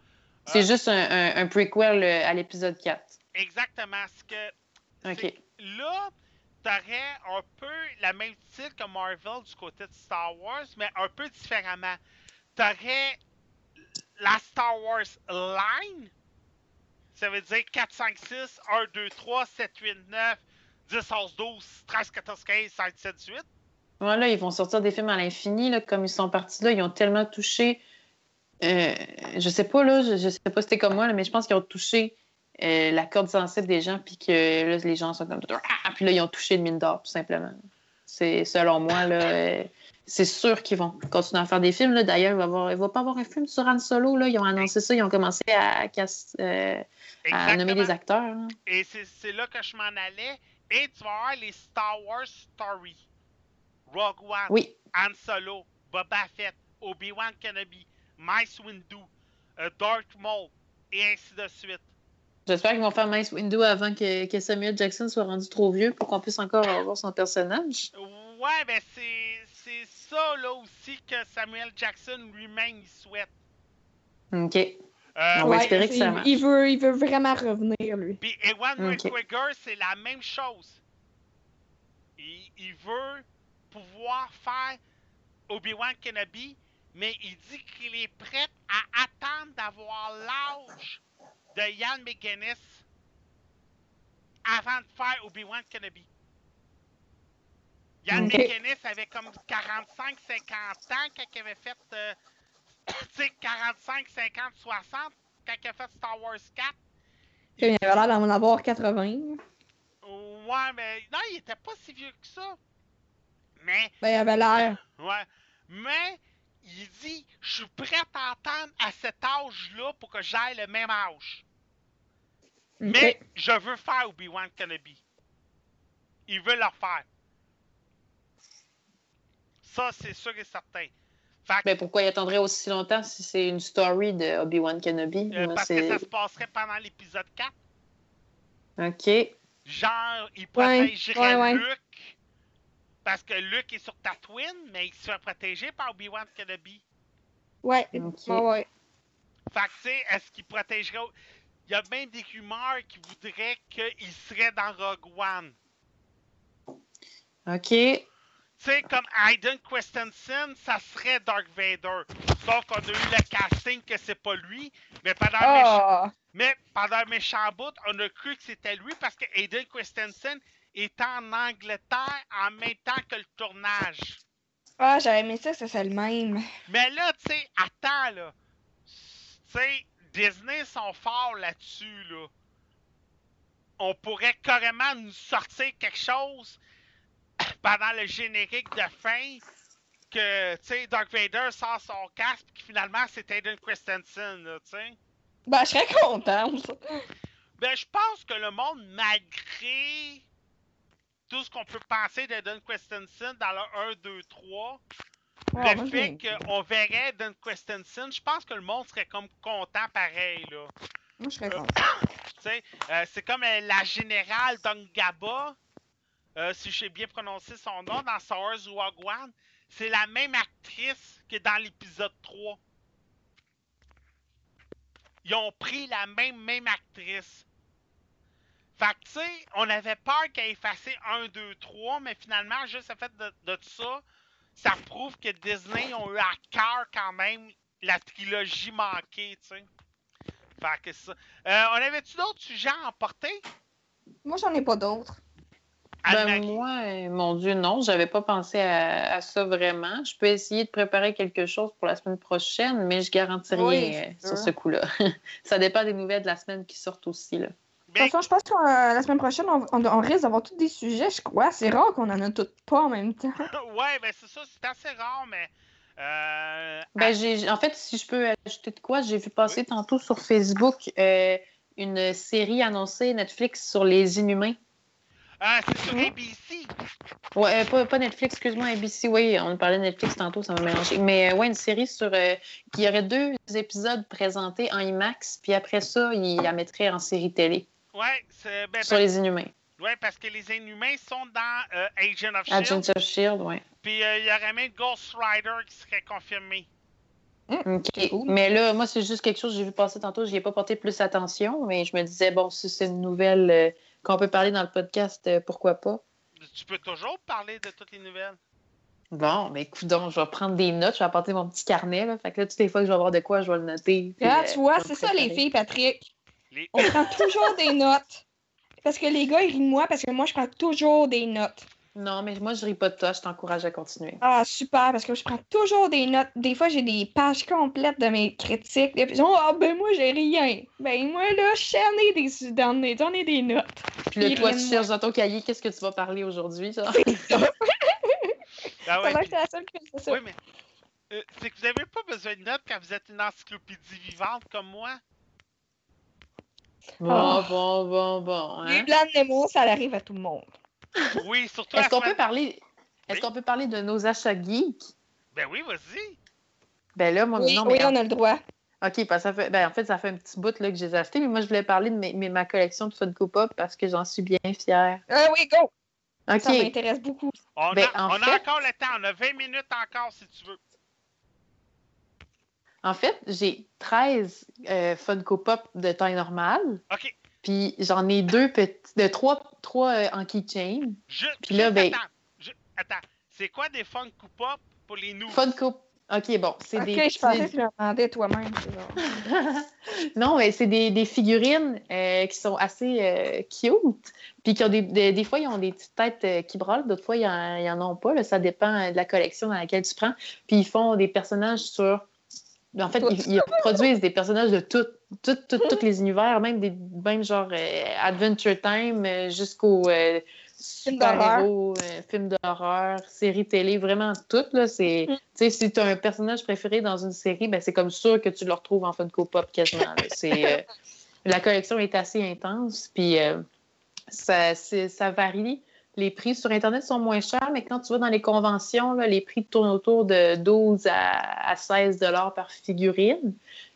C'est euh, juste un, un, un prequel à l'épisode quatre. Exactement. Ce que... Okay. Là... T'aurais un peu la même titre que Marvel du côté de Star Wars, mais un peu différemment. T'aurais la Star Wars Line, ça veut dire quatre, cinq, six, un, deux, trois, sept, huit, neuf, dix, onze, douze, treize, quatorze, quinze, seize, dix-sept, dix-huit. Voilà, ils vont sortir des films à l'infini, là, comme ils sont partis là, ils ont tellement touché... Euh, je sais pas, là, je, je sais pas si t'es comme moi, là, mais je pense qu'ils ont touché... Euh, la corde sensible des gens, puis que là, les gens sont comme... Ah! Puis là, ils ont touché une mine d'or, tout simplement. C'est, selon moi, là, euh, c'est sûr qu'ils vont continuer à faire des films. Là. D'ailleurs, il va, avoir, il va pas avoir un film sur Han Solo. Là. Ils ont annoncé ça, ils ont commencé à, euh, à nommer des acteurs. Là. Et c'est, c'est là que je m'en allais. Et tu vas avoir les Star Wars Stories. Rogue One, oui. Han Solo, Boba Fett, Obi-Wan Kenobi, Mace Windu, uh, Darth Maul, et ainsi de suite. J'espère qu'ils vont faire Mace Windu avant que, que Samuel Jackson soit rendu trop vieux pour qu'on puisse encore avoir son personnage. Ouais, ben c'est, c'est ça là aussi que Samuel Jackson lui-même il souhaite. OK. Euh, On va ouais, espérer que ça marche. Il veut, il veut vraiment revenir, lui. Puis Ewan McGregor, okay. C'est la même chose. Il, il veut pouvoir faire Obi-Wan Kenobi, mais il dit qu'il est prêt à attendre d'avoir l'âge de Ian McGuinness avant de faire Obi-Wan Kenobi. Ian okay. McGuinness avait comme quarante-cinq à cinquante ans quand il avait fait euh, tu sais, quarante-cinq, cinquante, soixante quand il a fait Star Wars quatre. Il avait l'air d'en avoir quatre-vingts. Ouais, mais non, il était pas si vieux que ça. Mais... Ben, il avait l'air. Ouais. Mais, il dit, je suis prêt à attendre à cet âge-là pour que j'aille le même âge. Okay. Mais, je veux faire Obi-Wan Kenobi. Il veut le refaire. Ça, c'est sûr et certain. Fait que... Mais pourquoi il attendrait aussi longtemps si c'est une story de Obi-Wan Kenobi? Euh, Moi, parce c'est... que ça se passerait pendant l'épisode quatre. OK. Genre, il protégerait ouais, ouais, Luke. Ouais. Parce que Luke est sur Tatooine, mais il se fait protéger par Obi-Wan Kenobi. Ouais, okay. ouais, ouais. Fait que, tu sais, est-ce qu'il protégerait... Il y a même des rumeurs qui voudraient qu'il serait dans Rogue One. OK. Tu sais, comme Hayden Christensen, ça serait Darth Vader. Sauf qu'on a eu le casting que c'est pas lui, mais pendant oh. mes mais pendant mes chambouts, on a cru que c'était lui parce que Hayden Christensen était en Angleterre en même temps que le tournage. Ah, oh, j'avais aimé ça que ça soit le même. Mais là, tu sais, attends, là. Tu sais, Disney sont forts là-dessus, là. On pourrait carrément nous sortir quelque chose pendant le générique de fin, que, tu sais, Darth Vader sort son casque, puis finalement, c'est Hayden Christensen, là, tu sais. Ben, je serais contente. Ben, je pense que le monde, malgré tout ce qu'on peut penser d'Hayden Christensen dans le un, deux, trois, oh, le moi, fait j'ai... qu'on verrait Hayden Christensen, je pense que le monde serait comme content pareil, là. Moi, je serais euh, content. Tu sais, euh, c'est comme euh, la générale Dongaba. Euh, si j'ai bien prononcé son nom, dans Star Wars Rogue One, c'est la même actrice que dans l'épisode trois. Ils ont pris la même, même actrice. Fait que, tu sais, on avait peur qu'elle effaçait un, deux, trois, mais finalement, juste le fait de, de ça, ça prouve que Disney ont eu à cœur quand même la trilogie manquée, tu sais. Fait que ça. Euh, on avait-tu d'autres sujets à emporter? Moi, j'en ai pas d'autres. Ben moi, mon Dieu, non, j'avais pas pensé à, à ça vraiment. Je peux essayer de préparer quelque chose pour la semaine prochaine, mais je garantis oui, rien sur ce coup-là. Ça dépend des nouvelles de la semaine qui sortent aussi, là. Mais... De toute façon, je pense que euh, la semaine prochaine, on, on, on risque d'avoir tous des sujets, je crois. C'est rare qu'on en a toutes pas en même temps. Ouais, ben c'est ça, c'est assez rare, mais... Euh... Ben j'ai, en fait, si je peux ajouter de quoi, j'ai vu passer oui. tantôt sur Facebook euh, une série annoncée Netflix sur les Inhumains. Ah, c'est sur A B C! Ouais, euh, pas, pas Netflix, excuse-moi, A B C, oui, on parlait de Netflix tantôt, ça m'a mélangé. Mais euh, ouais, une série sur... Euh, qui aurait deux épisodes présentés en IMAX, puis après ça, ils la mettraient en série télé. Ouais, c'est... Ben, sur ben, les Inhumains. Ouais, parce que les Inhumains sont dans euh, Agent of S H I E L D. Agent of S H I E L D, ouais. Puis il euh, y aurait même Ghost Rider qui serait confirmé. Mmh, OK. Cool. Mais là, moi, c'est juste quelque chose que j'ai vu passer tantôt, j'y ai pas porté plus attention, mais je me disais, bon, si c'est une nouvelle... Euh, qu'on peut parler dans le podcast, euh, pourquoi pas? Tu peux toujours parler de toutes les nouvelles. Bon, mais coudonc, je vais prendre des notes, je vais apporter mon petit carnet, là. Fait que là, toutes les fois que je vais avoir de quoi, je vais le noter. Puis, ah, tu euh, vois, c'est ça les filles, Patrick. Les... On prend toujours des notes. Parce que les gars, ils rient de moi, parce que moi, je prends toujours des notes. Non, mais moi, je ris pas de toi, je t'encourage à continuer. Ah, super, parce que je prends toujours des notes. Des fois, j'ai des pages complètes de mes critiques. Puis, ah, oh, ben moi, j'ai rien. Ben moi, là, je des dans les, j'en ai des notes. Puis là, toi, tu cherches dans ton cahier, qu'est-ce que tu vas parler aujourd'hui, ça? C'est ça. Ben ouais, puis... la seule que ça. Oui, mais euh, c'est que vous n'avez pas besoin de notes quand vous êtes une encyclopédie vivante comme moi. Bon, oh. bon, bon, bon. Hein? Les blancs de Nemo, ça arrive à tout le monde. Oui, surtout Est-ce, qu'on peut, parler... Est-ce oui. qu'on peut parler de nos achats geeks? Ben oui, vas-y. Ben là, moi, oui, non, mais oui on a le droit. OK, parce que ça fait... ben, en fait, ça fait un petit bout là, que je les ai achetés, mais moi, je voulais parler de mes... ma collection de Funko Pop parce que j'en suis bien fière. Ah oui, go! Okay. Ça m'intéresse beaucoup. On, ben, a... En on fait... a encore le temps. On a vingt minutes encore, si tu veux. En fait, j'ai treize euh, Funko Pop de taille normale. OK. Puis j'en ai deux petits, de trois, trois euh, en keychain. Puis là, ben, attends. Attends, c'est quoi des Funko Pop pour les nous? Funko. OK, bon, c'est okay, des... OK, je pensais que tu le demandais toi-même. Non, mais c'est des, des figurines euh, qui sont assez euh, cute. Puis qui ont des, des, des fois, ils ont des petites têtes euh, qui brûlent. D'autres fois, ils n'en ont pas. Là, ça dépend de la collection dans laquelle tu prends. Puis ils font des personnages sur... En fait, ils, ils produisent des personnages de tous tout, tout, tout les univers, même des même genre euh, Adventure Time euh, jusqu'au... Euh, super-héros, euh, films d'horreur, séries télé, vraiment toutes. Là, c'est, mm. Si tu as un personnage préféré dans une série, ben, c'est comme sûr que tu le retrouves en Funko Pop quasiment. Là. C'est, euh, la collection est assez intense, puis euh, ça, c'est, ça varie. Les prix sur Internet sont moins chers, mais quand tu vas dans les conventions, là, les prix tournent autour de douze à seize dollars par figurine.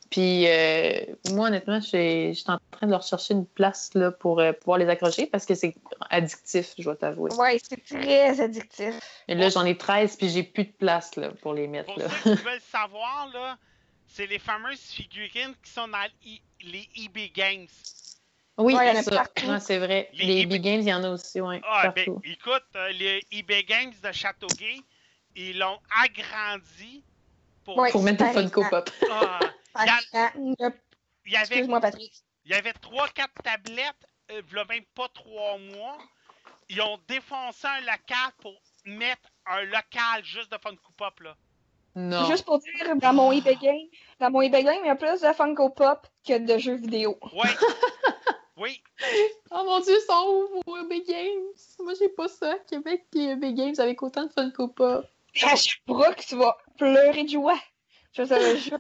Puis, euh, moi, honnêtement, je suis en train de leur chercher une place là, pour euh, pouvoir les accrocher parce que c'est addictif, je dois t'avouer. Oui, c'est très addictif. Et là, j'en ai treize, puis j'ai plus de place là, pour les mettre. Pour là. Ceux qui veulent savoir, là, c'est les fameuses figurines qui sont dans les E B Games. Oui, ouais, c'est ça. Non, c'est vrai. Les, les E B... E B Games, il y en a aussi, oui. Ah, ben, écoute, euh, les E B Games de Châteauguay, ils l'ont agrandi pour, ouais, pour mettre des Funko Pop. Ah. Il y, a... il, y avait... Excuse-moi, Patrick. Il y avait trois quatre tablettes, euh, il y a même pas trois mois. Ils ont défoncé un local pour mettre un local juste de Funko Pop, là. Non. Juste pour dire, dans mon eBay Game, dans mon eBay Game, il y a plus de Funko Pop que de jeux vidéo. Oui. Oui. Oh mon Dieu, ils sont où vos eBay Games? Moi, j'ai pas ça. Québec et eBay Games avec autant de Funko Pop. À Sherbrooke, tu vas pleurer de joie. Je te le jure.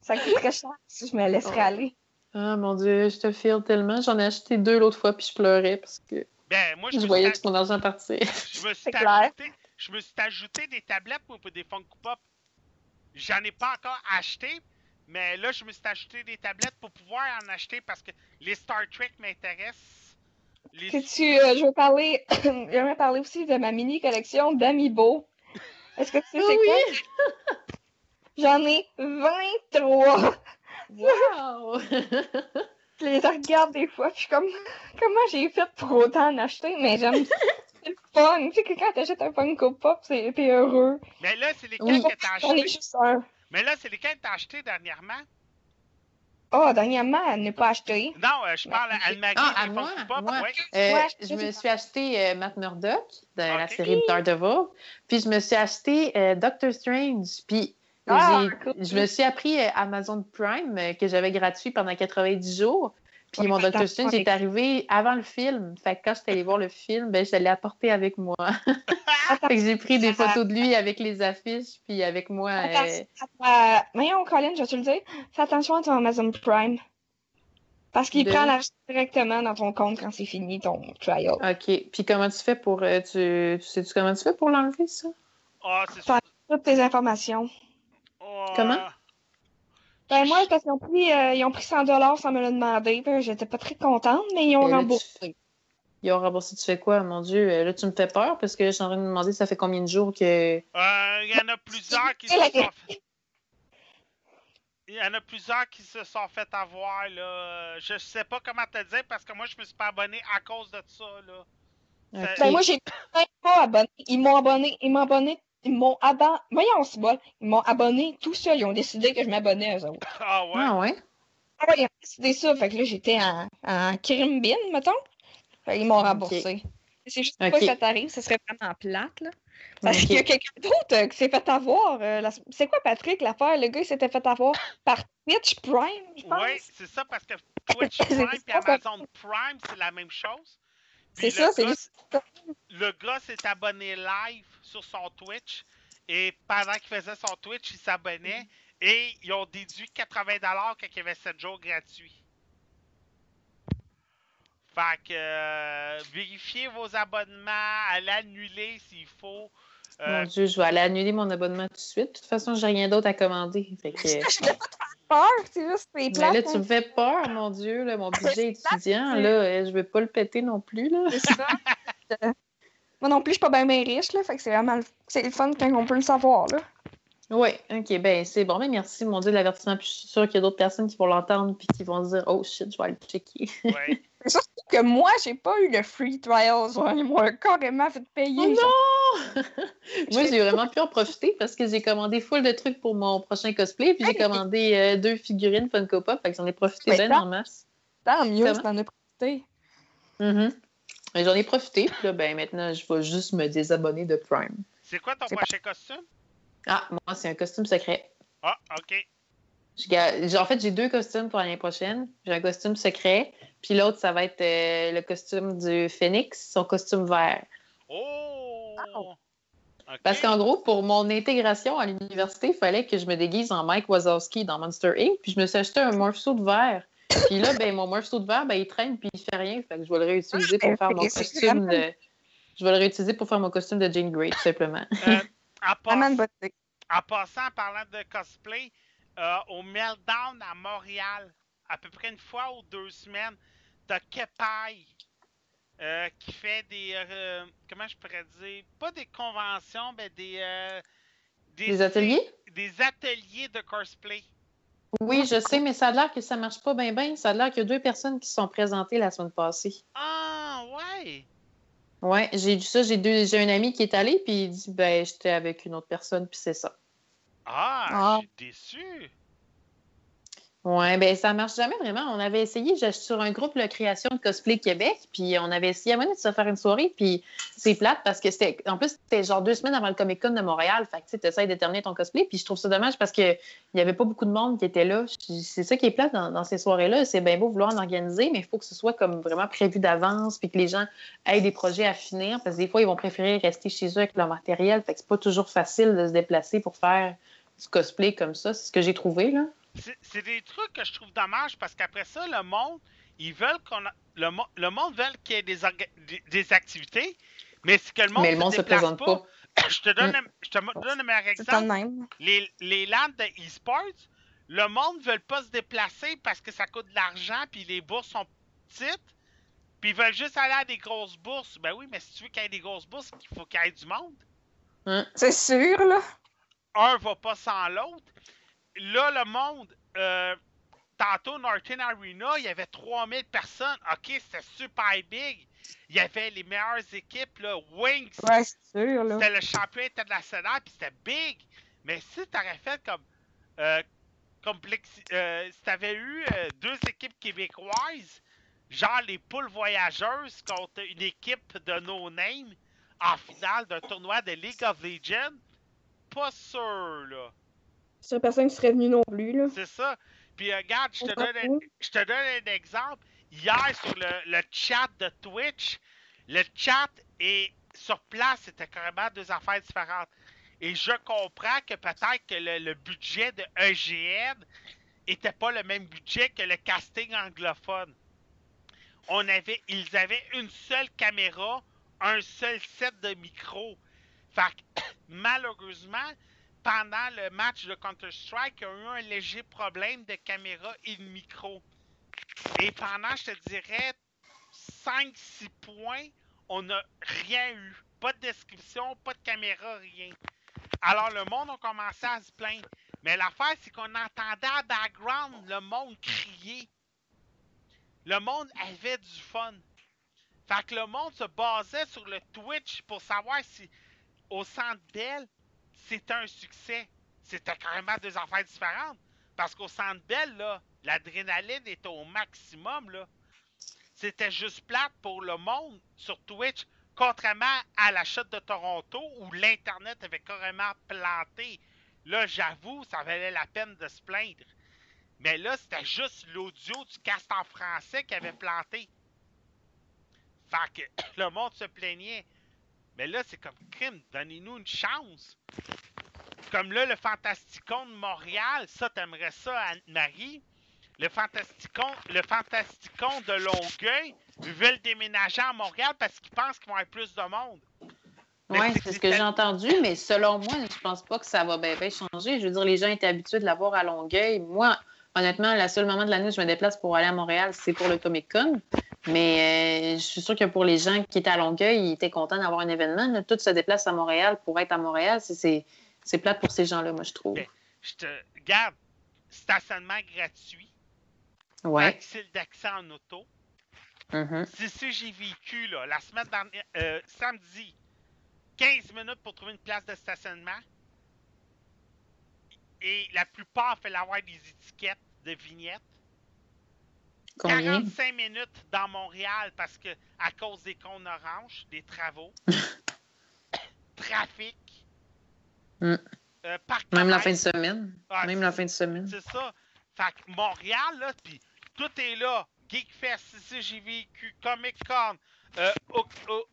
Ça coûte très cher si je me laisserais aller. Ah, mon Dieu, je te file tellement. J'en ai acheté deux l'autre fois, puis je pleurais parce que ben, moi, je, je voyais tout mon argent partir. Je me suis ajouté, je me suis ajouté des tablettes pour des Funko Pop. J'en ai pas encore acheté, mais là, je me suis ajouté des tablettes pour pouvoir en acheter parce que les Star Trek m'intéressent. Les... Tu, euh, je veux parler... J'aimerais parler aussi de ma mini-collection d'Amiibo. Est-ce que tu sais c'est oui. quoi? J'en ai vingt-trois! Wow! Je les regarde des fois, puis je suis comme, comment j'ai fait pour autant en acheter, mais j'aime ça. C'est le fun! Tu sais que quand t'achètes un Funko Pop, c'est... t'es heureux. Mais là, c'est lesquels oui. que t'as acheté? J'en ai juste un. Mais là, c'est lesquels que t'as acheté dernièrement? Ah, oh, dernièrement, elle n'est pas achetée. Non, euh, je parle à Anne-Marie. Ah, à moi, pas, moi. Ouais. Euh, ouais, je me suis acheté euh, Matt Murdock, de okay. la série Daredevil, puis je me suis acheté euh, Doctor Strange, puis... Ah, cool. Je me suis appris Amazon Prime que j'avais gratuit pendant quatre-vingt-dix jours. Puis ouais, mon Doctor Strange est arrivé avant le film. Fait que quand j'étais allée voir le film, ben, je l'ai apporté avec moi. Fait que j'ai pris des photos de lui avec les affiches, puis avec moi. Attention, euh... voyons, Colin, je vais te le dire. Fais attention à ton Amazon Prime. Parce qu'il de... prend l'argent directement dans ton compte quand c'est fini ton trial. OK. Puis comment tu fais pour. Euh, tu sais-tu comment tu fais pour l'enlever, ça? Ah, c'est ça. Toutes tes informations. Comment? Ben moi, parce qu'ils ont pris, euh, ils ont pris cent dollars sans me le demander. Ben, j'étais pas très contente, mais ils ont là, remboursé. Tu... Ils ont remboursé, tu fais quoi, mon Dieu? Là, tu me fais peur, parce que je suis en train de me demander ça fait combien de jours que... Euh, il y en a plusieurs qui se sont... Il y en a plusieurs qui se sont fait avoir, là. Je sais pas comment te dire, parce que moi, je me suis pas abonnée à cause de ça, là. Okay. Ben moi, j'ai pas abonné. Ils m'ont abonné. Ils m'ont abonné. Ils m'ont abonné. Voyons, c'est bon. Ils m'ont abonné tout seul. Ils ont décidé que je m'abonnais à eux autres. Ah ouais? Ah ouais? Ah ouais, ils ont décidé ça. Fait que là, j'étais en, en crime bin, mettons. Fait qu'ils m'ont remboursé. Okay. C'est juste okay. pas que ça t'arrive. Ça serait vraiment plate, là. Parce okay. qu'il y a quelqu'un d'autre euh, qui s'est fait avoir. Euh, la... C'est quoi, Patrick, l'affaire? Le gars, il s'était fait avoir par Twitch Prime, je pense. Oui, c'est ça, parce que Twitch Prime et Amazon Prime, c'est la même chose. Puis c'est ça, gars, c'est juste ça. Le gars s'est abonné live sur son Twitch et pendant qu'il faisait son Twitch, il s'abonnait mm-hmm. et ils ont déduit quatre-vingts dollars quand il y avait sept jours gratuits. Fait que euh, vérifiez vos abonnements, allez annuler s'il faut. Euh... Mon Dieu, je vais aller annuler mon abonnement tout de suite. De toute façon, j'ai rien d'autre à commander. Fait que... Je n'ai pas trop peur, c'est juste les plans. Mais là, tu me fais peur, mon Dieu, là, mon budget étudiant, là, je ne veux pas le péter non plus, là. C'est ça. Moi non plus, je ne suis pas bien bien riche, là, fait que c'est vraiment le... c'est le fun quand on peut le savoir, là. Oui, ok, ben c'est bon, ben merci, mon Dieu, de l'avertissement. Puis je suis sûre qu'il y a d'autres personnes qui vont l'entendre puis qui vont dire « Oh shit, je vais aller checker. » Ouais. Surtout que moi, j'ai pas eu le free trial, genre, ils m'ont carrément fait payer. Oh non! Moi, j'ai vraiment pu en profiter parce que j'ai commandé full de trucs pour mon prochain cosplay, puis j'ai commandé euh, deux figurines Funko Pop, fait que j'en ai profité ben en masse. Tant mieux, t'en as profité. Mm-hmm. Mais j'en ai profité, puis là, ben maintenant, je vais juste me désabonner de Prime. C'est quoi ton c'est prochain pas... costume? Ah, moi, c'est un costume secret. Ah, OK. Je, en fait, j'ai deux costumes pour l'année prochaine. J'ai un costume secret, puis l'autre, ça va être euh, le costume du Phoenix, son costume vert. Oh! oh. Okay. Parce qu'en gros, pour mon intégration à l'université, il fallait que je me déguise en Mike Wazowski dans Monster Incorporated, puis je me suis acheté un morceau de verre. Puis là, ben mon morceau de verre, ben, il traîne, puis il fait rien. Fait que je vais le réutiliser pour faire mon costume de... Je vais le réutiliser pour faire mon costume de Jane Grey, tout simplement. Euh... En, pass... en passant, en parlant de cosplay, euh, au Meltdown à Montréal, à peu près une fois ou deux semaines, t'as Kepai euh, qui fait des, euh, comment je pourrais dire, pas des conventions, mais des... Euh, des, des ateliers? Des, des ateliers de cosplay. Oui, je sais, mais ça a l'air que ça marche pas bien, bien. Ça a l'air qu'il y a deux personnes qui se sont présentées la semaine passée. Ah, ouais! Oui, j'ai dit ça, j'ai deux, j'ai un ami qui est allé, puis il dit, ben, j'étais avec une autre personne, puis c'est ça. Ah, ah. Je suis déçue! Oui, ben, ça marche jamais vraiment. On avait essayé, j'étais sur un groupe, la création de Cosplay Québec, puis on avait essayé à un moment de se faire une soirée, puis c'est plate, parce que c'était, en plus, c'était genre deux semaines avant le Comic-Con de Montréal, fait que, tu sais, t'essayes de terminer ton cosplay, puis je trouve ça dommage, parce qu'il n'y avait pas beaucoup de monde qui était là. C'est ça qui est plate dans, dans ces soirées-là, c'est bien beau vouloir en organiser, mais il faut que ce soit comme vraiment prévu d'avance, puis que les gens aient des projets à finir, parce que des fois, ils vont préférer rester chez eux avec leur matériel, fait que c'est pas toujours facile de se déplacer pour faire du cosplay comme ça, c'est ce que j'ai trouvé, là. C'est, c'est des trucs que je trouve dommage parce qu'après ça, le monde, ils veulent qu'on a, le, le monde veut qu'il y ait des, orga- des, des activités, mais c'est que le monde, le monde se présente pas. pas. Je te donne, mm. je te donne un meilleur exemple. Les, les lands de e-sports, le monde ne veut pas se déplacer parce que ça coûte de l'argent, puis les bourses sont petites, puis ils veulent juste aller à des grosses bourses. Ben oui, mais si tu veux qu'il y ait des grosses bourses, il faut qu'il y ait du monde. Mm. C'est sûr, là. Un va pas sans l'autre. Là, le monde, euh, tantôt, Northern Arena, il y avait trois mille personnes. OK, c'était super big. Il y avait les meilleures équipes, là. Wings, ouais, c'est sûr, là. C'était le champion international, puis c'était big. Mais si t'aurais fait comme... Euh, complexi- euh, si t'avais eu euh, deux équipes québécoises, genre les poules voyageuses contre une équipe de no-name en finale d'un tournoi de League of Legends, pas sûr, là. C'est une personne qui serait venue non plus, là. C'est ça. Puis, euh, regarde, je te donne un, je te donne un exemple. Hier, sur le, le chat de Twitch, le chat est sur place, c'était carrément deux affaires différentes. Et je comprends que peut-être que le, le budget de E G N était pas le même budget que le casting anglophone. On avait, ils avaient une seule caméra, un seul set de micro. Fait que, malheureusement... Pendant le match de Counter-Strike, il y a eu un léger problème de caméra et de micro. Et pendant, je te dirais, cinq six points, on n'a rien eu. Pas de description, pas de caméra, rien. Alors, le monde a commencé à se plaindre. Mais l'affaire, c'est qu'on entendait en background le monde crier. Le monde avait du fun. Fait que le monde se basait sur le Twitch pour savoir si, au Centre Bell, c'était un succès. C'était carrément deux affaires différentes. Parce qu'au Centre Bell, là, l'adrénaline était au maximum, là. C'était juste plate pour le monde sur Twitch, contrairement à la chute de Toronto où l'Internet avait carrément planté. Là, j'avoue, ça valait la peine de se plaindre. Mais là, c'était juste l'audio du cast en français qui avait planté. Fait que le monde se plaignait. Mais là, c'est comme crime, donnez-nous une chance. Comme là, le Fantasticon de Montréal, ça, t'aimerais ça, Anne-Marie. Le Fantasticon, le Fantasticon de Longueuil, ils veulent déménager à Montréal parce qu'ils pensent qu'ils vont avoir plus de monde. Oui, c'est, c'est ce que j'ai entendu, mais selon moi, je pense pas que ça va bien ben changer. Je veux dire, les gens étaient habitués de l'avoir à Longueuil. Moi, honnêtement, le seul moment de l'année où je me déplace pour aller à Montréal, c'est pour le Comic-Con. Mais euh, je suis sûre que pour les gens qui étaient à Longueuil, ils étaient contents d'avoir un événement. Là, tout se déplace à Montréal pour être à Montréal. C'est, c'est, C'est plate pour ces gens-là, moi, je trouve. Mais je te garde stationnement gratuit, ouais. Accès d'accès en auto. Mm-hmm. C C G V Q, là, la semaine dernière, euh, samedi, quinze minutes pour trouver une place de stationnement. Et la plupart fait l'avoir des étiquettes de vignettes. Combien? quarante-cinq minutes dans Montréal parce que à cause des cônes oranges, des travaux, trafic, mm. euh, parc Même la fin de semaine. Ah, Même la fin de semaine. C'est ça. Fait que Montréal, là, puis tout est là. Geekfest, C C G V Q, Comic-Con, euh,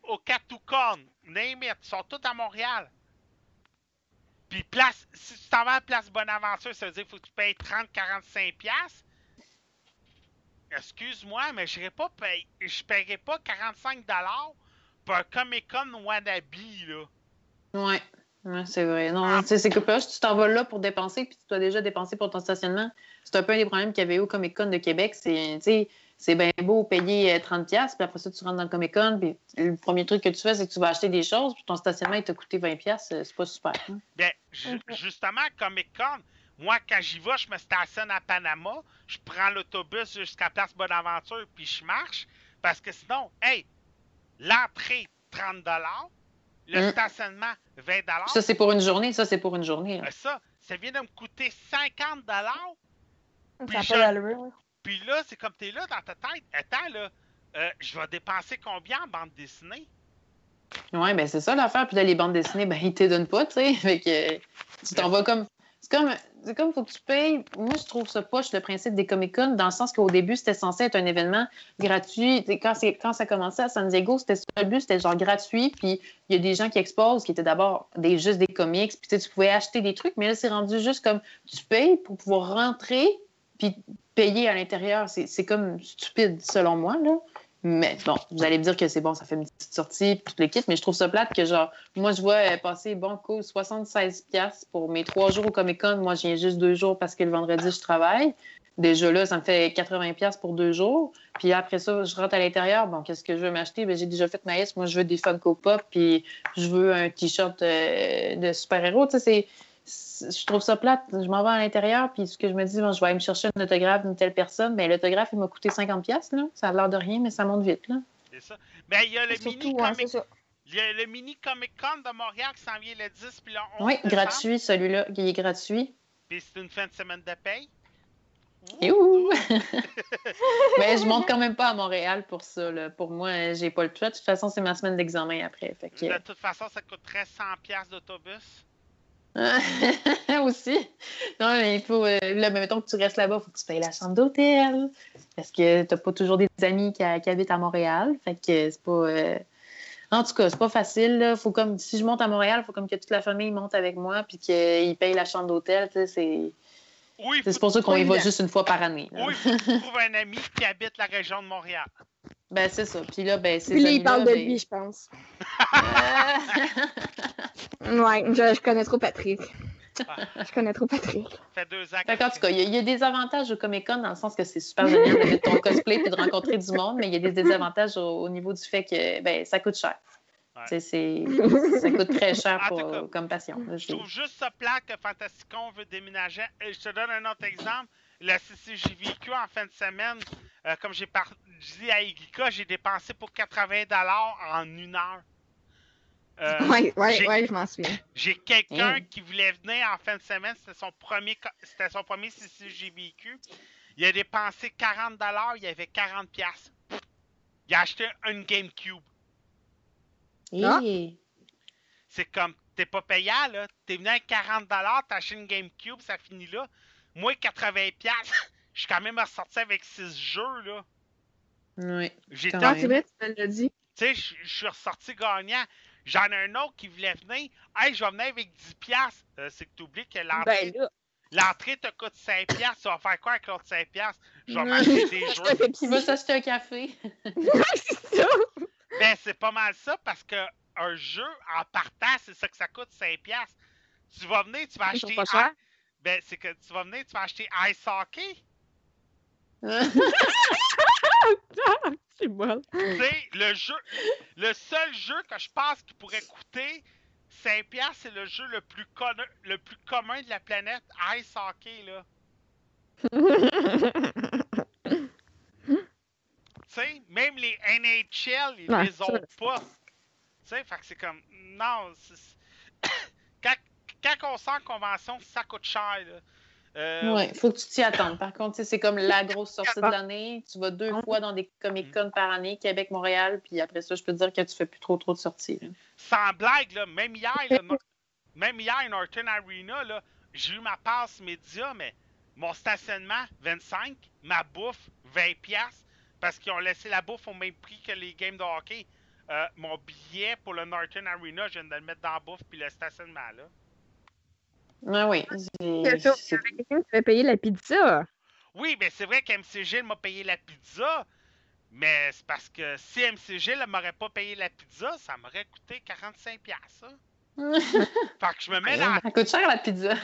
Okatoucon, name it, ils sont tous à Montréal. Puis place, si tu t'en vas à Place Bonaventure, ça veut dire qu'il faut que tu payes trente à quarante-cinq piastres. Excuse-moi, mais je ne paierais pas quarante-cinq dollars pour un Comic-Con wannabe, là. Ouais, ouais c'est vrai. Non, ah. C'est que tu t'en vas là pour dépenser, puis tu as déjà dépensé pour ton stationnement. C'est un peu un des problèmes qu'il y avait au Comic-Con de Québec. C'est, c'est bien beau payer trente piastres, puis après ça, tu rentres dans le Comic-Con, puis le premier truc que tu fais, c'est que tu vas acheter des choses, puis ton stationnement, il t'a coûté vingt piastres, c'est pas super. Hein? Bien, j- justement, Comic-Con... Moi, quand j'y vais, je me stationne à Panama, je prends l'autobus jusqu'à Place Bonaventure, puis je marche, parce que sinon, hey, l'entrée, trente dollars, le mmh. stationnement, vingt dollars. Ça, c'est pour une journée, ça, c'est pour une journée. Là. Ça, ça vient de me coûter cinquante dollars. Puis, ça je... oui. Puis là, c'est comme t'es là dans ta tête, attends, là, euh, je vais dépenser combien en bande dessinée? Ouais, ben c'est ça l'affaire, puis là, les bandes dessinées, ben ils te donnent pas, tu sais, fait que euh, tu t'en vas comme... C'est comme, c'est comme faut que tu payes. Moi, je trouve ça poche, le principe des Comic-Con, dans le sens qu'au début, c'était censé être un événement gratuit. Quand, c'est, quand ça commençait à San Diego, c'était ça le but, c'était genre gratuit. Puis il y a des gens qui exposent, qui étaient d'abord des, juste des comics. Puis tu pouvais acheter des trucs, mais là, c'est rendu juste comme tu payes pour pouvoir rentrer puis payer à l'intérieur. C'est, c'est comme stupide, selon moi, là. Mais bon, vous allez me dire que c'est bon, ça fait une petite sortie, puis le kit, mais je trouve ça plate que, genre, moi, je vois passer, bon, coup, soixante-seize piastres pour mes trois jours au Comic-Con. Moi, je viens juste deux jours parce que le vendredi, je travaille. Déjà là, ça me fait quatre-vingts piastres pour deux jours. Puis après ça, je rentre à l'intérieur. Bon, qu'est-ce que je veux m'acheter? Bien, j'ai déjà fait ma liste. Moi, je veux des Funko Pop, puis je veux un T-shirt euh, de super-héros. Tu sais, c'est... Je trouve ça plate. Je m'en vais à l'intérieur, puis ce que je me dis, bon, je vais aller me chercher un autographe d'une telle personne. Bien, l'autographe, il m'a coûté cinquante piastres, là. Ça a l'air de rien, mais ça monte vite, là. C'est ça. Bien, il y a le mini Comic-Con de Montréal qui s'en vient le dix, puis là, on. Oui, gratuit, celui-là. Il est gratuit. Puis c'est une fin de semaine de paye. Et ouh! Mais je monte quand même pas à Montréal pour ça, là. Pour moi, j'ai pas le choix. De toute façon, c'est ma semaine d'examen après. Fait que... De toute façon, ça coûterait cent piastres d'autobus. Aussi. Non, mais il faut. Euh, là, mais mettons que tu restes là-bas, il faut que tu payes la chambre d'hôtel. Parce que t'as pas toujours des amis qui, qui habitent à Montréal. Fait que c'est pas. Euh... En tout cas, c'est pas facile. Là. Faut comme, si je monte à Montréal, il faut comme que toute la famille monte avec moi puis qu'ils payent la chambre d'hôtel. C'est, oui, c'est pour ça qu'on y va juste une fois par année. Là. Oui, il faut que tu trouves un ami qui habite la région de Montréal. Ben, c'est ça. Puis là, ben, c'est ça. Puis là, il parle de ben... lui, je pense. Ouais, je, je connais trop Patrick. Ouais. Je connais trop Patrick. Ça fait deux ans. En tout cas, il y, y a des avantages au Comic-Con dans le sens que c'est super génial de mettre ton cosplay et de rencontrer du monde, mais il y a des désavantages au, au niveau du fait que ben, ça coûte cher. Ouais. C'est, c'est, ça coûte très cher pour, cas, comme passion. Là, je trouve juste ça plat que Fantasticon veut déménager. Je te donne un autre exemple. La C C J V Q en fin de semaine, euh, comme j'ai par- dit à Igika, j'ai dépensé pour quatre-vingts dollars en une heure. Euh, oui, ouais, ouais, je m'en souviens. J'ai quelqu'un mmh. qui voulait venir en fin de semaine, c'était son premier, c'était son premier C C G V Q. Il a dépensé quarante dollars, il avait quarante piastres. Il a acheté une Gamecube. Hey. Ah. C'est comme, t'es pas payant, là. T'es venu à quarante dollars, t'as acheté une Gamecube, ça finit là. Moi, quatre-vingts piastres, je suis quand même ressorti avec six jeux, là. Oui. J'étais... Ah, c'est vrai, tu me l'as dit. Tu sais, je suis ressorti gagnant. J'en ai un autre qui voulait venir. Hey, je vais venir avec dix piastres. Euh, c'est que tu oublies que l'entrée, ben l'entrée te coûte cinq piastres. Tu vas faire quoi avec l'autre cinq piastres? Je vais m'acheter des jeux. Tu vas s'acheter un café. C'est ça. Ben, c'est pas mal ça parce que un jeu, en partant, c'est ça que ça coûte cinq piastres. Tu vas venir, tu vas acheter. Pas cher. Ben, c'est que tu vas venir, tu vas acheter Ice Hockey. C'est bon. Tu sais, le jeu, le seul jeu que je pense qui pourrait coûter cinq dollars$, c'est le jeu le plus, connu, le plus commun de la planète, Ice Hockey, là. Tu sais, même les N H L, ils ouais, les ont pas. Tu sais, fait que c'est comme... Non, c'est... quand, quand on sort en convention, ça coûte cher, là. Euh... Oui, il faut que tu t'y attendes. Par contre, c'est comme la grosse sortie de l'année. Tu vas deux fois dans des Comic-Con par année, Québec, Montréal, puis après ça, je peux te dire que tu fais plus trop trop de sorties. Là. Sans blague, là, même hier, là, même hier, Northern Arena, là, j'ai eu ma passe média, mais mon stationnement, vingt-cinq, ma bouffe, vingt dollars, parce qu'ils ont laissé la bouffe au même prix que les games de hockey. Euh, mon billet pour le Northern Arena, je viens de le mettre dans la bouffe, puis le stationnement, là. Ah oui, j'ai... c'est quelqu'un qui m'a payé la pizza. Oui, mais c'est vrai que M C Gilles m'a payé la pizza, mais c'est parce que si M C Gilles ne m'aurait pas payé la pizza, ça m'aurait coûté quarante-cinq dollars$. Hein? Fait que je me mets dans... Ça coûte cher la pizza.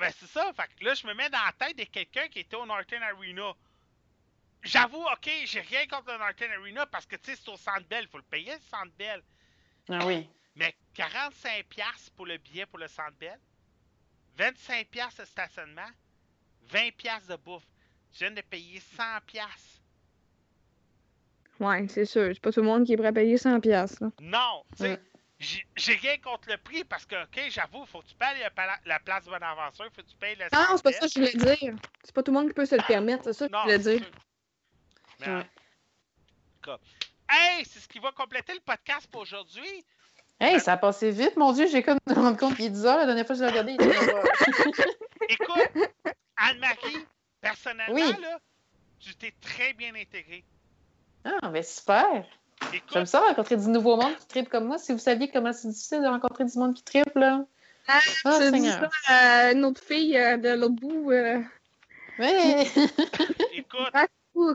Ben c'est ça, fait que là je me mets dans la tête de quelqu'un qui était au Northern Arena. J'avoue, ok, j'ai rien contre le Northern Arena parce que tu sais, c'est au Centre Bell, il faut le payer le Centre Bell. Ah oui. Mais quarante-cinq dollars$ pour le billet pour le Centre Bell? vingt-cinq dollars$ de stationnement, vingt dollars$ de bouffe. Je viens de payer cent dollars$. Ouais, c'est sûr. C'est pas tout le monde qui est prêt à payer cent dollars$. Là. Non, tu sais, ouais. j'ai, j'ai rien contre le prix parce que, OK, j'avoue, faut que tu payes la, la place Bonaventure, faut que tu payes le... Non, c'est pas ça que je voulais dire. C'est pas tout le monde qui peut se le permettre, c'est ça que non, je voulais dire. Mais, ouais. En tout cas. Hey, c'est ce qui va compléter le podcast pour aujourd'hui. Hey, ça a passé vite, mon Dieu, j'ai comme de me rendre compte qu'il est dix heures, la dernière fois que je l'ai regardé, il était... Écoute, Anne-Marie, personnellement, oui. Là, tu t'es très bien intégrée. Ah, ben super! Écoute, j'aime ça, rencontrer du nouveau monde qui tripe comme moi. Si vous saviez comment c'est difficile de rencontrer du monde qui tripe, là... Ah, oh, je dis ça à une autre fille euh, de l'autre bout. Euh... Oui! Écoute...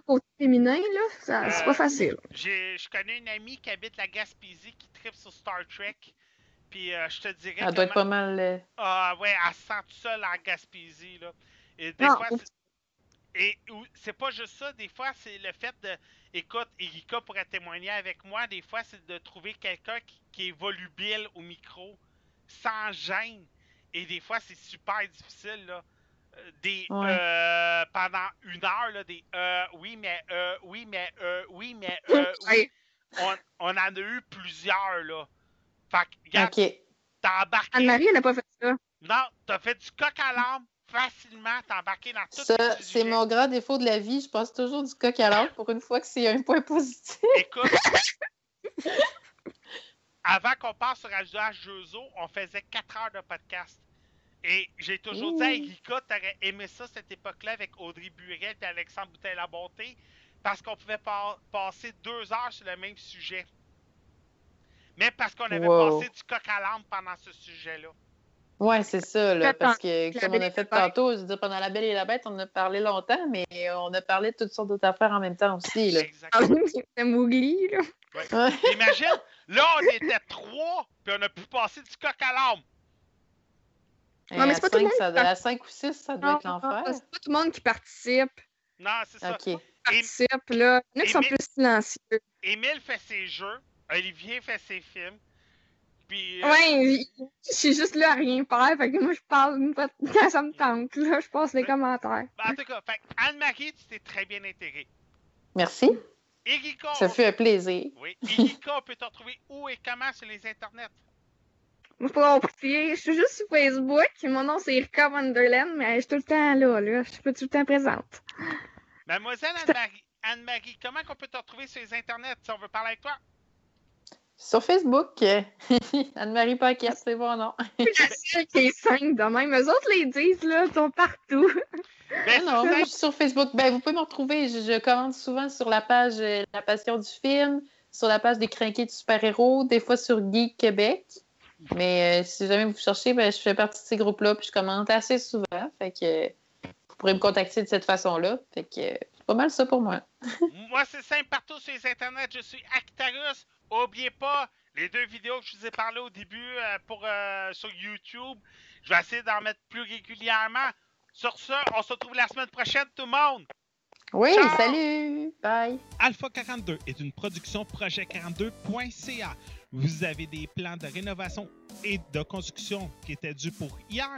Côté féminin, là, ça, euh, c'est pas facile. J'ai, je connais une amie qui habite la Gaspésie qui tripe sur Star Trek. Puis euh, je te dirais. Elle doit être ma... pas mal. Euh... Ah ouais, elle se sent toute seule en Gaspésie, là. Et des non, fois, c'est... Et c'est pas juste ça. Des fois, c'est le fait de. Écoute, Igika pourrait témoigner avec moi. Des fois, c'est de trouver quelqu'un qui, qui est volubile au micro, sans gêne. Et des fois, c'est super difficile, là. Des ouais. euh, pendant une heure là, des euh, oui mais euh, oui mais euh, oui mais euh, oui. on, on en a eu plusieurs là. Fait que regarde, okay. T'as embarqué. Anne-Marie, elle n'a pas fait ça. Non, t'as fait du coq à l'âne facilement, t'as embarqué dans tout. Ça, c'est mon grand défaut de la vie. Je passe toujours du coq à l'âne pour une fois que c'est un point positif. Écoute. Avant qu'on passe sur Radio-H deux O, on faisait quatre heures de podcast. Et j'ai toujours Ouh. dit à Igika, t'aurais aimé ça cette époque-là avec Audrey Burel et Alexandre Boutin-Labonté, parce qu'on pouvait par- passer deux heures sur le même sujet. Mais parce qu'on avait wow. passé du coq à l'âne pendant ce sujet-là. Ouais, c'est ça, là, parce que comme on a fait tantôt, je veux dire, pendant La Belle et la Bête, on a parlé longtemps, mais on a parlé de toutes sortes d'autres affaires en même temps aussi. Là. Exactement. C'est Mowgli, là. Ouais. Imagine, là, on était trois, puis on a pu passer du coq à l'âne. Non, mais c'est pas tout le monde. Ça, à cinq ou six, ça doit non, être l'enfer. C'est pas tout le monde qui participe. Non, c'est ça. Okay. Participe, là. Il y en a qui sont plus silencieux. Émile fait ses jeux, Olivier fait ses films. Puis. Euh... Ouais, je suis juste là à rien faire. Fait que moi, je parle une fois quand ça me tente. Là, je passe les ouais. commentaires. En tout cas, fait, Anne-Marie, tu t'es très bien intégrée. Merci. Igika, ça on... fut un plaisir. Oui. Igika, on peut te retrouver où et comment sur les internets? Je suis juste sur Facebook. Mon nom, c'est Érica Wonderland, mais je suis tout le temps là. là. Je suis tout le temps présente. Mademoiselle Anne-Marie, Anne-Marie, comment on peut te retrouver sur les internets si on veut parler avec toi? Sur Facebook. Anne-Marie Paquette, c'est bon, non? C'est celle qui est simple de même. Eux autres, les disent, là, sont partout. Ben, non, moi, je suis sur Facebook. Ben, vous pouvez me retrouver. Je, je commente souvent sur la page euh, La Passion du film, sur la page des Crinqués du super-héros, des fois sur Geek Québec. Mais euh, si jamais vous cherchez, ben, je fais partie de ces groupes-là, puis je commente assez souvent. Fait que euh, vous pourrez me contacter de cette façon-là. Fait que euh, c'est pas mal ça pour moi. Moi, c'est simple, partout sur les internets, je suis Actarus. N'oubliez pas les deux vidéos que je vous ai parlé au début euh, pour, euh, sur YouTube. Je vais essayer d'en mettre plus régulièrement. Sur ce, on se retrouve la semaine prochaine, tout le monde! Oui, ciao. Salut, bye. Alpha quarante-deux est une production projet quarante-deux point c a. Vous avez des plans de rénovation et de construction qui étaient dus pour hier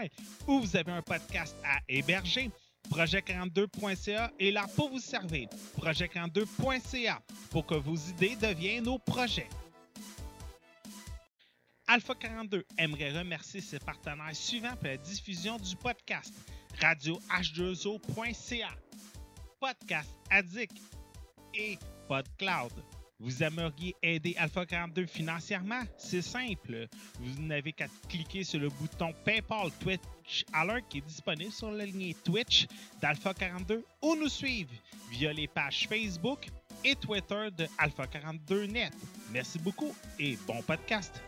ou vous avez un podcast à héberger. projet quarante-deux point c a est là pour vous servir. projet quarante-deux point c a pour que vos idées deviennent nos projets. Alpha quarante-deux aimerait remercier ses partenaires suivants pour la diffusion du podcast. radio h deux o point c a, Podcast Addict et PodCloud. Vous aimeriez aider Alpha quarante-deux financièrement? C'est simple. Vous n'avez qu'à cliquer sur le bouton PayPal Twitch à l'heure qui est disponible sur la ligne Twitch d'Alpha quarante-deux ou nous suivre via les pages Facebook et Twitter de Alpha quarante-deux point net. Merci beaucoup et bon podcast!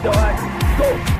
Go!